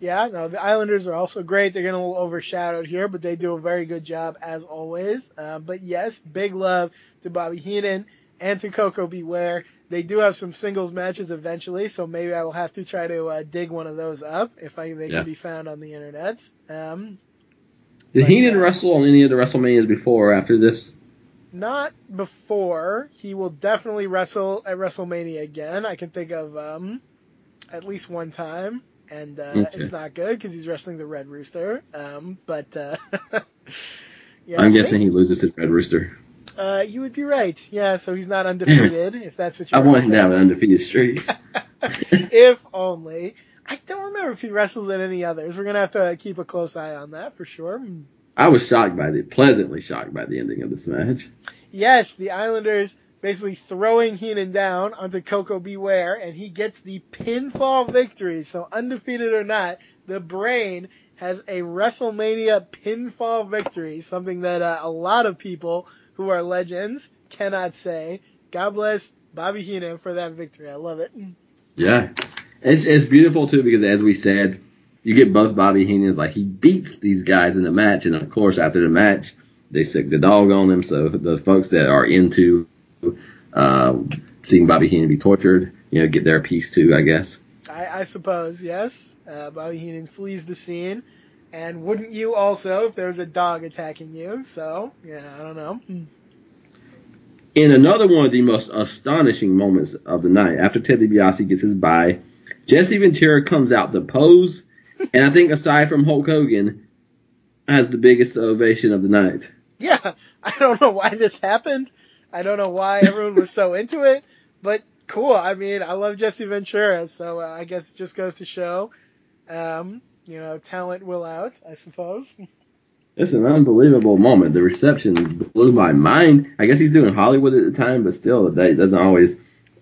Yeah, no, the Islanders are also great. They're getting a little overshadowed here, but they do a very good job as always. But yes, big love to Bobby Heenan and to Koko B. Ware. They do have some singles matches eventually, so maybe I will have to try to dig one of those up if they can be found on the internet. Did Heenan wrestle on any of the WrestleManias before or after this? Not before. He will definitely wrestle at WrestleMania again. I can think of at least one time, and it's not good because he's wrestling the Red Rooster. Yeah, I'm guessing he loses his Red Rooster. You would be right. Yeah, so he's not undefeated, if that's what you're I want him to have an undefeated streak. If only. I don't remember if he wrestles at any others. We're going to have to keep a close eye on that for sure. I was pleasantly shocked by the ending of this match. Yes, the Islanders basically throwing Heenan down onto Koko B. Ware, and he gets the pinfall victory. So undefeated or not, the Brain has a WrestleMania pinfall victory, something that a lot of people who are legends cannot say. God bless Bobby Heenan for that victory. I love it. Yeah. It's beautiful too, because as we said, you get both Bobby Heenan's, like, he beats these guys in the match, and of course after the match they sick the dog on him. So the folks that are into seeing Bobby Heenan be tortured, get their piece too, I guess. I suppose, yes. Bobby Heenan flees the scene. And wouldn't you also if there was a dog attacking you? So, yeah, I don't know. In another one of the most astonishing moments of the night, after Ted DiBiase gets his bye, Jesse Ventura comes out to pose, and I think aside from Hulk Hogan, has the biggest ovation of the night. Yeah, I don't know why this happened. I don't know why everyone was so into it, but cool. I mean, I love Jesse Ventura, so I guess it just goes to show... talent will out, I suppose. It's an unbelievable moment. The reception blew my mind. I guess he's doing Hollywood at the time, but still, that doesn't always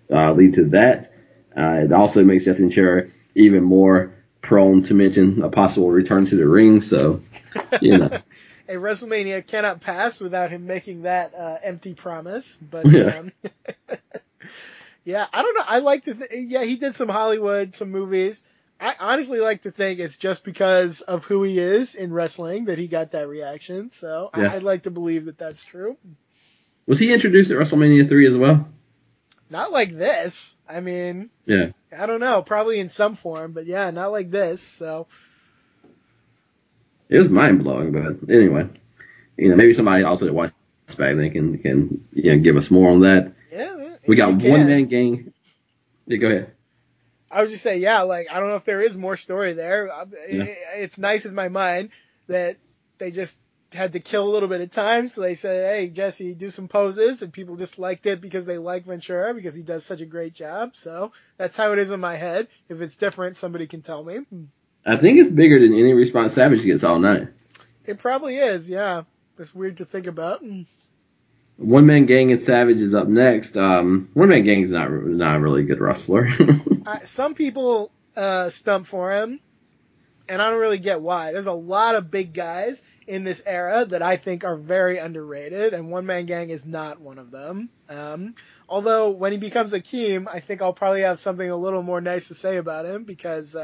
lead to that. It also makes Jesse Ventura even more prone to mention a possible return to the ring. So, a WrestleMania cannot pass without him making that empty promise. But yeah, I don't know. I like to. He did some Hollywood, some movies. I honestly like to think it's just because of who he is in wrestling that he got that reaction. So I'd like to believe that that's true. Was he introduced at WrestleMania III as well? Not like this. I mean, I don't know. Probably in some form, but yeah, not like this. So it was mind blowing, but anyway, maybe somebody also that watched this back then can give us more on that. Yeah, we got One Man Gang. Yeah, go ahead. I would just say, I don't know if there is more story there. It's nice in my mind that they just had to kill a little bit of time. So they said, hey, Jesse, do some poses. And people just liked it because they like Ventura because he does such a great job. So that's how it is in my head. If it's different, somebody can tell me. I think it's bigger than any response Savage gets all night. It probably is, yeah. It's weird to think about. One Man Gang and Savage is up next. One Man Gang is not a really good wrestler. Some people stump for him, and I don't really get why. There's a lot of big guys in this era that I think are very underrated, and One Man Gang is not one of them. Although when he becomes Akeem, I think I'll probably have something a little more nice to say about him because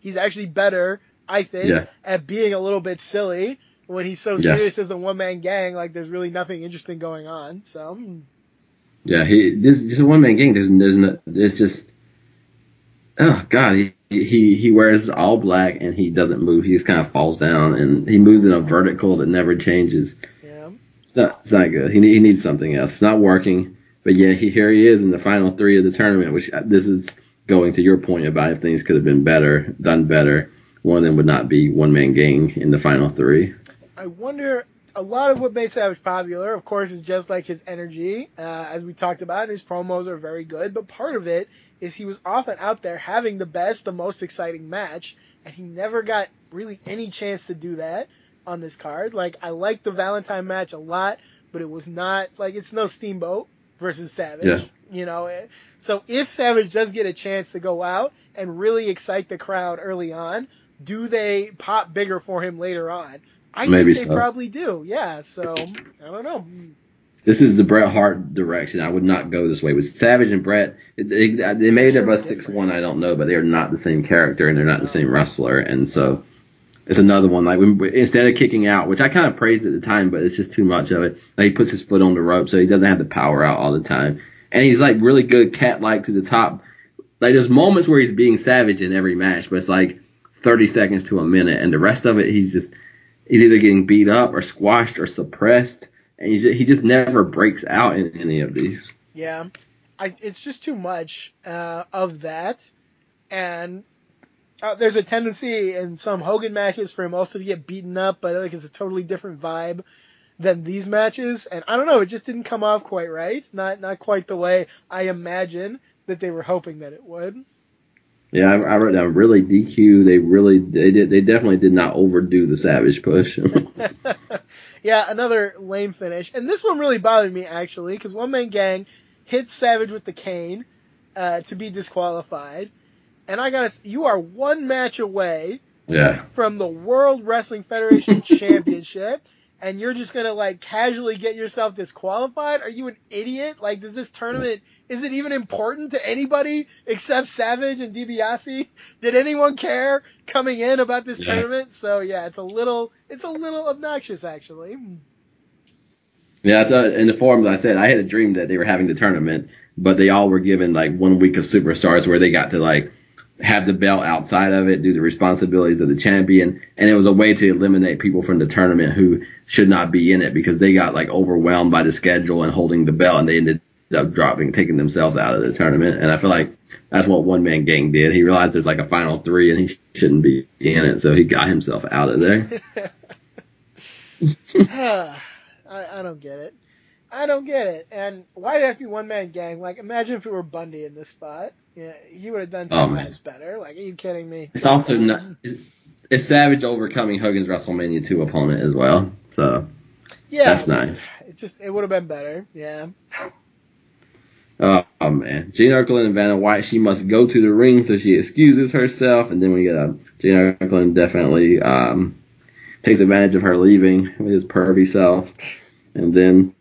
he's actually better, I think, at being a little bit silly. When he's so serious as the One-Man Gang, there's really nothing interesting going on. So, just a One-Man Gang. There's no. It's just, oh god, he wears all black and he doesn't move. He just kind of falls down and he moves in a vertical that never changes. Yeah, it's not good. He needs something else. It's not working. But yeah, here he is in the final three of the tournament. Which this is going to your point about if things could have been better, done better. One of them would not be One-Man Gang in the final three. I wonder, a lot of what made Savage popular, of course, is just like his energy, as we talked about, and his promos are very good, but part of it is he was often out there having the most exciting match, and he never got really any chance to do that on this card. I liked the Valentine match a lot, but it was not, it's no Steamboat versus Savage, So if Savage does get a chance to go out and really excite the crowd early on, do they pop bigger for him later on? I think they probably do, yeah. So, I don't know. This is the Bret Hart direction. I would not go this way. With Savage and Bret, they made it about 6'1", I don't know, but they are not the same character and they're not the same wrestler. And so it's another one. Instead of kicking out, which I kind of praised at the time, but it's just too much of it. He puts his foot on the rope, so he doesn't have to power out all the time. And he's like really good cat-like to the top. Like there's moments where he's being savage in every match, but it's like 30 seconds to a minute. And the rest of it, he's either getting beat up or squashed or suppressed. And he just never breaks out in any of these. Yeah. It's just too much of that. And there's a tendency in some Hogan matches for him also to get beaten up, but I think it's a totally different vibe than these matches. And I don't know, it just didn't come off quite right. Not quite the way I imagine that they were hoping that it would. Yeah, I wrote down really DQ. They definitely did not overdo the Savage push. Yeah, another lame finish. And this one really bothered me, actually, because One Man Gang hits Savage with the cane to be disqualified. And I gotta, you are one match away from the World Wrestling Federation Championship, and you're just gonna like casually get yourself disqualified? Are you an idiot? Like, does this tournament, is it even important to anybody except Savage and DiBiase? Did anyone care coming in about this tournament? So yeah, it's a little obnoxious actually. Yeah, in the forums I said I had a dream that they were having the tournament, but they all were given like 1 week of Superstars where they got to like have the belt outside of it, do the responsibilities of the champion, and it was a way to eliminate people from the tournament who should not be in it because they got like overwhelmed by the schedule and holding the belt, and they ended up taking themselves out of the tournament. And I feel like that's what One Man Gang did. He realized there's like a final three and he shouldn't be in it, so he got himself out of there. I don't get it. I don't get it. And why did it have to be One Man Gang? Like, imagine if it were Bundy in this spot. Yeah, he would have done 10 times better. Like, are you kidding me? It's also not... It's Savage overcoming Hogan's WrestleMania 2 opponent as well. So, yeah, that's nice. It would have been better. Yeah. Oh, man. Gene Okerlund and Vanna White, she must go to the ring, so she excuses herself. And then we get Gene Okerlund definitely takes advantage of her leaving with his pervy self. And then...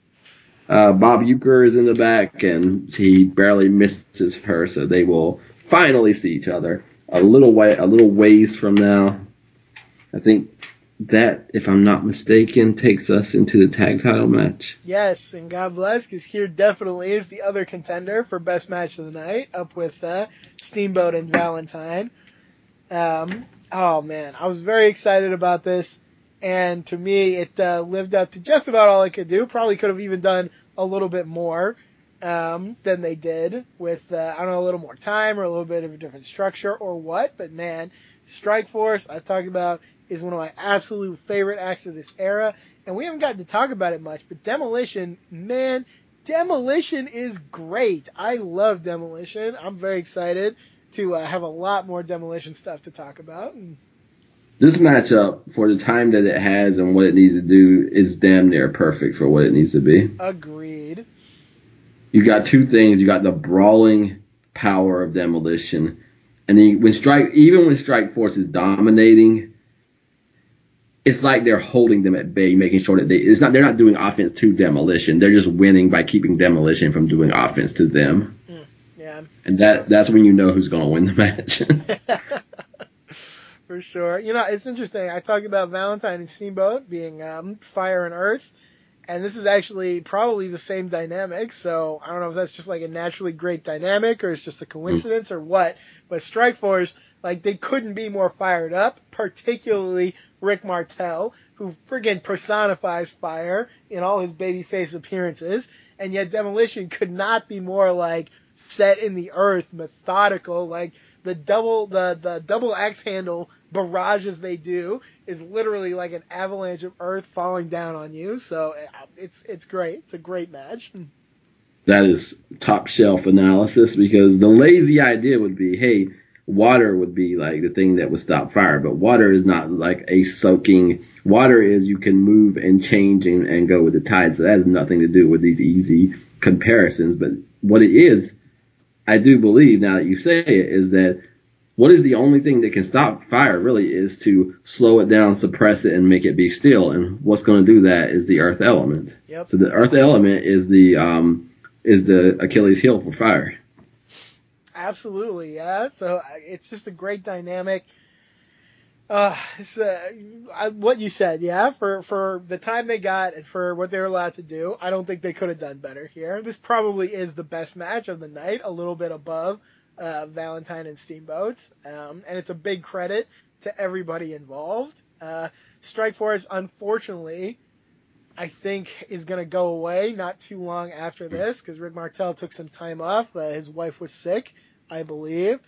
Bob Uecker is in the back, and he barely misses her, so they will finally see each other a little ways from now. I think that, if I'm not mistaken, takes us into the tag title match. Yes, and God bless, because here definitely is the other contender for best match of the night, up with Steamboat and Valentine. Oh, man, I was very excited about this. And to me, it lived up to just about all it could do. Probably could have even done a little bit more than they did with, a little more time or a little bit of a different structure or what. But, man, Strike Force, I've talked about, is one of my absolute favorite acts of this era. And we haven't gotten to talk about it much. But Demolition, man, Demolition is great. I love Demolition. I'm very excited to have a lot more Demolition stuff to talk about. This matchup, for the time that it has and what it needs to do, is damn near perfect for what it needs to be. Agreed. You got two things. You got the brawling power of Demolition, and then when Strike Force is dominating, it's like they're holding them at bay, making sure that they're not doing offense to Demolition. They're just winning by keeping Demolition from doing offense to them. Yeah. And that's when you know who's going to win the match. For sure. You know, it's interesting. I talk about Valentine and Steamboat being fire and earth, and this is actually probably the same dynamic, so I don't know if that's just like a naturally great dynamic or it's just a coincidence or what, but Strike Force, like, they couldn't be more fired up, particularly Rick Martel, who friggin' personifies fire in all his babyface appearances, and yet Demolition could not be more, like, set in the earth, methodical, like, the double axe handle barrages they do is literally like an avalanche of earth falling down on you. So it's great. It's a great match. That is top shelf analysis, because the lazy idea would be, hey, water would be like the thing that would stop fire, but water is not like a soaking. Water is you can move and change and go with the tide. So that has nothing to do with these easy comparisons. But what it is, I do believe, now that you say it, is that what is the only thing that can stop fire really is to slow it down, suppress it, and make it be still. And what's going to do that is the earth element. Yep. So the earth element is the Achilles heel for fire. Absolutely, yeah. So it's just a great dynamic. What you said, yeah, for the time they got and for what they were allowed to do, I don't think they could have done better here. This probably is the best match of the night, a little bit above Valentine and Steamboat, and it's a big credit to everybody involved. Strike Force, unfortunately, I think is going to go away not too long after this because Rick Martel took some time off. His wife was sick, I believe.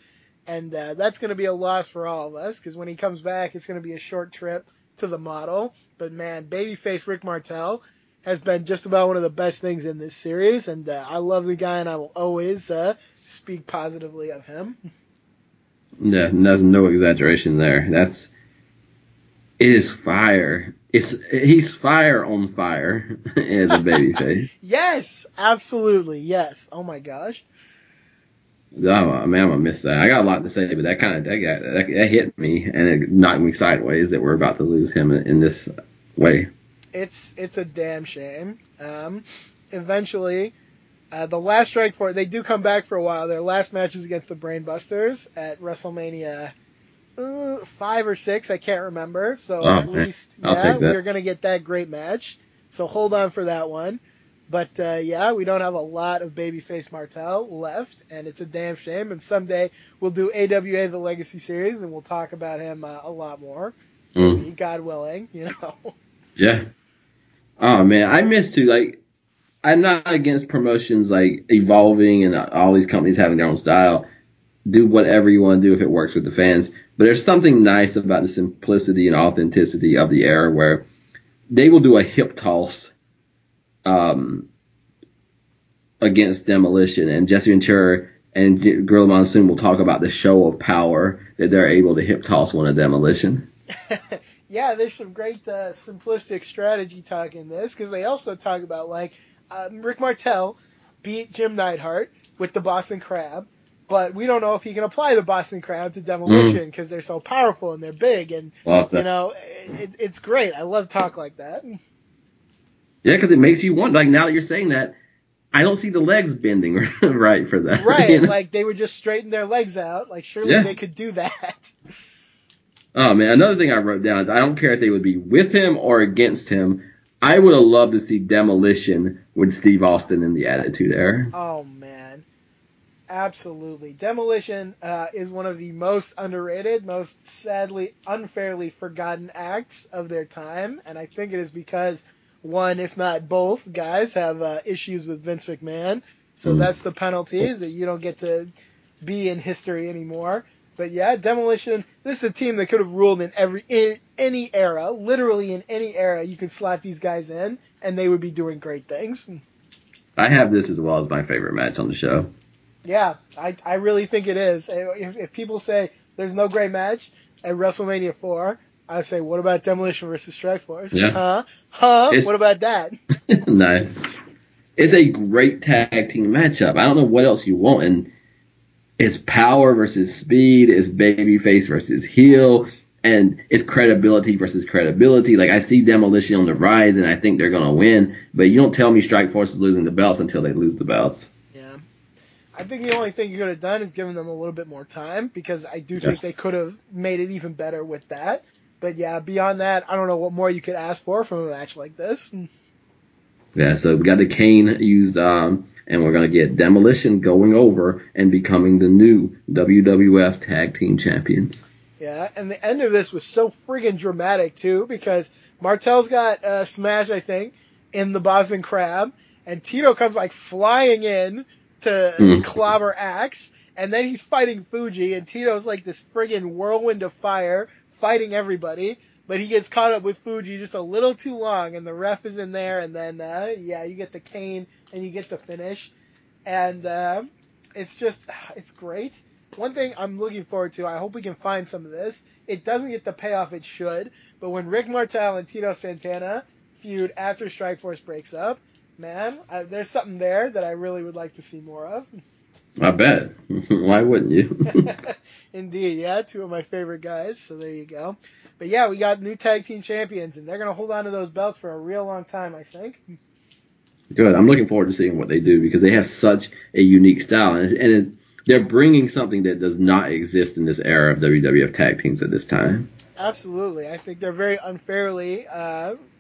And that's going to be a loss for all of us because when he comes back, it's going to be a short trip to the model. But, man, babyface Rick Martel has been just about one of the best things in this series. And I love the guy, and I will always speak positively of him. Yeah, there's no exaggeration there. It is fire. He's fire on fire as a babyface. Yes, absolutely, yes. Oh, my gosh. I'm gonna miss that. I got a lot to say, but that hit me and it knocked me sideways that we're about to lose him in this way. It's a damn shame. Eventually, the last Strike Force, they do come back for a while. Their last match is against the Brainbusters at WrestleMania 5 or 6, I can't remember. So at least, yeah, we're gonna get that great match. So hold on for that one. But, yeah, we don't have a lot of babyface Martel left, and it's a damn shame. And someday we'll do AWA The Legacy Series, and we'll talk about him a lot more, God willing, you know. Yeah. Oh, man, I miss, too, like, I'm not against promotions, like, evolving and all these companies having their own style. Do whatever you want to do if it works with the fans. But there's something nice about the simplicity and authenticity of the era where they will do a hip toss against Demolition, and Jesse Ventura and Gorilla Monsoon will talk about the show of power that they're able to hip toss one of Demolition. Yeah, there's some great simplistic strategy talk in this because they also talk about like Rick Martel beat Jim Neidhart with the Boston Crab, but we don't know if he can apply the Boston Crab to Demolition because they're so powerful and they're big, and you know it's great. I love talk like that. Yeah, because it makes you wonder. Like, now that you're saying that, I don't see the legs bending right for that. Right, you know? Like, they would just straighten their legs out. Like, surely they could do that. Oh, man, another thing I wrote down is I don't care if they would be with him or against him. I would have loved to see Demolition with Steve Austin in the Attitude Era. Oh, man. Absolutely. Demolition is one of the most underrated, most sadly, unfairly forgotten acts of their time. And I think it is because one, if not both, guys have issues with Vince McMahon. So that's the penalty, is that you don't get to be in history anymore. But, yeah, Demolition, this is a team that could have ruled in any era, literally in any era. You could slot these guys in, and they would be doing great things. I have this as well as my favorite match on the show. Yeah, I really think it is. If people say there's no great match at WrestleMania 4, I say, what about Demolition versus Strike Force? Yeah. What about that? Nice. It's a great tag team matchup. I don't know what else you want. And it's power versus speed. It's babyface versus heel. And it's credibility versus credibility. Like, I see Demolition on the rise, and I think they're going to win. But you don't tell me Strike Force is losing the belts until they lose the belts. Yeah. I think the only thing you could have done is given them a little bit more time, because I do think they could have made it even better with that. But, yeah, beyond that, I don't know what more you could ask for from a match like this. Yeah, so we got the cane used and we're going to get Demolition going over and becoming the new WWF Tag Team Champions. Yeah, and the end of this was so friggin' dramatic, too, because Martel's got smashed, I think, in the Boston Crab, and Tito comes, like, flying in to clobber Axe, and then he's fighting Fuji, and Tito's like this friggin' whirlwind of fire, fighting everybody, but he gets caught up with Fuji just a little too long, and the ref is in there, and then, you get the cane, and you get the finish, and it's great. One thing I'm looking forward to, I hope we can find some of this, it doesn't get the payoff it should, but when Rick Martel and Tito Santana feud after Strikeforce breaks up, man, there's something there that I really would like to see more of. I bet. Why wouldn't you? Indeed, yeah. Two of my favorite guys, so there you go. But, yeah, we got new tag team champions, and they're going to hold on to those belts for a real long time, I think. Good. I'm looking forward to seeing what they do because they have such a unique style, and they're bringing something that does not exist in this era of WWF tag teams at this time. Absolutely. I think they're very unfairly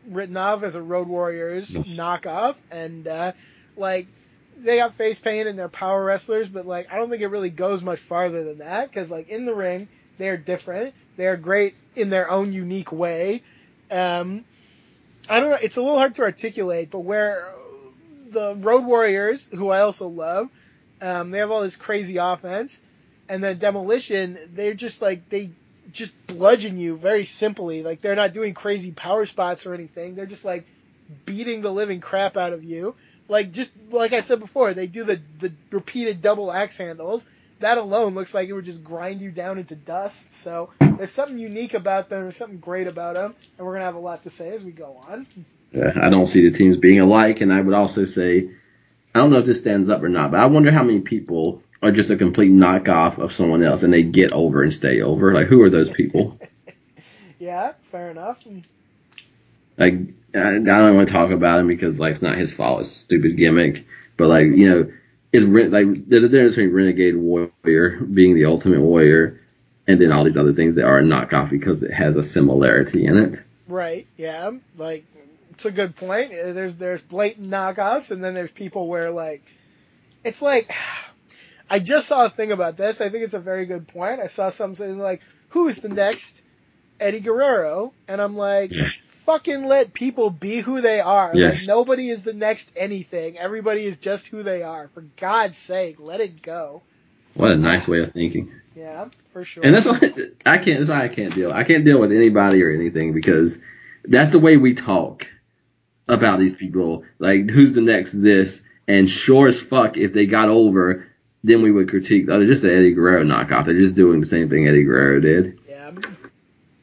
written off as a Road Warriors knockoff, and they got face paint and they're power wrestlers, but I don't think it really goes much farther than that, because in the ring they're different. They're great in their own unique way. I don't know. It's a little hard to articulate, but where the Road Warriors, who I also love, they have all this crazy offense, and then Demolition, they're just they just bludgeon you very simply. They're not doing crazy power spots or anything. They're just beating the living crap out of you. Just like I said before, they do the repeated double axe handles. That alone looks like it would just grind you down into dust. So there's something unique about them. There's something great about them. And we're going to have a lot to say as we go on. Yeah, I don't see the teams being alike. And I would also say, I don't know if this stands up or not, but I wonder how many people are just a complete knockoff of someone else and they get over and stay over. Who are those people? Yeah, fair enough. I don't want to talk about him because, it's not his fault. It's a stupid gimmick. But, it's there's a difference between Renegade Warrior being the Ultimate Warrior and then all these other things that are a knockoff because it has a similarity in it. Right, yeah. It's a good point. There's blatant knockoffs, and then there's people where, it's I just saw a thing about this. I think it's a very good point. I saw something who is the next Eddie Guerrero? And I'm fucking let people be who they are. Yeah. Nobody is the next anything. Everybody is just who they are. For God's sake, let it go. What a nice way of thinking. Yeah, for sure. And that's why I can't deal. I can't deal with anybody or anything because that's the way we talk about these people. Who's the next this? And sure as fuck, if they got over, then we would critique. Oh, they're just the Eddie Guerrero knockoff. They're just doing the same thing Eddie Guerrero did. Yeah.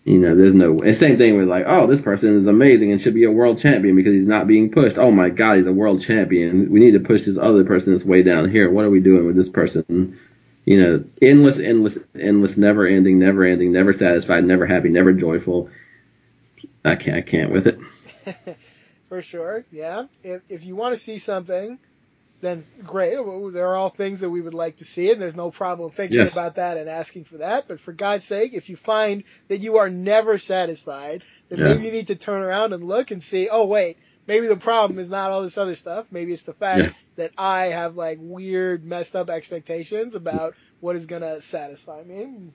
There's no... And same thing with oh, this person is amazing and should be a world champion because he's not being pushed. Oh, my God, he's a world champion. We need to push this other person that's way down here. What are we doing with this person? Endless, never-ending, never satisfied, never happy, never joyful. I can't with it. For sure, yeah. If you want to see something, then great. There are all things that we would like to see, and there's no problem thinking about that and asking for that. But for God's sake, if you find that you are never satisfied, then maybe you need to turn around and look and see, oh, wait, maybe the problem is not all this other stuff. Maybe it's the fact that I have weird, messed up expectations about what is going to satisfy me.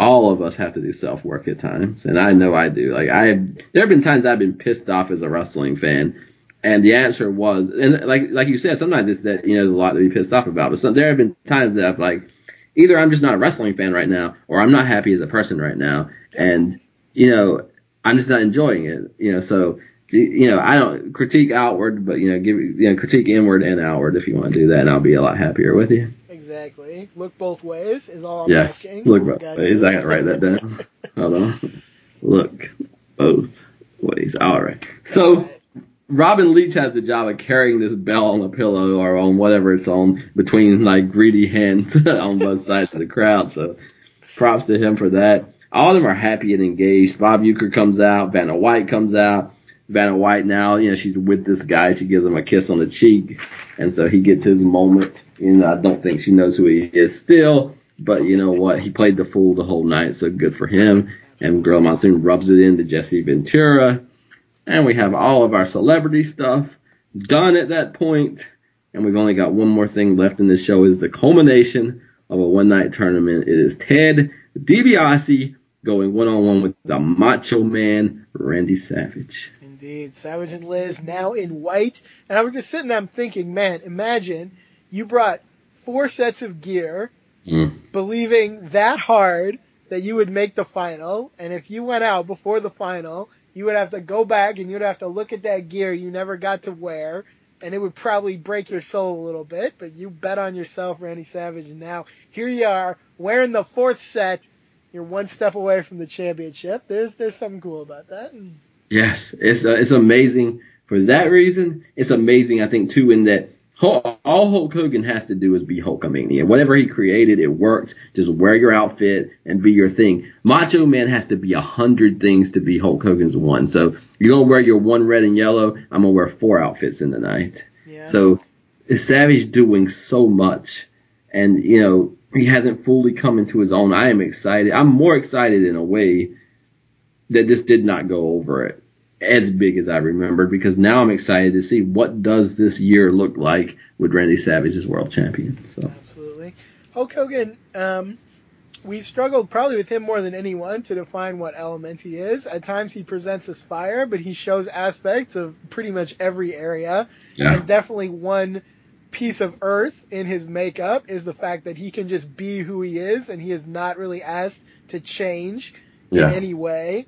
All of us have to do self-work at times, and I know I do. There have been times I've been pissed off as a wrestling fan, and the answer was, and like you said, sometimes it's that there's a lot to be pissed off about. But there have been times that I've either I'm just not a wrestling fan right now, or I'm not happy as a person right now, and I'm just not enjoying it. So I don't critique outward, but give critique inward and outward if you want to do that, and I'll be a lot happier with you. Exactly. Look both ways is all I'm asking. Look both ways. I gotta write that down. Hold on. Look both ways. All right. So Robin Leach has the job of carrying this bell on a pillow or on whatever it's on between greedy hands on both sides of the crowd. So props to him for that. All of them are happy and engaged. Bob Uecker comes out. Vanna White comes out. Vanna White now, she's with this guy. She gives him a kiss on the cheek. And so he gets his moment. I don't think she knows who he is still. But you know what? He played the fool the whole night, so good for him. And Gorilla Monsoon rubs it into Jesse Ventura. And we have all of our celebrity stuff done at that point. And we've only got one more thing left in this show is the culmination of a one-night tournament. It is Ted DiBiase going one-on-one with the Macho Man, Randy Savage. Indeed. Savage and Liz now in white. And I was just sitting there, I'm thinking, man, imagine you brought 4 sets of gear, believing that hard that you would make the final. And if you went out before the final, you would have to go back and you'd have to look at that gear you never got to wear. And it would probably break your soul a little bit. But you bet on yourself, Randy Savage. And now here you are wearing the 4th set. You're one step away from the championship. There's something cool about that. Yes, it's amazing for that reason. It's amazing, I think, too, in that all Hulk Hogan has to do is be Hulkamania. Whatever he created, it worked. Just wear your outfit and be your thing. Macho Man has to be 100 things to be Hulk Hogan's one. So you're going to wear your one red and yellow. I'm going to wear 4 outfits in the night. Yeah. So Savage doing so much. And, he hasn't fully come into his own. I am excited. I'm more excited in a way that this did not go over it as big as I remembered, because now I'm excited to see what does this year look like with Randy Savage as world champion. So absolutely. Hulk Hogan, we've struggled probably with him more than anyone to define what element he is. At times he presents as fire, but he shows aspects of pretty much every area. Yeah. And definitely one piece of earth in his makeup is the fact that he can just be who he is, and he is not really asked to change in any way.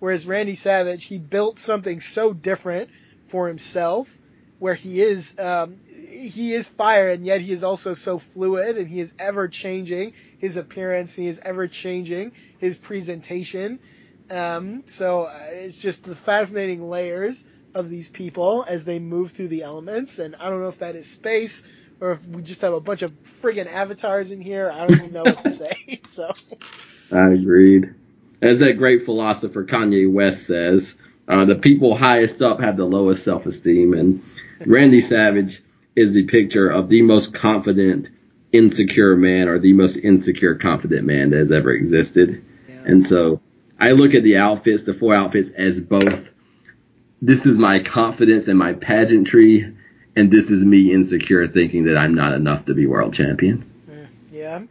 Whereas Randy Savage, he built something so different for himself, where he is fire, and yet he is also so fluid, and he is ever changing his appearance, he is ever changing his presentation. So it's just the fascinating layers of these people as they move through the elements. And I don't know if that is space or if we just have a bunch of friggin' avatars in here. I don't even know what to say. So I agreed. As that great philosopher Kanye West says, the people highest up have the lowest self-esteem, and Randy Savage is the picture of the most confident, insecure man, or the most insecure, confident man that has ever existed. Yeah. And so I look at the outfits, the four outfits, as both, this is my confidence and my pageantry, and this is me insecure thinking that I'm not enough to be world champion. Yeah.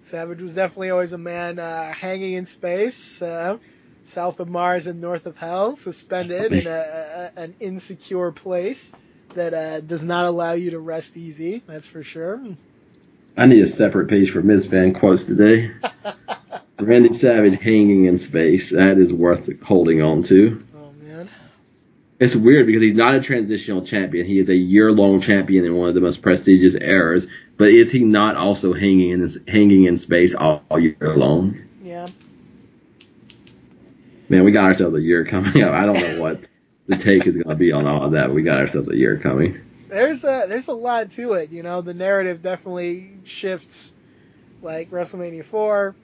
Savage was definitely always a man hanging in space, south of Mars and north of hell, suspended in an insecure place that does not allow you to rest easy, that's for sure. I need a separate page for Ms. Fan quotes today. Randy Savage hanging in space, that is worth holding on to. Oh, man. It's weird because he's not a transitional champion. He is a year-long champion in one of the most prestigious eras. But is he not also hanging in space all year long? Yeah. Man, we got ourselves a year coming up. I don't know what the take is going to be on all of that, but we got ourselves a year coming. There's a lot to it, you know. The narrative definitely shifts. Like WrestleMania 4,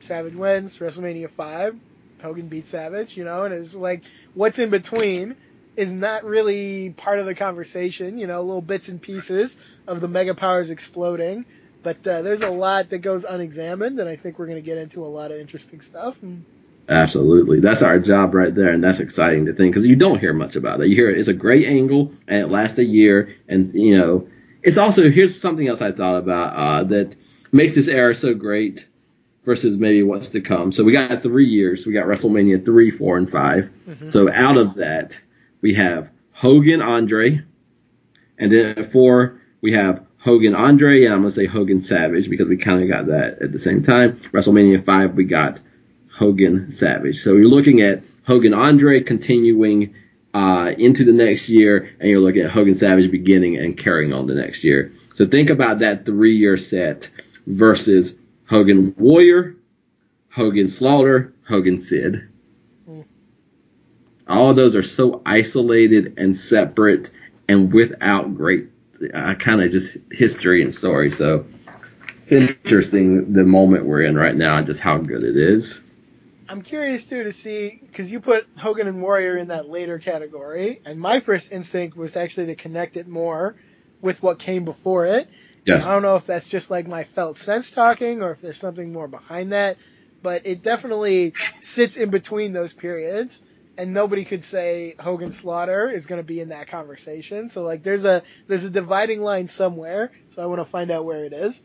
Savage wins. WrestleMania 5, Hogan beats Savage, you know. And it's like what's in between is not really part of the conversation, you know, little bits and pieces of the mega powers exploding. But there's a lot that goes unexamined, and I think we're going to get into a lot of interesting stuff. Absolutely. That's our job right there, and that's exciting to think, because you don't hear much about it. You hear it's a great angle, and it lasts a year, and, you know, it's also, here's something else I thought about that makes this era so great versus maybe what's to come. So we got 3 years. We got WrestleMania 3, 4, and 5. Mm-hmm. So out of that, we have Hogan, Andre, and then at 4, we have Hogan, Andre, and I'm going to say Hogan, Savage, because we kind of got that at the same time. WrestleMania 5, we got Hogan, Savage. So you're looking at Hogan, Andre continuing into the next year, and you're looking at Hogan, Savage beginning and carrying on the next year. So think about that 3-year set versus Hogan, Warrior, Hogan, Slaughter, Hogan, Sid. All of those are so isolated and separate and without great kind of just history and story. So it's interesting the moment we're in right now and just how good it is. I'm curious, too, to see, because you put Hogan and Warrior in that later category, and my first instinct was actually to connect it more with what came before it. Yes. I don't know if that's just like my felt sense talking or if there's something more behind that, but it definitely sits in between those periods. And nobody could say Hogan Slaughter is going to be in that conversation. So, like, there's a dividing line somewhere. So I want to find out where it is.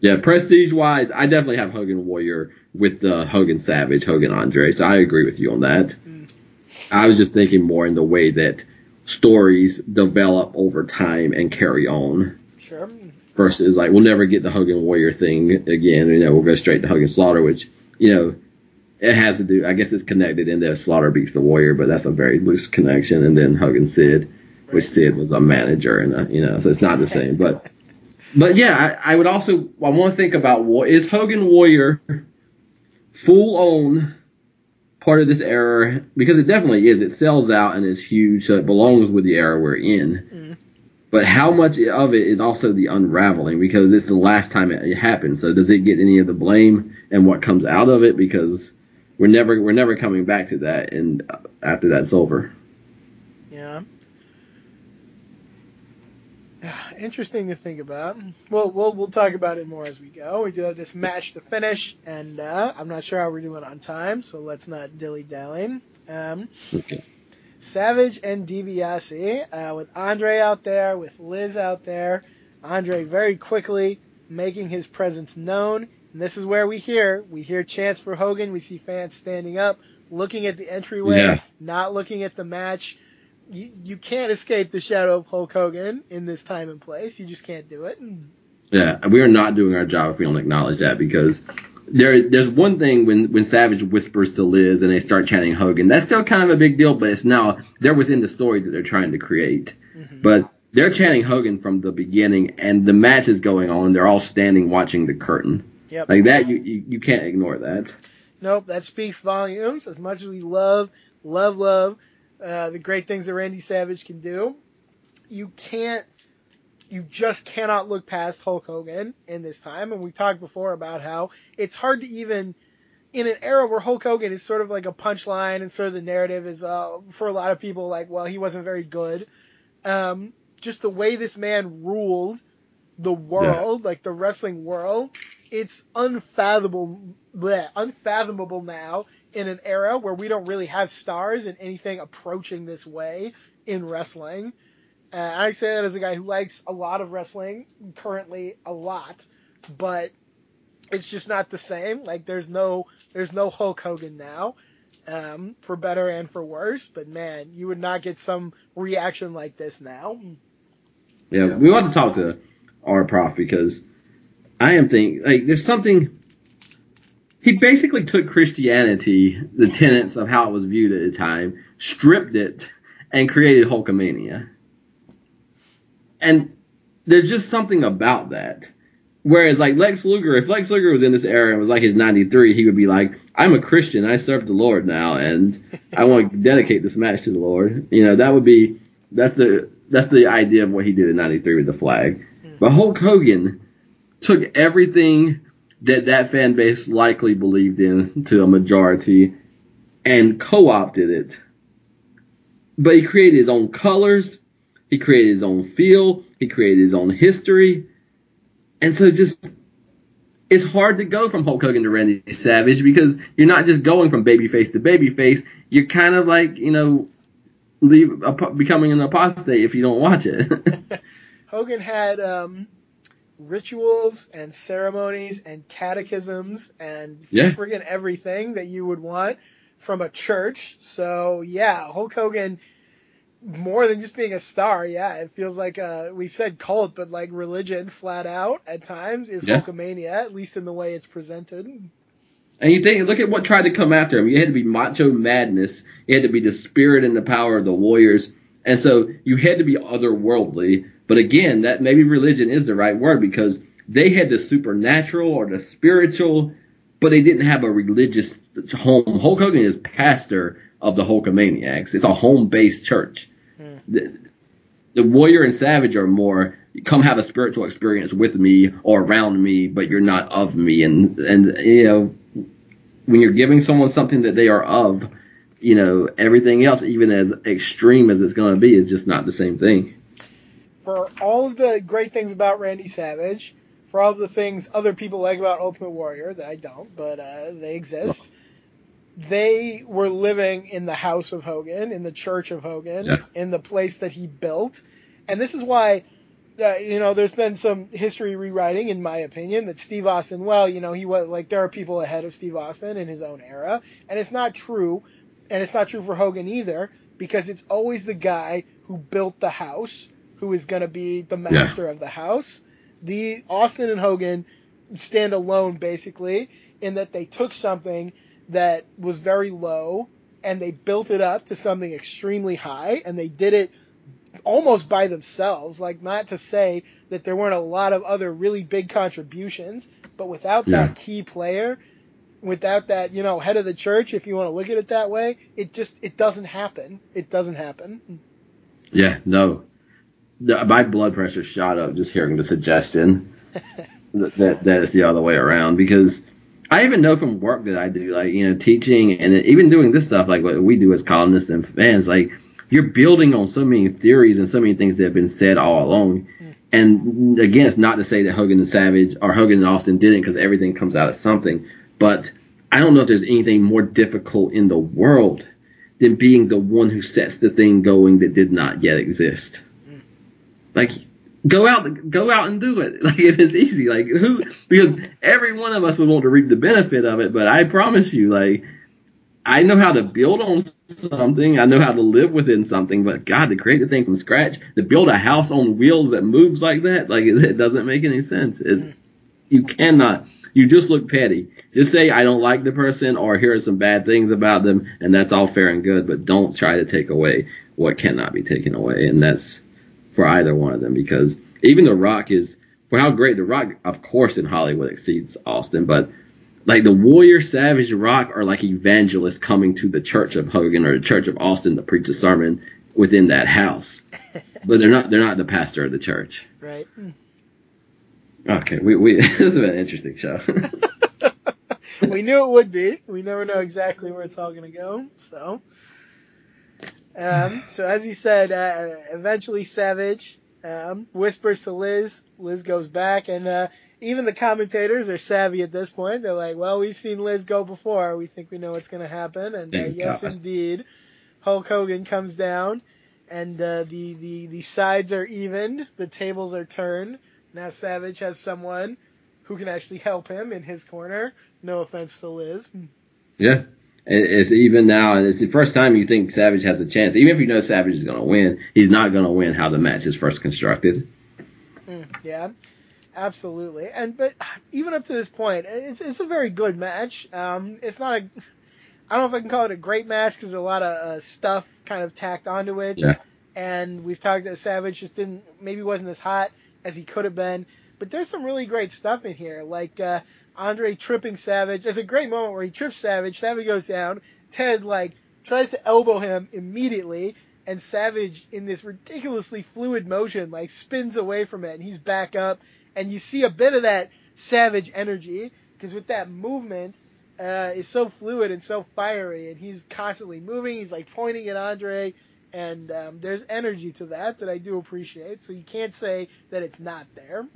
Yeah, prestige-wise, I definitely have Hogan Warrior with the Hogan Savage, Hogan Andre. So I agree with you on that. Mm. I was just thinking more in the way that stories develop over time and carry on. Sure. Versus, like, we'll never get the Hogan Warrior thing again. You know, we'll go straight to Hogan Slaughter, which, you know, it has to do, I guess it's connected in there, Slaughter beats the Warrior, but that's a very loose connection. And then Hogan Sid, right, which Sid was a manager, and you know, so it's not the same. But yeah, I would also, I want to think about, is Hogan Warrior full on part of this era? Because it definitely is. It sells out and it's huge, so it belongs with the era we're in. Mm. But how much of it is also the unraveling? Because it's the last time it happened. So does it get any of the blame and what comes out of it? Because We're never coming back to that, and after that's over. Yeah. interesting to think about. Well, we'll talk about it more as we go. We do have this match to finish, and I'm not sure how we're doing on time, so let's not dilly-dallying. Okay. Savage and DiBiase, with Andre out there, with Liz out there. Andre very quickly making his presence known. And this is where we hear chants for Hogan. We see fans standing up, looking at the entryway, not looking at the match. You can't escape the shadow of Hulk Hogan in this time and place. You just can't do it. Yeah, we are not doing our job if we don't acknowledge that, because there's one thing when Savage whispers to Liz and they start chanting Hogan. That's still kind of a big deal, but it's now they're within the story that they're trying to create. Mm-hmm. But they're chanting Hogan from the beginning, and the match is going on. They're all standing watching the curtain. Yep. Like that, you can't ignore that. Nope, that speaks volumes. As much as we love the great things that Randy Savage can do, you just cannot look past Hulk Hogan in this time. And we talked before about how it's hard to even, in an era where Hulk Hogan is sort of like a punchline and sort of the narrative is, for a lot of people, like, well, he wasn't very good. Just the way this man ruled the world, like the wrestling world, it's unfathomable now in an era where we don't really have stars in anything approaching this way in wrestling. I say that as a guy who likes a lot of wrestling currently, a lot, but it's just not the same. Like there's no Hulk Hogan now, for better and for worse, but man, you would not get some reaction like this now. Yeah. We want to talk to our prof because I am thinking like there's something. He basically took Christianity, the tenets of how it was viewed at the time, stripped it, and created Hulkamania. And there's just something about that. Whereas, like, Lex Luger, if Lex Luger was in this era and was like his 93, he would be like, I'm a Christian, I serve the Lord now, and I want to dedicate this match to the Lord. You know, that's the idea of what he did in 93 with the flag. But Hulk Hogan took everything that fan base likely believed in to a majority and co-opted it. But he created his own colors. He created his own feel. He created his own history. And so just it's hard to go from Hulk Hogan to Randy Savage because you're not just going from babyface to babyface. You're kind of like, you know, becoming an apostate if you don't watch it. Hogan had rituals and ceremonies and catechisms and friggin' everything that you would want from a church. So yeah, Hulk Hogan, more than just being a star, it feels like we've said cult, but like religion flat out at times is Hulkamania, at least in the way it's presented. And you think, look at what tried to come after him. You had to be Macho Madness. You had to be the spirit and the power of the warriors. And so you had to be otherworldly. But again, that maybe religion is the right word because they had the supernatural or the spiritual, but they didn't have a religious home. Hulk Hogan is pastor of the Hulkamaniacs. It's a home-based church. Mm. The warrior and savage are more, come have a spiritual experience with me or around me, but you're not of me. And you know, when you're giving someone something that they are of, you know, everything else, even as extreme as it's going to be, is just not the same thing. For all of the great things about Randy Savage, for all of the things other people like about Ultimate Warrior that I don't, but they exist, they were living in the house of Hogan, in the church of Hogan, in the place that he built. And this is why, you know, there's been some history rewriting, in my opinion, that Steve Austin, well, you know, he was like, there are people ahead of Steve Austin in his own era. And it's not true. And it's not true for Hogan either, because it's always the guy who built the house who is going to be the master of the house. The Austin and Hogan stand alone, basically, in that they took something that was very low and they built it up to something extremely high, and they did it almost by themselves. Like, not to say that there weren't a lot of other really big contributions, but without that key player, without that, you know, head of the church, if you want to look at it that way, it doesn't happen. It doesn't happen. Yeah, no. My blood pressure shot up just hearing the suggestion that it's the other way around, because I even know from work that I do, like, you know, teaching and even doing this stuff, like what we do as columnists and fans, like, you're building on so many theories and so many things that have been said all along. And again, it's not to say that Hogan and Savage or Hogan and Austin didn't, because everything comes out of something. But I don't know if there's anything more difficult in the world than being the one who sets the thing going that did not yet exist. Like, go out and do it. Like, if it's easy, like who? Because every one of us would want to reap the benefit of it. But I promise you, like, I know how to build on something. I know how to live within something. But God, to create the thing from scratch, to build a house on wheels that moves like that, like it doesn't make any sense. You cannot. You just look petty. Just say, I don't like the person, or here are some bad things about them, and that's all fair and good. But don't try to take away what cannot be taken away, and that's for either one of them. Because even The Rock is, for how great The Rock, of course, in Hollywood exceeds Austin, but like the Warrior, Savage, Rock are like evangelists coming to the church of Hogan or the church of Austin to preach a sermon within that house. But they're not the pastor of the church. Right. Okay, we this has been an interesting show. We knew it would be. We never know exactly where it's all going to go. So as you said, eventually Savage whispers to Liz. Liz goes back, and even the commentators are savvy at this point. They're like, well, we've seen Liz go before. We think we know what's going to happen. And yes, indeed, Hulk Hogan comes down, and the sides are evened. The tables are turned. Now Savage has someone who can actually help him in his corner. No offense to Liz. Yeah. It's even now, and it's the first time you think Savage has a chance. Even if you know Savage is going to win, he's not going to win how the match is first constructed. Yeah, absolutely. But even up to this point, it's a very good match. It's not a... I don't know if I can call it a great match, because a lot of stuff kind of tacked onto it. Yeah. And we've talked that Savage just wasn't as hot as he could have been. But there's some really great stuff in here, like Andre tripping Savage. There's a great moment where he trips Savage. Savage goes down. Ted, tries to elbow him immediately, and Savage, in this ridiculously fluid motion, spins away from it, and he's back up. And you see a bit of that Savage energy, because with that movement, it's so fluid and so fiery, and he's constantly moving. He's, pointing at Andre, and there's energy to that I do appreciate. So you can't say that it's not there.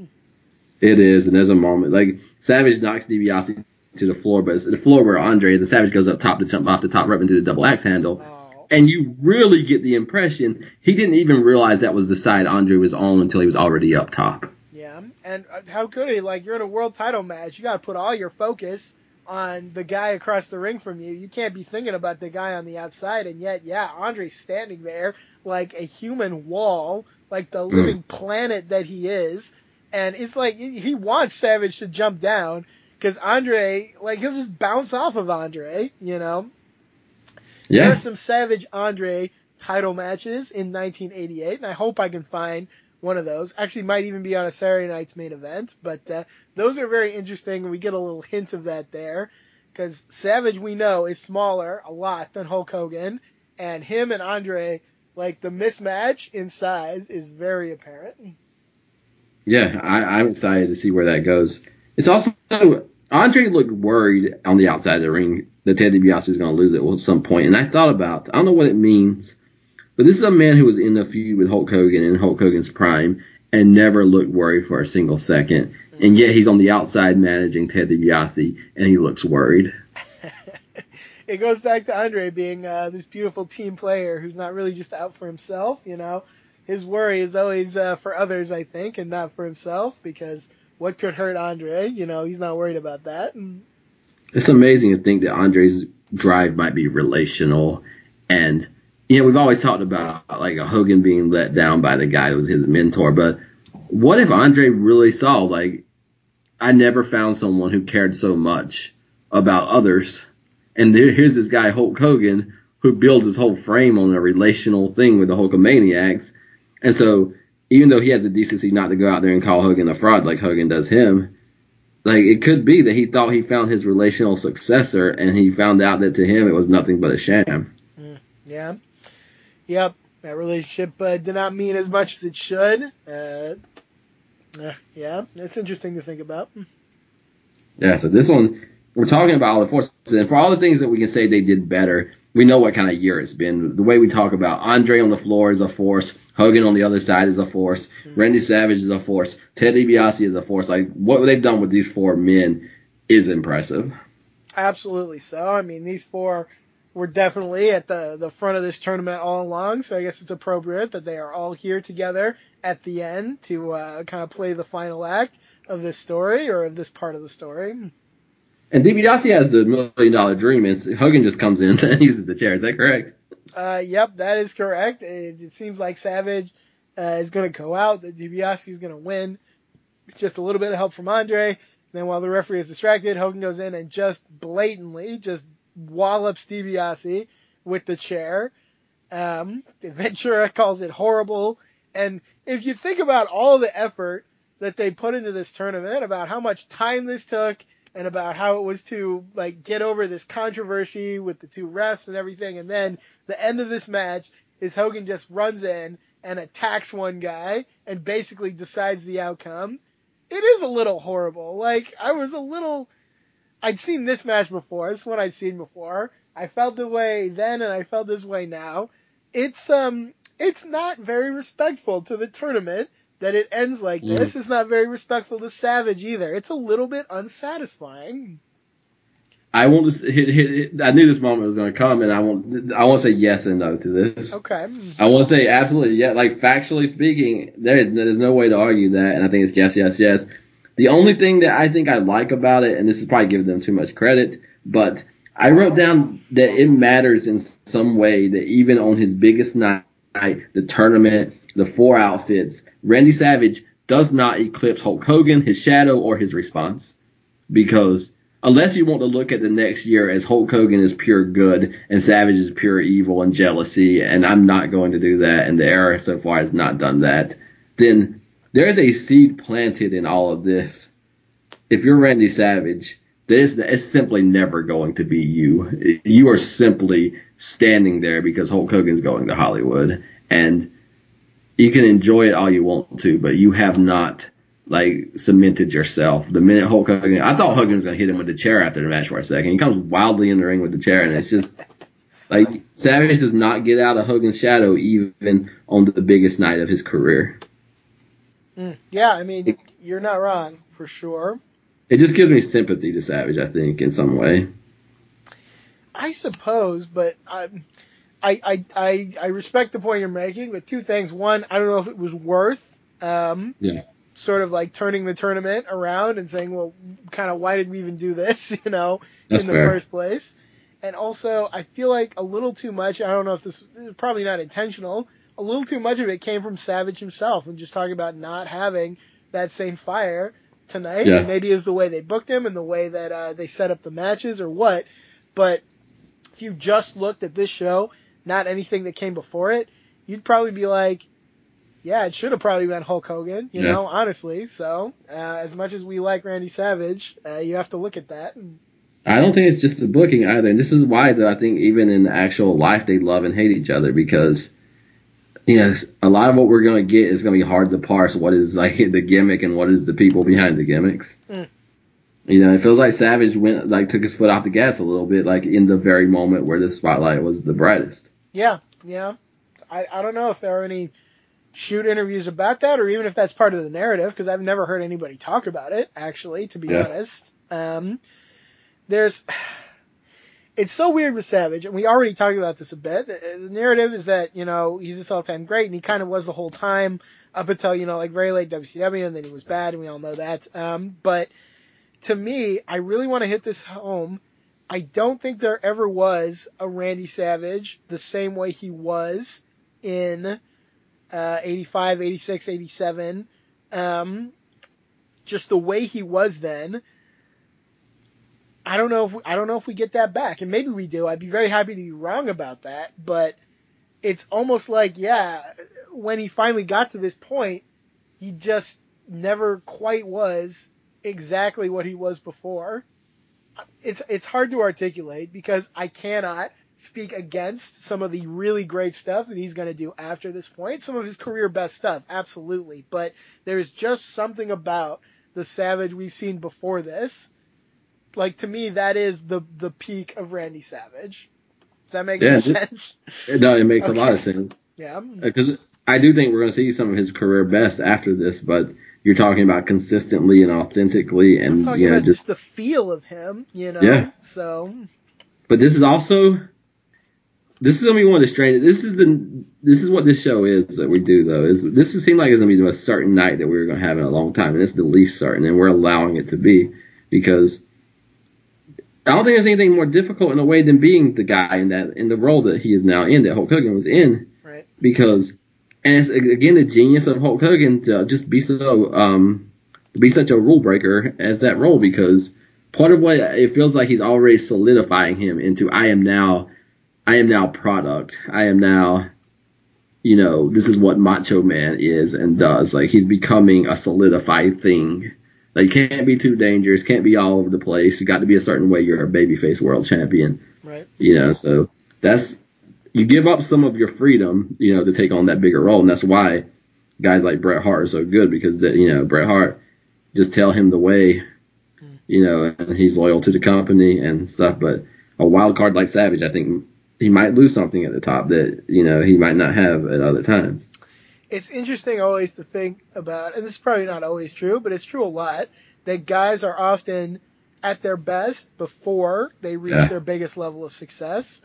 It is, and there's a moment. Savage knocks DiBiase to the floor, but it's the floor where Andre is, and Savage goes up top to jump off the top rope and do the double axe handle. Wow. And you really get the impression he didn't even realize that was the side Andre was on until he was already up top. Yeah, and how could he? You're in a world title match. You got to put all your focus on the guy across the ring from you. You can't be thinking about the guy on the outside, and yet, yeah, Andre's standing there like a human wall, like the living planet that he is. And it's he wants Savage to jump down, because Andre, he'll just bounce off of Andre, you know? Yeah. There are some Savage-Andre title matches in 1988, and I hope I can find one of those. Actually, might even be on a Saturday night's main event, but those are very interesting, and we get a little hint of that there, because Savage, we know, is smaller a lot than Hulk Hogan, and him and Andre, the mismatch in size is very apparent. Yeah, I'm excited to see where that goes. It's also, Andre looked worried on the outside of the ring that Ted DiBiase was going to lose at some point. And I thought about, I don't know what it means, but this is a man who was in a feud with Hulk Hogan in Hulk Hogan's prime and never looked worried for a single second. And yet he's on the outside managing Ted DiBiase, and he looks worried. It goes back to Andre being this beautiful team player who's not really just out for himself, you know. His worry is always for others, I think, and not for himself, because what could hurt Andre? You know, he's not worried about that. It's amazing to think that Andre's drive might be relational. And, you know, we've always talked about, a Hogan being let down by the guy who was his mentor. But what if Andre really saw, I never found someone who cared so much about others. And here's this guy, Hulk Hogan, who builds his whole frame on a relational thing with the Hulkamaniacs. And so, even though he has the decency not to go out there and call Hogan a fraud like Hogan does him, it could be that he thought he found his relational successor, and he found out that to him it was nothing but a sham. Yeah. Yep. That relationship did not mean as much as it should. Yeah. That's interesting to think about. Yeah. So this one, we're talking about all the forces. And for all the things that we can say they did better, we know what kind of year it's been. The way we talk about Andre on the floor is a force. Hogan on the other side is a force. Mm-hmm. Randy Savage is a force. Ted DiBiase is a force. Like, what they've done with these four men is impressive. Absolutely so. I mean, these four were definitely at the front of this tournament all along, so I guess it's appropriate that they are all here together at the end to kind of play the final act of this story, or of this part of the story. And DiBiase has the $1 million dream, and Hogan just comes in and uses the chair. Is that correct? Yep, that is correct. It seems like Savage is going to go out, that DiBiase is going to win. Just a little bit of help from Andre. And then while the referee is distracted, Hogan goes in and just blatantly just wallops DiBiase with the chair. Ventura calls it horrible. And if you think about all the effort that they put into this tournament, about how much time this took, and about how it was to, like, get over this controversy with the two refs and everything. And then the end of this match is Hogan just runs in and attacks one guy and basically decides the outcome. It is a little horrible. Like, I'd seen this match before. This one I'd seen before. I felt the way then and I felt this way now. It's not very respectful to the tournament that it ends like this. It's not very respectful to Savage either. It's a little bit unsatisfying. I won't. I knew this moment was going to come, and I won't say yes and no to this. Okay. I won't say absolutely. Yeah, like factually speaking, there's no way to argue that, and I think it's yes, yes, yes. The only thing that I think I like about it, and this is probably giving them too much credit, but I wrote down that it matters in some way that even on his biggest night, the tournament, the four outfits, Randy Savage does not eclipse Hulk Hogan, his shadow, or his response. Because unless you want to look at the next year as Hulk Hogan is pure good and Savage is pure evil and jealousy, and I'm not going to do that, and the era so far has not done that, then there is a seed planted in all of this. If you're Randy Savage, this is simply never going to be you. You are simply standing there because Hulk Hogan's going to Hollywood, and you can enjoy it all you want to, but you have not, like, cemented yourself. The minute Hulk Hogan – I thought Hogan was going to hit him with the chair after the match for a second. He comes wildly in the ring with the chair, and it's just – like, Savage does not get out of Hogan's shadow even on the biggest night of his career. Yeah, I mean, you're not wrong, for sure. It just gives me sympathy to Savage, I think, in some way. I suppose, but I respect the point you're making, but two things. One, I don't know if it was worth sort of like turning the tournament around and saying, well, kind of why did we even do this, you know, that's in the fair. First place. And also, I feel like a little too much, I don't know if this is probably not intentional, a little too much of it came from Savage himself and just talking about not having that same fire tonight. Yeah. And maybe it was the way they booked him and the way that they set up the matches or what. But if you just looked at this show, not anything that came before it, you'd probably be like, yeah, it should have probably been Hulk Hogan, you know, honestly. So as much as we like Randy Savage, you have to look at that. I don't think it's just the booking either. And this is why, though, I think even in actual life, they love and hate each other because, you know, a lot of what we're going to get is going to be hard to parse what is like the gimmick and what is the people behind the gimmicks. Mm. You know, it feels like Savage went, like, took his foot off the gas a little bit, like, in the very moment where the spotlight was the brightest. Yeah. I don't know if there are any shoot interviews about that or even if that's part of the narrative because I've never heard anybody talk about it, actually, to be honest. It's so weird with Savage, and we already talked about this a bit. The narrative is that, you know, he's this all-time great, and he kind of was the whole time up until, you know, like, very late WCW, and then he was bad, and we all know that. But to me, I really want to hit this home. I don't think there ever was a Randy Savage the same way he was in 85, 86, 87. Just the way he was then. I don't know if we get that back, and maybe we do. I'd be very happy to be wrong about that, but it's almost like, when he finally got to this point, he just never quite was exactly what he was before. It's hard to articulate because I cannot speak against some of the really great stuff that he's going to do after this point. Some of his career best stuff, absolutely. But there is just something about the Savage we've seen before this. Like, to me, that is the peak of Randy Savage. Does that make any sense? No, it makes a lot of sense. Yeah. Because I do think we're going to see some of his career best after this, but you're talking about consistently and authentically, and I'm talking about just the feel of him, you know. Yeah. So, but this is also, this is going to be one of the strangest. This is what this show is that we do, though. This seems like it's going to be the most certain night that we're going to have in a long time, and it's the least certain, and we're allowing it to be, because I don't think there's anything more difficult in a way than being the guy in the role that he is now in, that Hulk Hogan was in. Right. Because, and it's again the genius of Hulk Hogan to just be so be such a rule breaker as that role, because part of what it feels like he's already solidifying him into, I am now product. I am now, you know, this is what Macho Man is and does. Like, he's becoming a solidified thing. Like, you can't be too dangerous, can't be all over the place. You got to be a certain way. You're a babyface world champion. Right. You know, so that's, you give up some of your freedom, you know, to take on that bigger role. And that's why guys like Bret Hart are so good, because, you know, Bret Hart, just tell him the way, you know, and he's loyal to the company and stuff. But a wild card like Savage, I think he might lose something at the top that, you know, he might not have at other times. It's interesting always to think about, and this is probably not always true, but it's true a lot, that guys are often at their best before they reach their biggest level of success.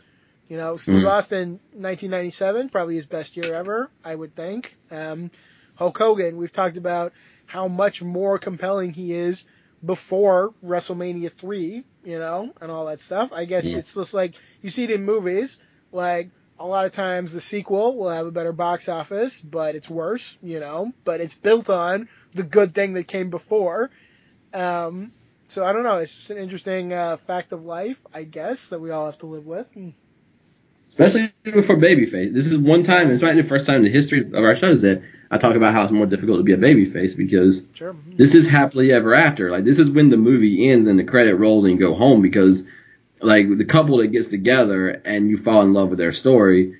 You know, Steve Austin, 1997, probably his best year ever, I would think. Hulk Hogan, we've talked about how much more compelling he is before WrestleMania III, you know, and all that stuff. I guess it's just like, you see it in movies, like, a lot of times the sequel will have a better box office, but it's worse, you know, but it's built on the good thing that came before. So I don't know. It's just an interesting fact of life, I guess, that we all have to live with. Especially for babyface. This is one time, it's probably the first time in the history of our shows that I talk about how it's more difficult to be a babyface, because this is happily ever after. Like, this is when the movie ends and the credit rolls and you go home, because like the couple that gets together and you fall in love with their story,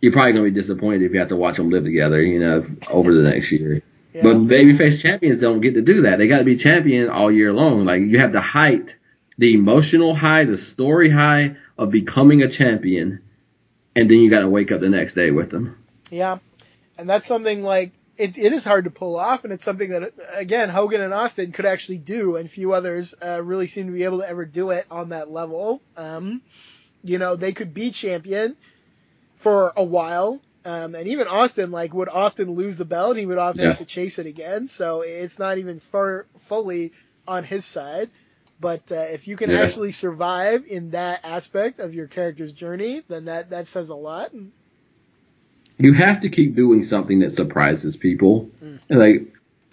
you're probably going to be disappointed if you have to watch them live together, you know, over the next year. Yeah. But babyface champions don't get to do that. They got to be champion all year long. Like, you have the height, the emotional high, the story high of becoming a champion, and then you got to wake up the next day with them. Yeah. And that's something like, it is hard to pull off, and it's something that, again, Hogan and Austin could actually do, and few others really seem to be able to ever do it on that level. You know, they could be champion for a while, and even Austin, like, would often lose the belt, and he would often have to chase it again, so it's not even fully on his side. But if you can actually survive in that aspect of your character's journey, then that says a lot. You have to keep doing something that surprises people. And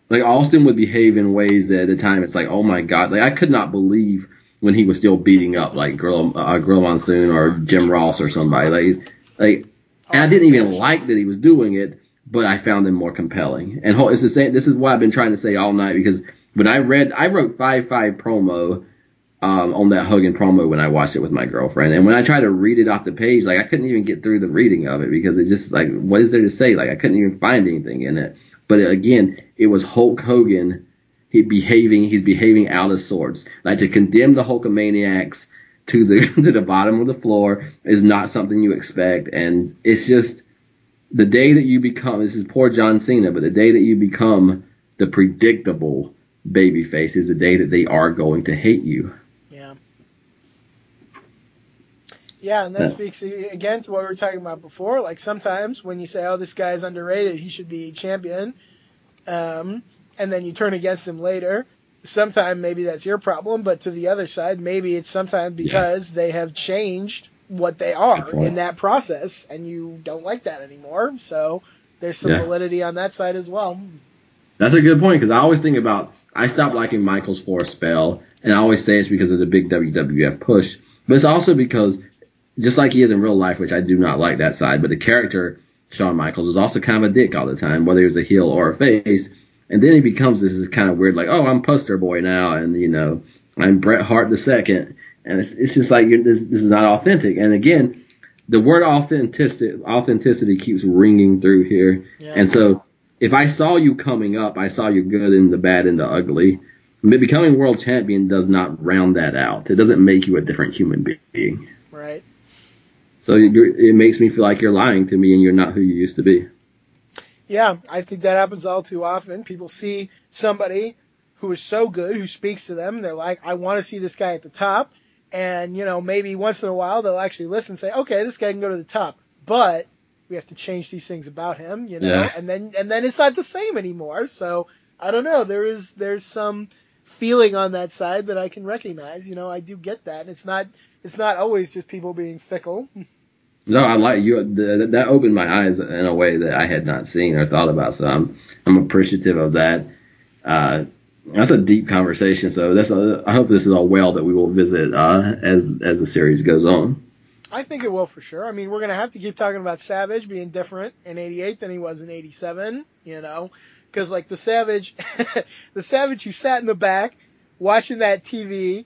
like Austin would behave in ways that at the time it's like, oh my God, like I could not believe when he was still beating up like Gorilla Monsoon or Jim Ross or somebody. Like, and I didn't even like that he was doing it, but I found him more compelling. And it's the same. This is what I've been trying to say all night, because when I wrote 5-5 promo on that Hogan promo when I watched it with my girlfriend, and when I tried to read it off the page, like I couldn't even get through the reading of it, because it just, like, what is there to say? Like, I couldn't even find anything in it. But again, it was Hulk Hogan. He's behaving out of sorts. Like, to condemn the Hulkamaniacs to the bottom of the floor is not something you expect, and it's just the day that you become, this is poor John Cena, but the day that you become the predictable babyface is the day that they are going to hate you. Yeah, and that speaks again to what we were talking about before. Like, sometimes when you say, oh, this guy's underrated, he should be champion, and then you turn against him later, sometimes maybe that's your problem, but to the other side, maybe it's sometimes because they have changed what they are in that process, and you don't like that anymore. So there's some validity on that side as well. That's a good point, because I always think about, I stopped liking Michaels for a spell, and I always say it's because of the big WWF push, but it's also because, just like he is in real life, which I do not like that side, but the character Shawn Michaels is also kind of a dick all the time, whether he was a heel or a face. And then he becomes this kind of weird, like, oh, I'm poster boy now, and, you know, I'm Bret Hart II. And it's just like, this is not authentic. And again, the word authenticity keeps ringing through here. Yeah. And so if I saw you coming up, I saw you good and the bad and the ugly. Becoming world champion does not round that out. It doesn't make you a different human being. Right. So it makes me feel like you're lying to me and you're not who you used to be. Yeah, I think that happens all too often. People see somebody who is so good, who speaks to them, and they're like, I want to see this guy at the top. And, you know, maybe once in a while they'll actually listen and say, okay, this guy can go to the top, but we have to change these things about him, you know, yeah. and then it's not the same anymore. So I don't know. There's some feeling on that side that I can recognize. You know, I do get that. And it's not always just people being fickle. No, I like you. That opened my eyes in a way that I had not seen or thought about. So I'm appreciative of that. That's a deep conversation. So I hope this is all well that we will visit as the series goes on. I think it will for sure. I mean, we're going to have to keep talking about Savage being different in 88 than he was in 87, you know, because like the Savage who sat in the back watching that TV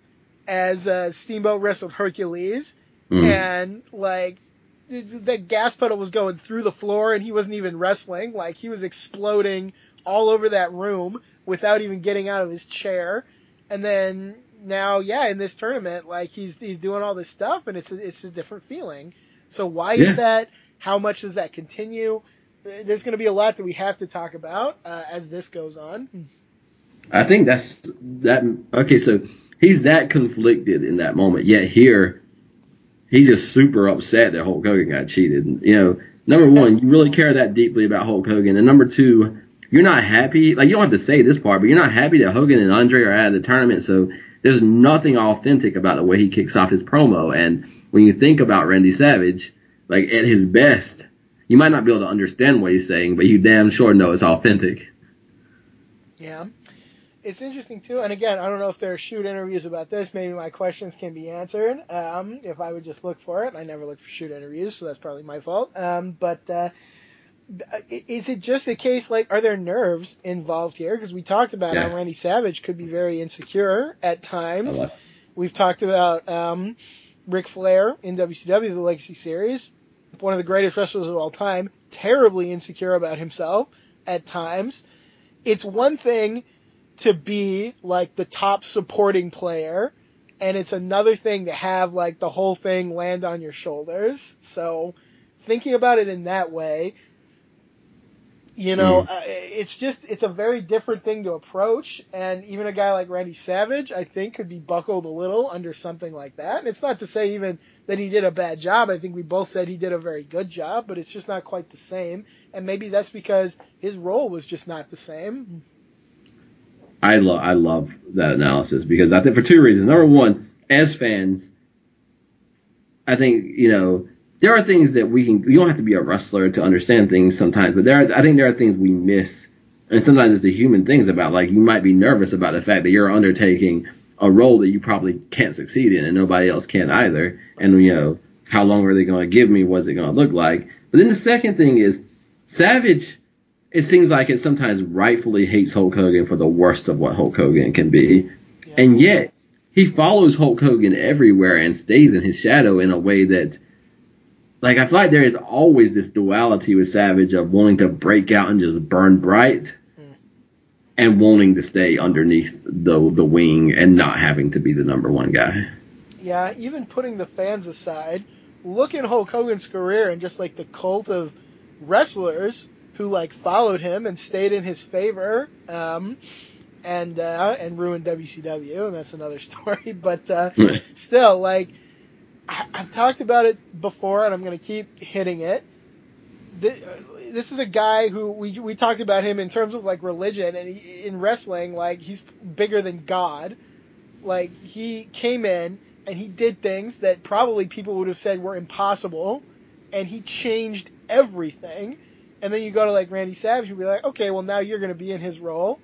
as Steamboat wrestled Hercules and like the gas pedal was going through the floor and he wasn't even wrestling. Like he was exploding all over that room without even getting out of his chair. And then now, yeah, in this tournament, like he's doing all this stuff and it's a different feeling. So why is that? How much does that continue? There's going to be a lot that we have to talk about as this goes on. I think that's that. Okay. So he's that conflicted in that moment. Yet here, he's just super upset that Hulk Hogan got cheated. And, you know, number one, you really care that deeply about Hulk Hogan. And number two, you're not happy. Like, you don't have to say this part, but you're not happy that Hogan and Andre are out of the tournament. So there's nothing authentic about the way he kicks off his promo. And when you think about Randy Savage, like at his best, you might not be able to understand what he's saying, but you damn sure know it's authentic. Yeah. It's interesting, too. And again, I don't know if there are shoot interviews about this. Maybe my questions can be answered if I would just look for it. I never look for shoot interviews, so that's probably my fault. Is it just a case, like, are there nerves involved here? Because we talked about how Randy Savage could be very insecure at times. We've talked about Ric Flair in WCW, the Legacy Series, one of the greatest wrestlers of all time, terribly insecure about himself at times. It's one thing to be, like, the top supporting player, and it's another thing to have, like, the whole thing land on your shoulders. So thinking about it in that way, you know, it's a very different thing to approach. And even a guy like Randy Savage, I think, could be buckled a little under something like that. And it's not to say even that he did a bad job. I think we both said he did a very good job, but it's just not quite the same. And maybe that's because his role was just not the same. I love that analysis because I think for two reasons. Number one, as fans, I think, you know, there are things that you don't have to be a wrestler to understand things sometimes, but I think there are things we miss. And sometimes it's the human things about, like, you might be nervous about the fact that you're undertaking a role that you probably can't succeed in and nobody else can either. And, you know, how long are they going to give me? What's it going to look like? But then the second thing is Savage, it seems like it sometimes rightfully hates Hulk Hogan for the worst of what Hulk Hogan can be. Yeah. And yet he follows Hulk Hogan everywhere and stays in his shadow in a way that, like, I feel like there is always this duality with Savage of wanting to break out and just burn bright and wanting to stay underneath the wing and not having to be the number one guy. Yeah, even putting the fans aside, look at Hulk Hogan's career and just, like, the cult of wrestlers who, like, followed him and stayed in his favor and ruined WCW, and that's another story. But still, like, I've talked about it before, and I'm going to keep hitting it. This is a guy who we talked about him in terms of, like, religion, and in wrestling, like, he's bigger than God. Like, he came in, and he did things that probably people would have said were impossible, and he changed everything. And then you go to, like, Randy Savage, and be like, okay, well, now you're going to be in his role.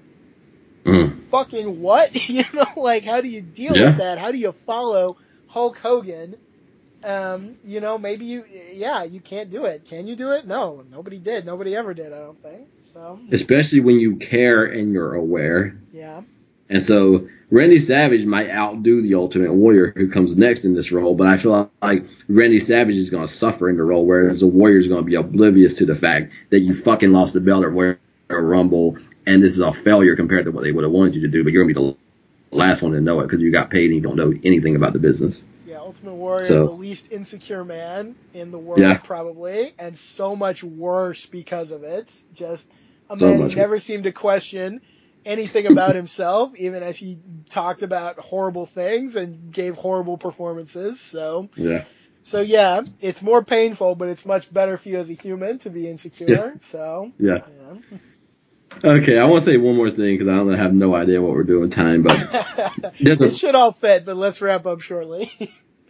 Fucking what? You know, like, how do you deal with that? How do you follow Hulk Hogan? You know, maybe you can't do it. Can you do it? No, nobody did. Nobody ever did, I don't think. So, especially when you care and you're aware. Yeah. And so Randy Savage might outdo the Ultimate Warrior who comes next in this role, but I feel like Randy Savage is going to suffer in the role, whereas the Warrior is going to be oblivious to the fact that you fucking lost the belt or Rumble, and this is a failure compared to what they would have wanted you to do, but you're going to be the last one to know it because you got paid and you don't know anything about the business. Yeah, Ultimate Warrior, the least insecure man in the world, probably, and so much worse because of it. Just a man who never seemed to question anything about himself, even as he talked about horrible things and gave horrible performances. So, it's more painful, but it's much better for you as a human to be insecure. Yeah. Okay, I want to say one more thing because I have no idea what we're doing time, but it should all fit, but let's wrap up shortly.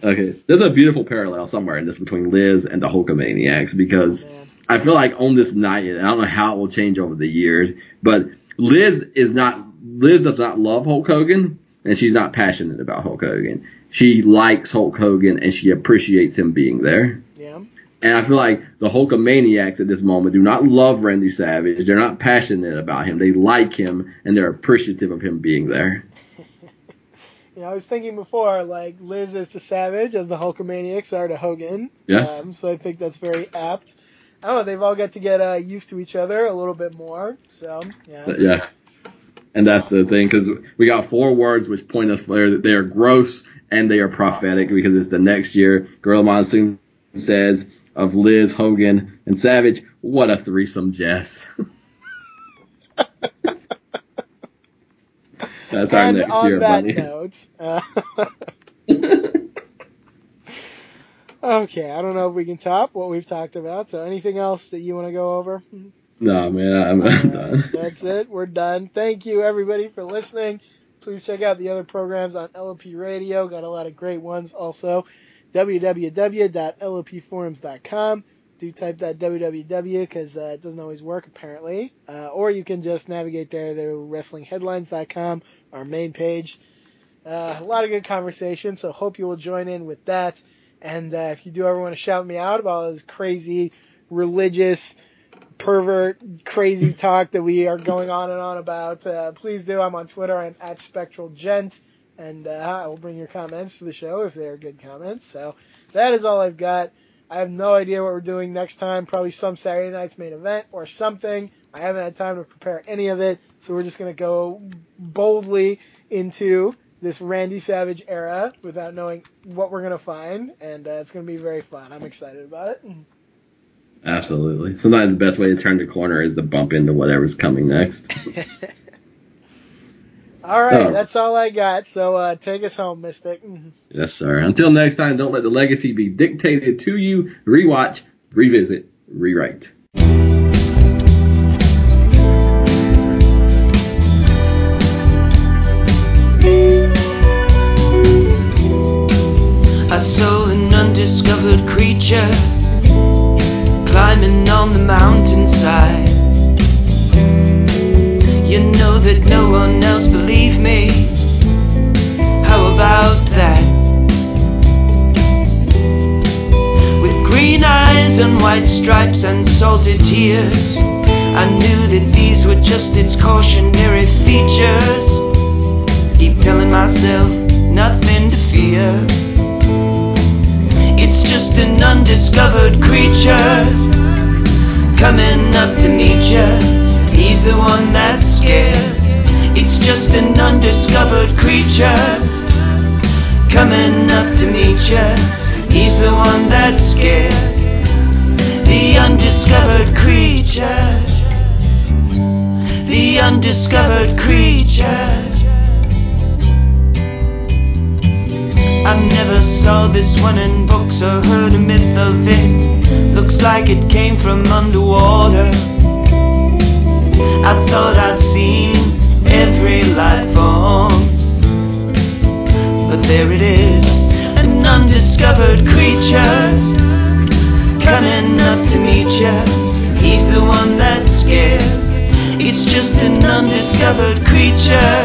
Okay, there's a beautiful parallel somewhere in this between Liz and the Hulkamaniacs because I feel like on this night, and I don't know how it will change over the years, but Liz does not love Hulk Hogan, and she's not passionate about Hulk Hogan. She likes Hulk Hogan, and she appreciates him being there. Yeah. And I feel like the Hulkamaniacs at this moment do not love Randy Savage. They're not passionate about him. They like him, and they're appreciative of him being there. I was thinking before, like, Liz is to Savage as the Hulkamaniacs are to Hogan. Yes. So I think that's very apt. I don't know, they've all got to get used to each other a little bit more. So, yeah. And that's the thing, because we got four words which point us there. They are gross, and they are prophetic, because it's the next year. Gorilla Monsoon says... of Liz, Hogan, and Savage. What a threesome, Jess. That's our next year, buddy. On that note. Okay, I don't know if we can top what we've talked about, so anything else that you want to go over? No, man, I'm done. That's it. We're done. Thank you, everybody, for listening. Please check out the other programs on LOP Radio. Got a lot of great ones also. www.lopforums.com. Do type that www because it doesn't always work, apparently. Or you can just navigate there to wrestlingheadlines.com, our main page. A lot of good conversation, so hope you will join in with that. And if you do ever want to shout me out about all this crazy, religious, pervert, crazy talk that we are going on and on about, please do. I'm on Twitter. I'm at SpectralGent. And I will bring your comments to the show if they are good comments. So that is all I've got. I have no idea what we're doing next time. Probably some Saturday night's main event or something. I haven't had time to prepare any of it. So we're just going to go boldly into this Randy Savage era without knowing what we're going to find. And it's going to be very fun. I'm excited about it. Absolutely. Sometimes the best way to turn the corner is to bump into whatever's coming next. All right, that's all I got. So take us home, Mystic. Yes, sir. Until next time, don't let the legacy be dictated to you. Rewatch, revisit, rewrite. I saw an undiscovered creature climbing on the mountainside. You know that no one else believed me. How about that? With green eyes and white stripes and salted tears, I knew that these were just its cautionary features. Keep telling myself nothing to fear. It's just an undiscovered creature coming up to meet you. He's the one that's scared. It's just an undiscovered creature coming up to meet ya. He's the one that's scared. The undiscovered creature. The undiscovered creature. I never saw this one in books or heard a myth of it. Looks like it came from underwater. I thought I'd seen every life form, but there it is, an undiscovered creature coming up to meet ya. He's the one that's scared. It's just an undiscovered creature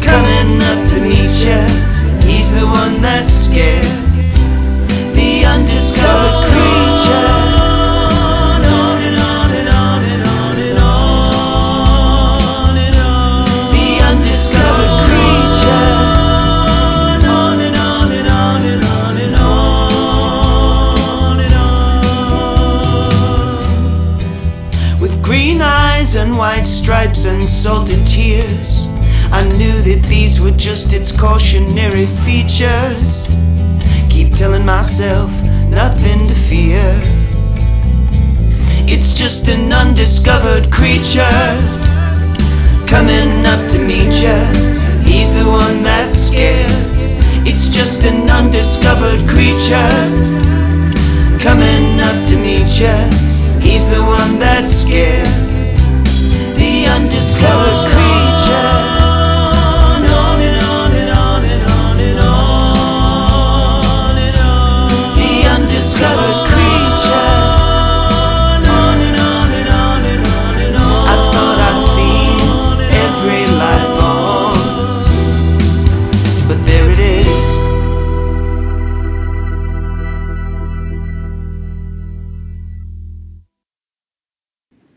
coming up to meet ya. He's the one that's scared. The undiscovered creature. White stripes and salted tears. I knew that these were just its cautionary features. Keep telling myself nothing to fear. It's just an undiscovered creature coming up to meet ya. He's the one that's scared. It's just an undiscovered creature coming up to meet ya.